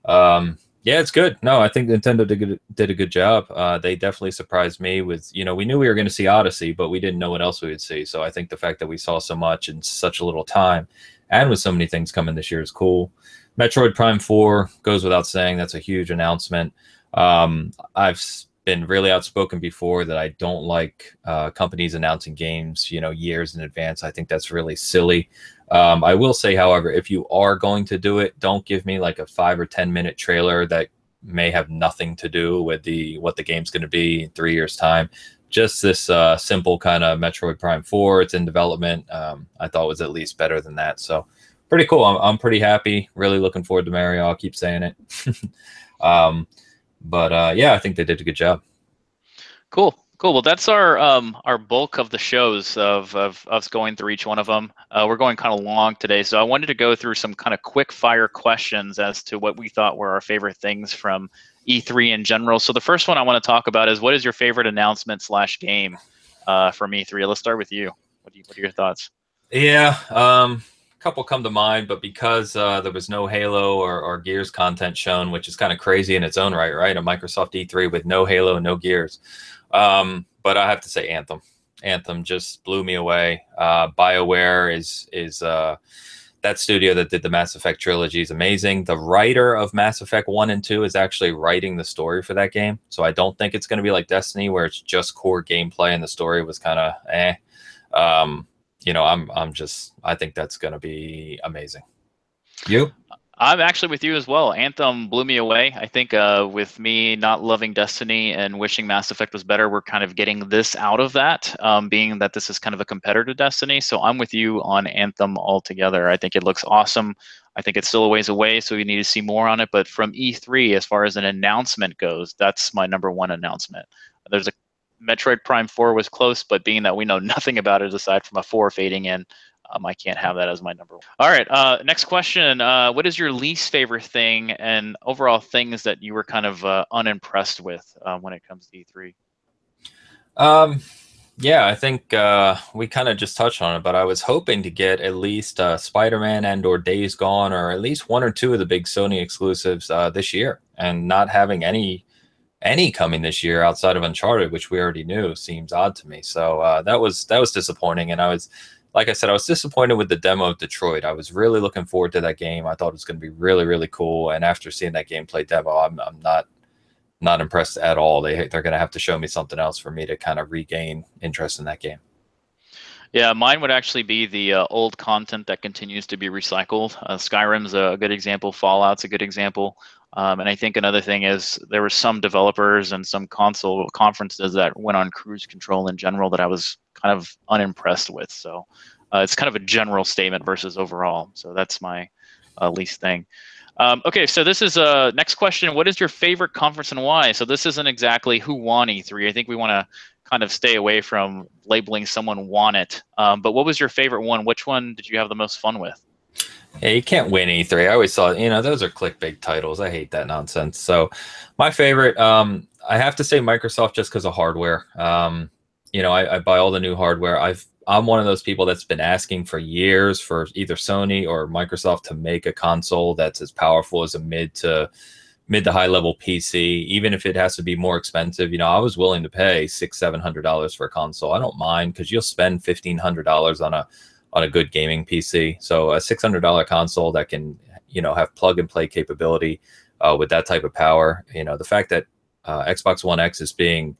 um, yeah, it's good. No, I think Nintendo did, good, did a good job. Uh, they definitely surprised me with, you know, we knew we were going to see Odyssey, but we didn't know what else we would see. So I think the fact that we saw so much in such a little time and with so many things coming this year is cool. Metroid Prime four goes without saying. That's a huge announcement. Um, I've been really outspoken before that I don't like uh, companies announcing games, you know, years in advance. I think that's really silly. Um, I will say, however, if you are going to do it, don't give me like a five or ten minute trailer that may have nothing to do with the what the game's going to be in three years' time. Just this uh, simple kind of Metroid Prime four. It's in development. Um, I thought was at least better than that. So. Pretty cool. I'm, I'm pretty happy. Really looking forward to Mario. I'll keep saying it. um, but uh, yeah, I think they did a good job. Cool. Cool. Well, that's our um, our bulk of the shows of, of us going through each one of them. Uh, we're going kind of long today, so I wanted to go through some kind of quick fire questions as to what we thought were our favorite things from E three in general. So the first one I want to talk about is what is your favorite announcement slash game uh, from E three? Let's start with you. What do you, what are your thoughts? Yeah. Um, couple come to mind, but because uh, there was no Halo or, or Gears content shown, which is kind of crazy in its own right, right? A Microsoft E three with no Halo, no Gears. Um, but I have to say Anthem. Anthem just blew me away. Uh, BioWare is, is uh, that studio that did the Mass Effect trilogy is amazing. The writer of Mass Effect one and two is actually writing the story for that game. So I don't think it's going to be like Destiny where it's just core gameplay and the story was kind of eh. Um, You know, I'm I'm just I think that's going to be amazing. You? I'm actually with you as well. Anthem blew me away. I think uh, with me not loving Destiny and wishing Mass Effect was better, we're kind of getting this out of that, um, being that this is kind of a competitor to Destiny. So I'm with you on Anthem altogether. I think it looks awesome. I think it's still a ways away, so we need to see more on it. But from E three, as far as an announcement goes, that's my number one announcement. There's a Metroid Prime four was close, but being that we know nothing about it aside from a four fading in, um, I can't have that as my number one. All right, uh, next question. Uh, what is your least favorite thing and overall things that you were kind of uh, unimpressed with uh, when it comes to E three? Um, yeah, I think uh, we kind of just touched on it, but I was hoping to get at least uh, Spider-Man and or Days Gone or at least one or two of the big Sony exclusives uh, this year, and not having any any coming this year outside of Uncharted, which we already knew, seems odd to me. So uh, that was that was disappointing. And I was, like I said, I was disappointed with the demo of Detroit. I was really looking forward to that game. I thought it was going to be really, really cool. And after seeing that gameplay demo, I'm I'm not not impressed at all. They they're going to have to show me something else for me to kind of regain interest in that game. Yeah, mine would actually be the uh, old content that continues to be recycled. Uh, Skyrim's a good example. Fallout's a good example. Um, and I think another thing is there were some developers and some console conferences that went on cruise control in general that I was kind of unimpressed with. So Uh, it's kind of a general statement versus overall. So that's my uh, least thing. Um, okay, so this is a uh, next question. What is your favorite conference and why? So this isn't exactly who won E three. I think we want to kind of stay away from labeling someone won it. Um, but what was your favorite one? Which one did you have the most fun with? Yeah, you can't win E three. I always thought, you know, those are clickbait titles. I hate that nonsense. So my favorite, um, I have to say Microsoft just because of hardware. Um, you know, I, I buy all the new hardware. I've, I'm one of those people that's been asking for years for either Sony or Microsoft to make a console that's as powerful as a mid to mid to high level P C, even if it has to be more expensive. You know, I was willing to pay six, seven hundred dollars for a console. I don't mind because you'll spend fifteen hundred dollars on a on a good gaming P C. So a six hundred dollar console that can, you know, have plug and play capability uh, with that type of power. You know, the fact that uh, Xbox One X is being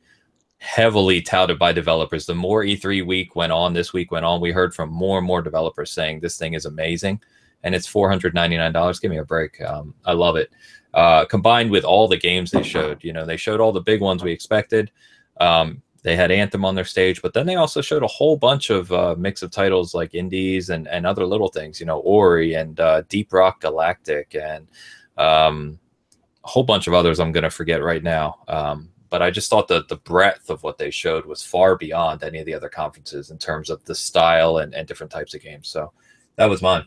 heavily touted by developers. The more E three week went on, this week went on, we heard from more and more developers saying this thing is amazing, and it's four hundred ninety-nine dollars. Give me a break. Um, I love it. Uh, combined with all the games they showed, you know, they showed all the big ones we expected. Um, they had Anthem on their stage, but then they also showed a whole bunch of uh, mix of titles like indies and, and other little things, you know, Ori and uh, Deep Rock Galactic and um, a whole bunch of others I'm going to forget right now. Um, But I just thought that the breadth of what they showed was far beyond any of the other conferences in terms of the style and, and different types of games. So that was mine.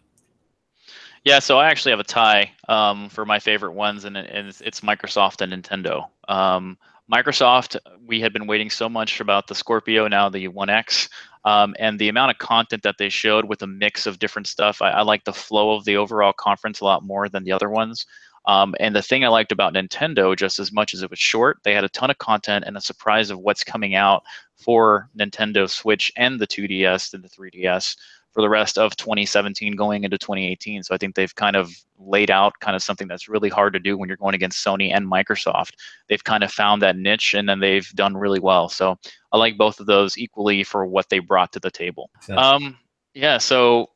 Yeah, so I actually have a tie um, for my favorite ones, and, and it's Microsoft and Nintendo. Um, Microsoft, we had been waiting so much about the Scorpio, now the One X, um, and the amount of content that they showed with a mix of different stuff. I, I like the flow of the overall conference a lot more than the other ones. Um, and the thing I liked about Nintendo, just as much as it was short, they had a ton of content and a surprise of what's coming out for Nintendo Switch and the two D S and the three D S for the rest of twenty seventeen going into twenty eighteen. So I think they've kind of laid out kind of something that's really hard to do when you're going against Sony and Microsoft. They've kind of found that niche, and then they've done really well. So I like both of those equally for what they brought to the table. Um, yeah, so...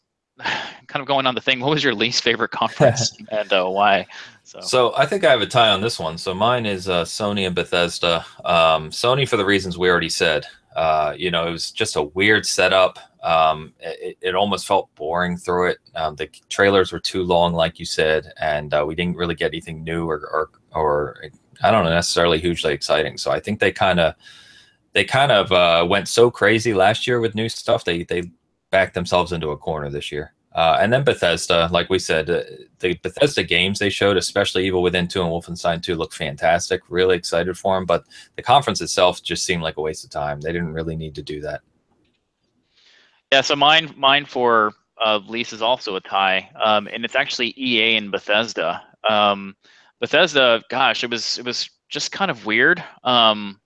kind of going on the thing, what was your least favorite conference and uh, why? So. so I think I have a tie on this one. So mine is uh, Sony and Bethesda. Um, Sony for the reasons we already said. Uh, you know, it was just a weird setup. Um, it, it almost felt boring through it. Um, the trailers were too long, like you said, and uh, we didn't really get anything new or, or, or I don't know, necessarily hugely exciting. So I think they kind of they kind of uh, went so crazy last year with new stuff. They they back themselves into a corner this year. Uh, and then Bethesda, like we said, uh, the Bethesda games they showed, especially Evil Within two and Wolfenstein two, looked fantastic. Really excited for them. But the conference itself just seemed like a waste of time. They didn't really need to do that. Yeah, so mine, mine for uh, lease is also a tie. Um, and it's actually E A and Bethesda. Um, Bethesda, gosh, it was, it was just kind of weird. Um,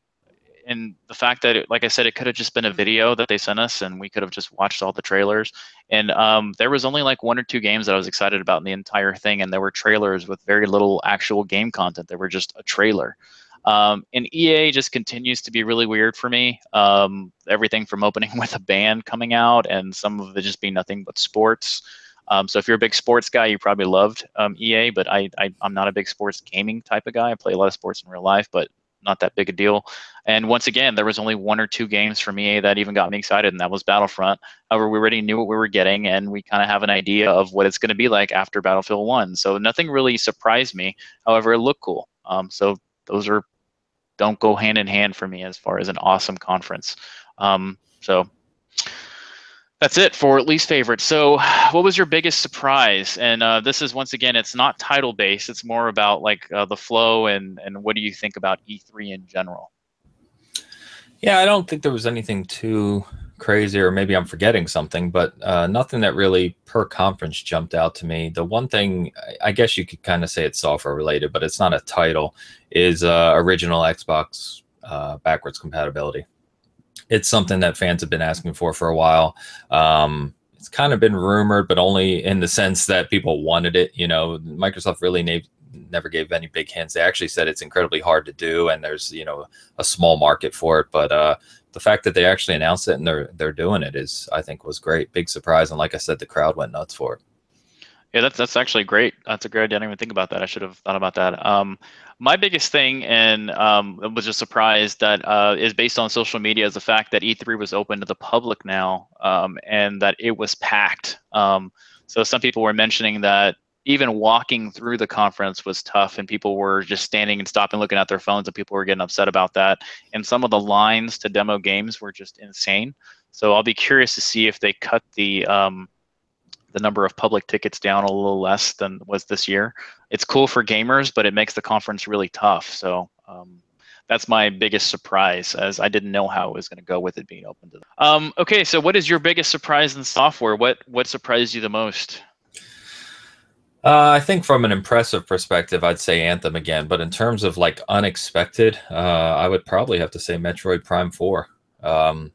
And the fact that, it, like I said, it could have just been a video that they sent us, and we could have just watched all the trailers. And um, there was only like one or two games that I was excited about in the entire thing, and there were trailers with very little actual game content. They were just a trailer. Um, and E A just continues to be really weird for me. Um, everything from opening with a band coming out, and some of it just being nothing but sports. Um, so if you're a big sports guy, you probably loved um, E A, but I, I, I'm not a big sports gaming type of guy. I play a lot of sports in real life, but not that big a deal. And once again, there was only one or two games from E A that even got me excited, and that was Battlefront. However, we already knew what we were getting, and we kind of have an idea of what it's going to be like after Battlefield one. So nothing really surprised me. However, it looked cool. Um, so those are don't go hand in hand for me as far as an awesome conference. Um, so that's it for least favorite. So what was your biggest surprise? And uh, this is, once again, it's not title based. It's more about like uh, the flow and, and what do you think about E three in general? Yeah, I don't think there was anything too crazy, or maybe I'm forgetting something, but uh, nothing that really per conference jumped out to me. The one thing, I guess you could kind of say it's software related, but it's not a title, is uh, original Xbox uh, backwards compatibility. It's something that fans have been asking for for a while. Um, it's kind of been rumored, but only in the sense that people wanted it. You know, Microsoft really na- never gave any big hints. They actually said it's incredibly hard to do, and there's, you know, a small market for it. But uh, the fact that they actually announced it and they're they're doing it is, I think, was great. Big surprise, and like I said, the crowd went nuts for it. Yeah, that's that's actually great. That's a great idea. I didn't even think about that. I should have thought about that. Um, my biggest thing, and um, was just surprised that uh, is based on social media, is the fact that E three was open to the public now, um, and that it was packed. Um, so some people were mentioning that even walking through the conference was tough, and people were just standing and stopping, looking at their phones, and people were getting upset about that. And some of the lines to demo games were just insane. So I'll be curious to see if they cut the um, the number of public tickets down a little less than was this year. It's cool for gamers, but it makes the conference really tough. So um, that's my biggest surprise, as I didn't know how it was going to go with it being open to them. Um, okay, so what is your biggest surprise in software? What what surprised you the most? Uh, I think from an impressive perspective, I'd say Anthem again. But in terms of like unexpected, uh, I would probably have to say Metroid Prime four. Um,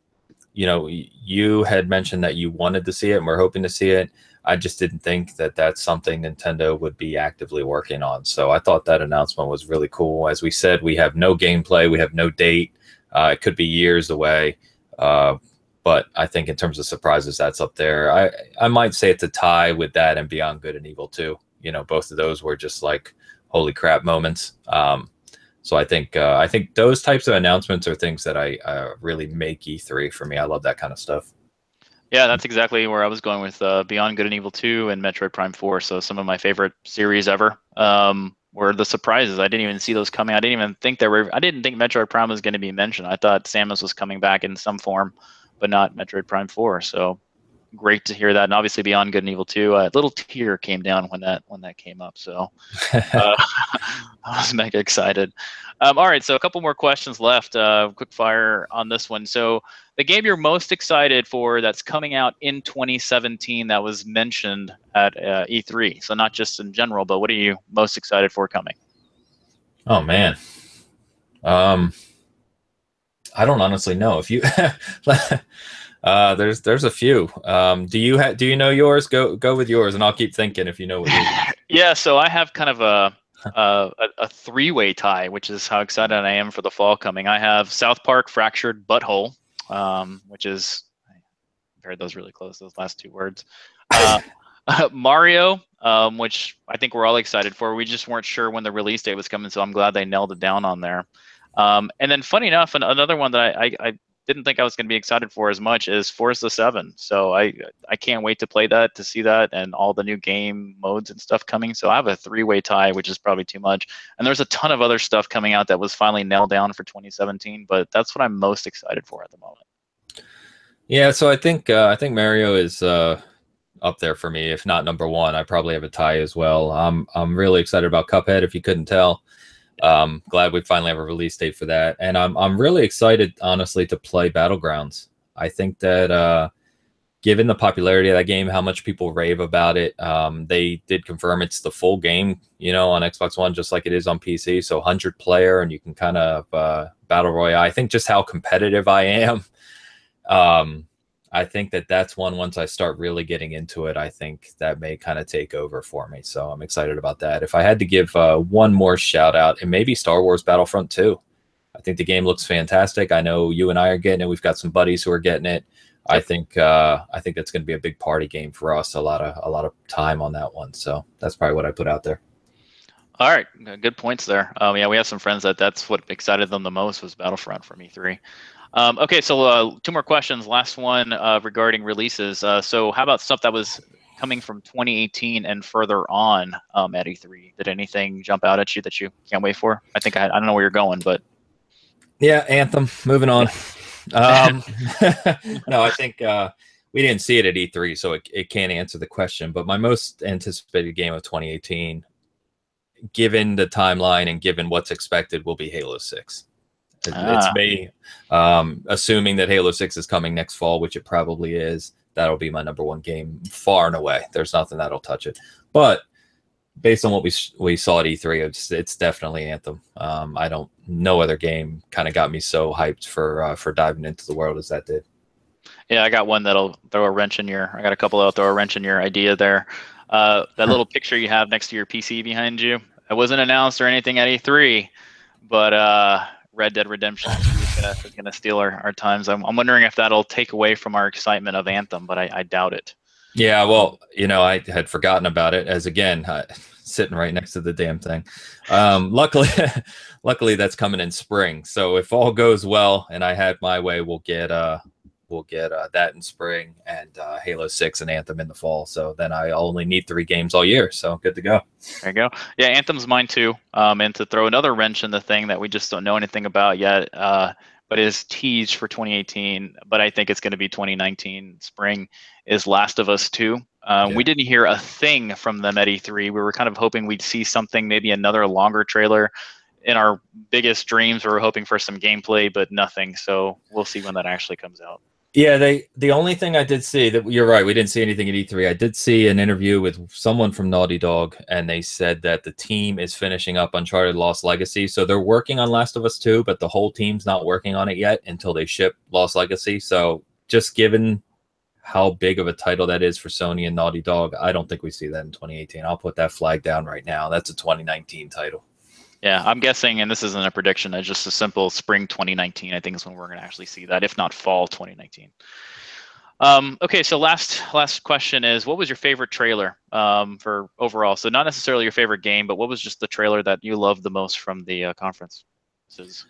you know, you had mentioned that you wanted to see it and we're hoping to see it. I just didn't think that that's something Nintendo would be actively working on. So I thought that announcement was really cool. As we said, we have no gameplay. We have no date. Uh, it could be years away. Uh, But I think in terms of surprises, that's up there. I, I might say it's a tie with that and Beyond Good and Evil two. You know, both of those were just like, holy crap moments. Um, so I think uh, I think those types of announcements are things that I uh, really make E three for me. I love that kind of stuff. Yeah, that's exactly where I was going with uh, Beyond Good and Evil two and Metroid Prime four. So some of my favorite series ever um, were the surprises. I didn't even see those coming. I didn't even think there were. I didn't think Metroid Prime was going to be mentioned. I thought Samus was coming back in some form, but not Metroid Prime four. So great to hear that. And obviously Beyond Good and Evil two, a uh, little tear came down when that when that came up. So uh, I was mega excited. Um, all right, so a couple more questions left. Uh, quick fire on this one. So the game you're most excited for that's coming out in twenty seventeen that was mentioned at uh, E three. So not just in general, but what are you most excited for coming? Oh, man. Um. I don't honestly know if you, uh, there's, there's a few, um, do you have, do you know yours? Go, go with yours and I'll keep thinking if you know what you Yeah. So I have kind of a, a, a three-way tie, which is how excited I am for the fall coming. I have South Park Fractured Butthole, um, which is, I compared those really close, those last two words, uh, Mario, um, which I think we're all excited for. We just weren't sure when the release date was coming. So I'm glad they nailed it down on there. Um, and then funny enough, and another one that I, I, I didn't think I was going to be excited for as much is Forza seven. So I I can't wait to play that, to see that, and all the new game modes and stuff coming. So I have a three-way tie, which is probably too much. And there's a ton of other stuff coming out that was finally nailed down for twenty seventeen, but that's what I'm most excited for at the moment. Yeah, so I think uh, I think Mario is uh, up there for me, if not number one. I probably have a tie as well. I'm, I'm really excited about Cuphead, if you couldn't tell. Um, glad we finally have a release date for that, and I'm I'm really excited, honestly, to play Battlegrounds. I think that uh, given the popularity of that game, how much people rave about it, um, they did confirm it's the full game, you know, on Xbox One, just like it is on P C. So one hundred player, and you can kind of uh, battle royale. I think just how competitive I am. Um, I think that that's one, once I start really getting into it, I think that may kind of take over for me. So I'm excited about that. If I had to give uh, one more shout out, and maybe Star Wars Battlefront two. I think the game looks fantastic. I know you and I are getting it. We've got some buddies who are getting it. I think uh, I think that's going to be a big party game for us. A lot of a lot of time on that one. So that's probably what I put out there. All right, good points there. Um, yeah, we have some friends that that's what excited them the most was Battlefront from E three. Um, okay, so uh, two more questions. Last one uh, regarding releases. Uh, so how about stuff that was coming from twenty eighteen and further on um, at E three? Did anything jump out at you that you can't wait for? I think I, I don't know where you're going, but... Yeah, Anthem. Moving on. um, no, I think uh, we didn't see it at E three, so it, it can't answer the question. But my most anticipated game of twenty eighteen, given the timeline and given what's expected, will be Halo six. It's ah. me. Um, assuming that Halo six is coming next fall, which it probably is, that'll be my number one game far and away. There's nothing that'll touch it. But based on what we we saw at E three, it's it's definitely Anthem. Um, I don't no other game kind of got me so hyped for uh, for diving into the world as that did. Yeah, I got one that'll throw a wrench in your. I got a couple that'll throw a wrench in your idea there. Uh, that little picture you have next to your P C behind you. It wasn't announced or anything at E three, but. Uh, Red Dead Redemption is going to steal our, our times. I'm, I'm wondering if that'll take away from our excitement of Anthem, but I, I doubt it. Yeah, well, you know, I had forgotten about it, as again, I, sitting right next to the damn thing. Um, luckily, luckily that's coming in spring. So if all goes well and I had my way, we'll get uh, we'll get uh, that in spring and uh, Halo six and Anthem in the fall. So then I only need three games all year. So good to go. There you go. Yeah, Anthem's mine too. Um, and to throw another wrench in the thing that we just don't know anything about yet, uh, but is teased for twenty eighteen, but I think it's going to be twenty nineteen spring, is Last of Us two. Um, yeah. We didn't hear a thing from them at E three. We were kind of hoping we'd see something, maybe another longer trailer. In our biggest dreams, we were hoping for some gameplay, but nothing. So we'll see when that actually comes out. Yeah, they. The only thing I did see, that you're right, we didn't see anything at E three. I did see an interview with someone from Naughty Dog, and they said that the team is finishing up Uncharted Lost Legacy. So they're working on Last of Us two, but the whole team's not working on it yet until they ship Lost Legacy. So just given how big of a title that is for Sony and Naughty Dog, I don't think we see that in twenty eighteen. I'll put that flag down right now. That's a twenty nineteen title. Yeah, I'm guessing, and this isn't a prediction, it's just a simple spring twenty nineteen, I think is when we're going to actually see that, if not fall twenty nineteen. Um, okay, so last last question is, what was your favorite trailer um, for overall? So not necessarily your favorite game, but what was just the trailer that you loved the most from the uh, conference? This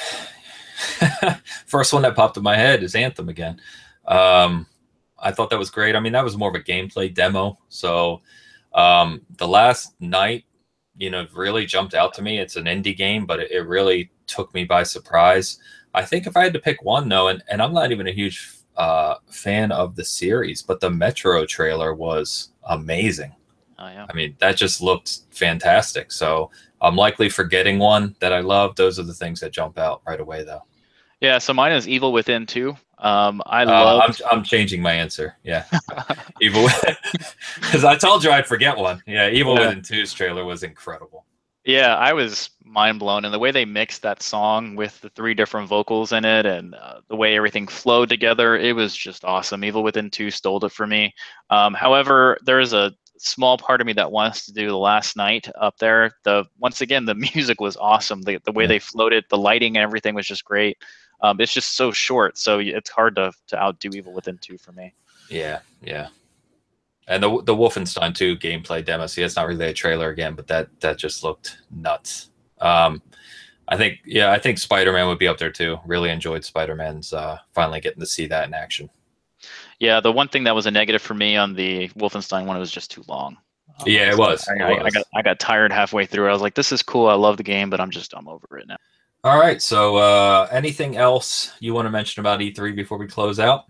is... First one that popped in my head is Anthem again. Um, I thought that was great. I mean, that was more of a gameplay demo. So um, The Last Night, you know, really jumped out to me. It's an indie game, but it, it really took me by surprise. I think if I had to pick one, though, and, and I'm not even a huge uh, fan of the series, but the Metro trailer was amazing. Oh, yeah. I mean, that just looked fantastic. So I'm likely forgetting one that I love. Those are the things that jump out right away, though. Yeah, so mine is Evil Within two. Um, I uh, love. I'm, I'm changing my answer. Yeah, Evil, because I told you I'd forget one. Yeah, Evil Within two's trailer was incredible. Yeah, I was mind blown, and the way they mixed that song with the three different vocals in it, and uh, the way everything flowed together, it was just awesome. Evil Within two stole it for me. Um, however, there is a small part of me that wants to do The Last Night up there. The once again, the music was awesome. The the way yeah. they flowed it, the lighting, and everything was just great. Um, it's just so short, so it's hard to, to outdo Evil Within two for me. Yeah, yeah. And the the Wolfenstein two gameplay demo, see, it's not really a trailer again, but that that just looked nuts. Um, I think, yeah, I think Spider-Man would be up there too. Really enjoyed Spider-Man's uh, finally getting to see that in action. Yeah, the one thing that was a negative for me on the Wolfenstein one, it was just too long. Um, yeah, it was. I, it was. I, I, got, I got tired halfway through. I was like, this is cool, I love the game, but I'm just I'm over it now. All right, so uh, anything else you want to mention about E three before we close out?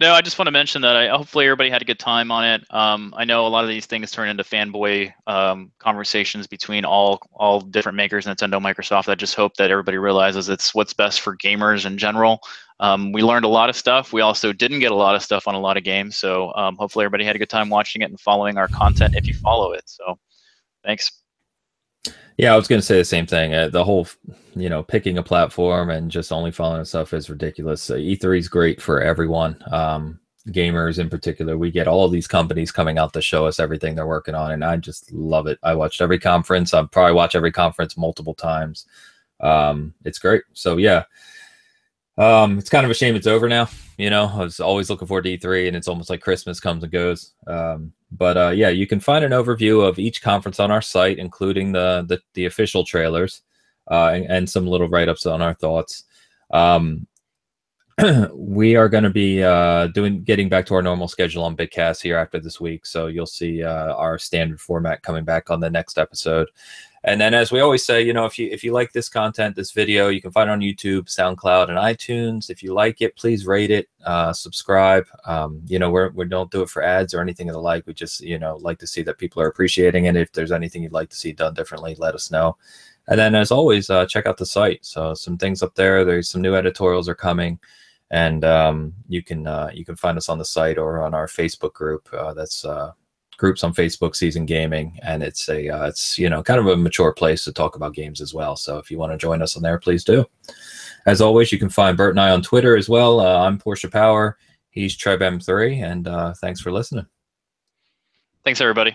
No, I just want to mention that I, hopefully everybody had a good time on it. Um, I know a lot of these things turn into fanboy um, conversations between all all different makers, Nintendo, Microsoft. I just hope that everybody realizes it's what's best for gamers in general. Um, we learned a lot of stuff. We also didn't get a lot of stuff on a lot of games, so um, hopefully everybody had a good time watching it and following our content if you follow it. So thanks. Yeah, I was going to say the same thing. Uh, the whole, you know, picking a platform and just only following stuff is ridiculous. Uh, E three is great for everyone, um, gamers in particular. We get all these companies coming out to show us everything they're working on, and I just love it. I watched every conference. I'll probably watch every conference multiple times. Um, it's great. So, yeah, um, it's kind of a shame it's over now. You know, I was always looking forward to E three, and it's almost like Christmas comes and goes. Um, but uh, yeah, you can find an overview of each conference on our site, including the the, the official trailers uh, and, and some little write-ups on our thoughts. Um, we are going to be uh, doing getting back to our normal schedule on BigCast here after this week, so you'll see uh, our standard format coming back on the next episode. And then, as we always say, you know, if you if you like this content, this video, you can find it on YouTube, SoundCloud, and iTunes. If you like it, please rate it, uh, subscribe. Um, you know, we're, we don't do it for ads or anything of the like. We just, you know, like to see that people are appreciating it. If there's anything you'd like to see done differently, let us know. And then, as always, uh, check out the site. So some things up there. There's some new editorials are coming, and um, you can uh, you can find us on the site or on our Facebook group. Uh, that's uh, groups on Facebook, Season Gaming, and it's a uh, it's you know kind of a mature place to talk about games as well. So if you want to join us on there, please do. As always, you can find Bert and I on Twitter as well. Uh, I'm Portia Power. He's Treb M three, and uh, thanks for listening. Thanks, everybody.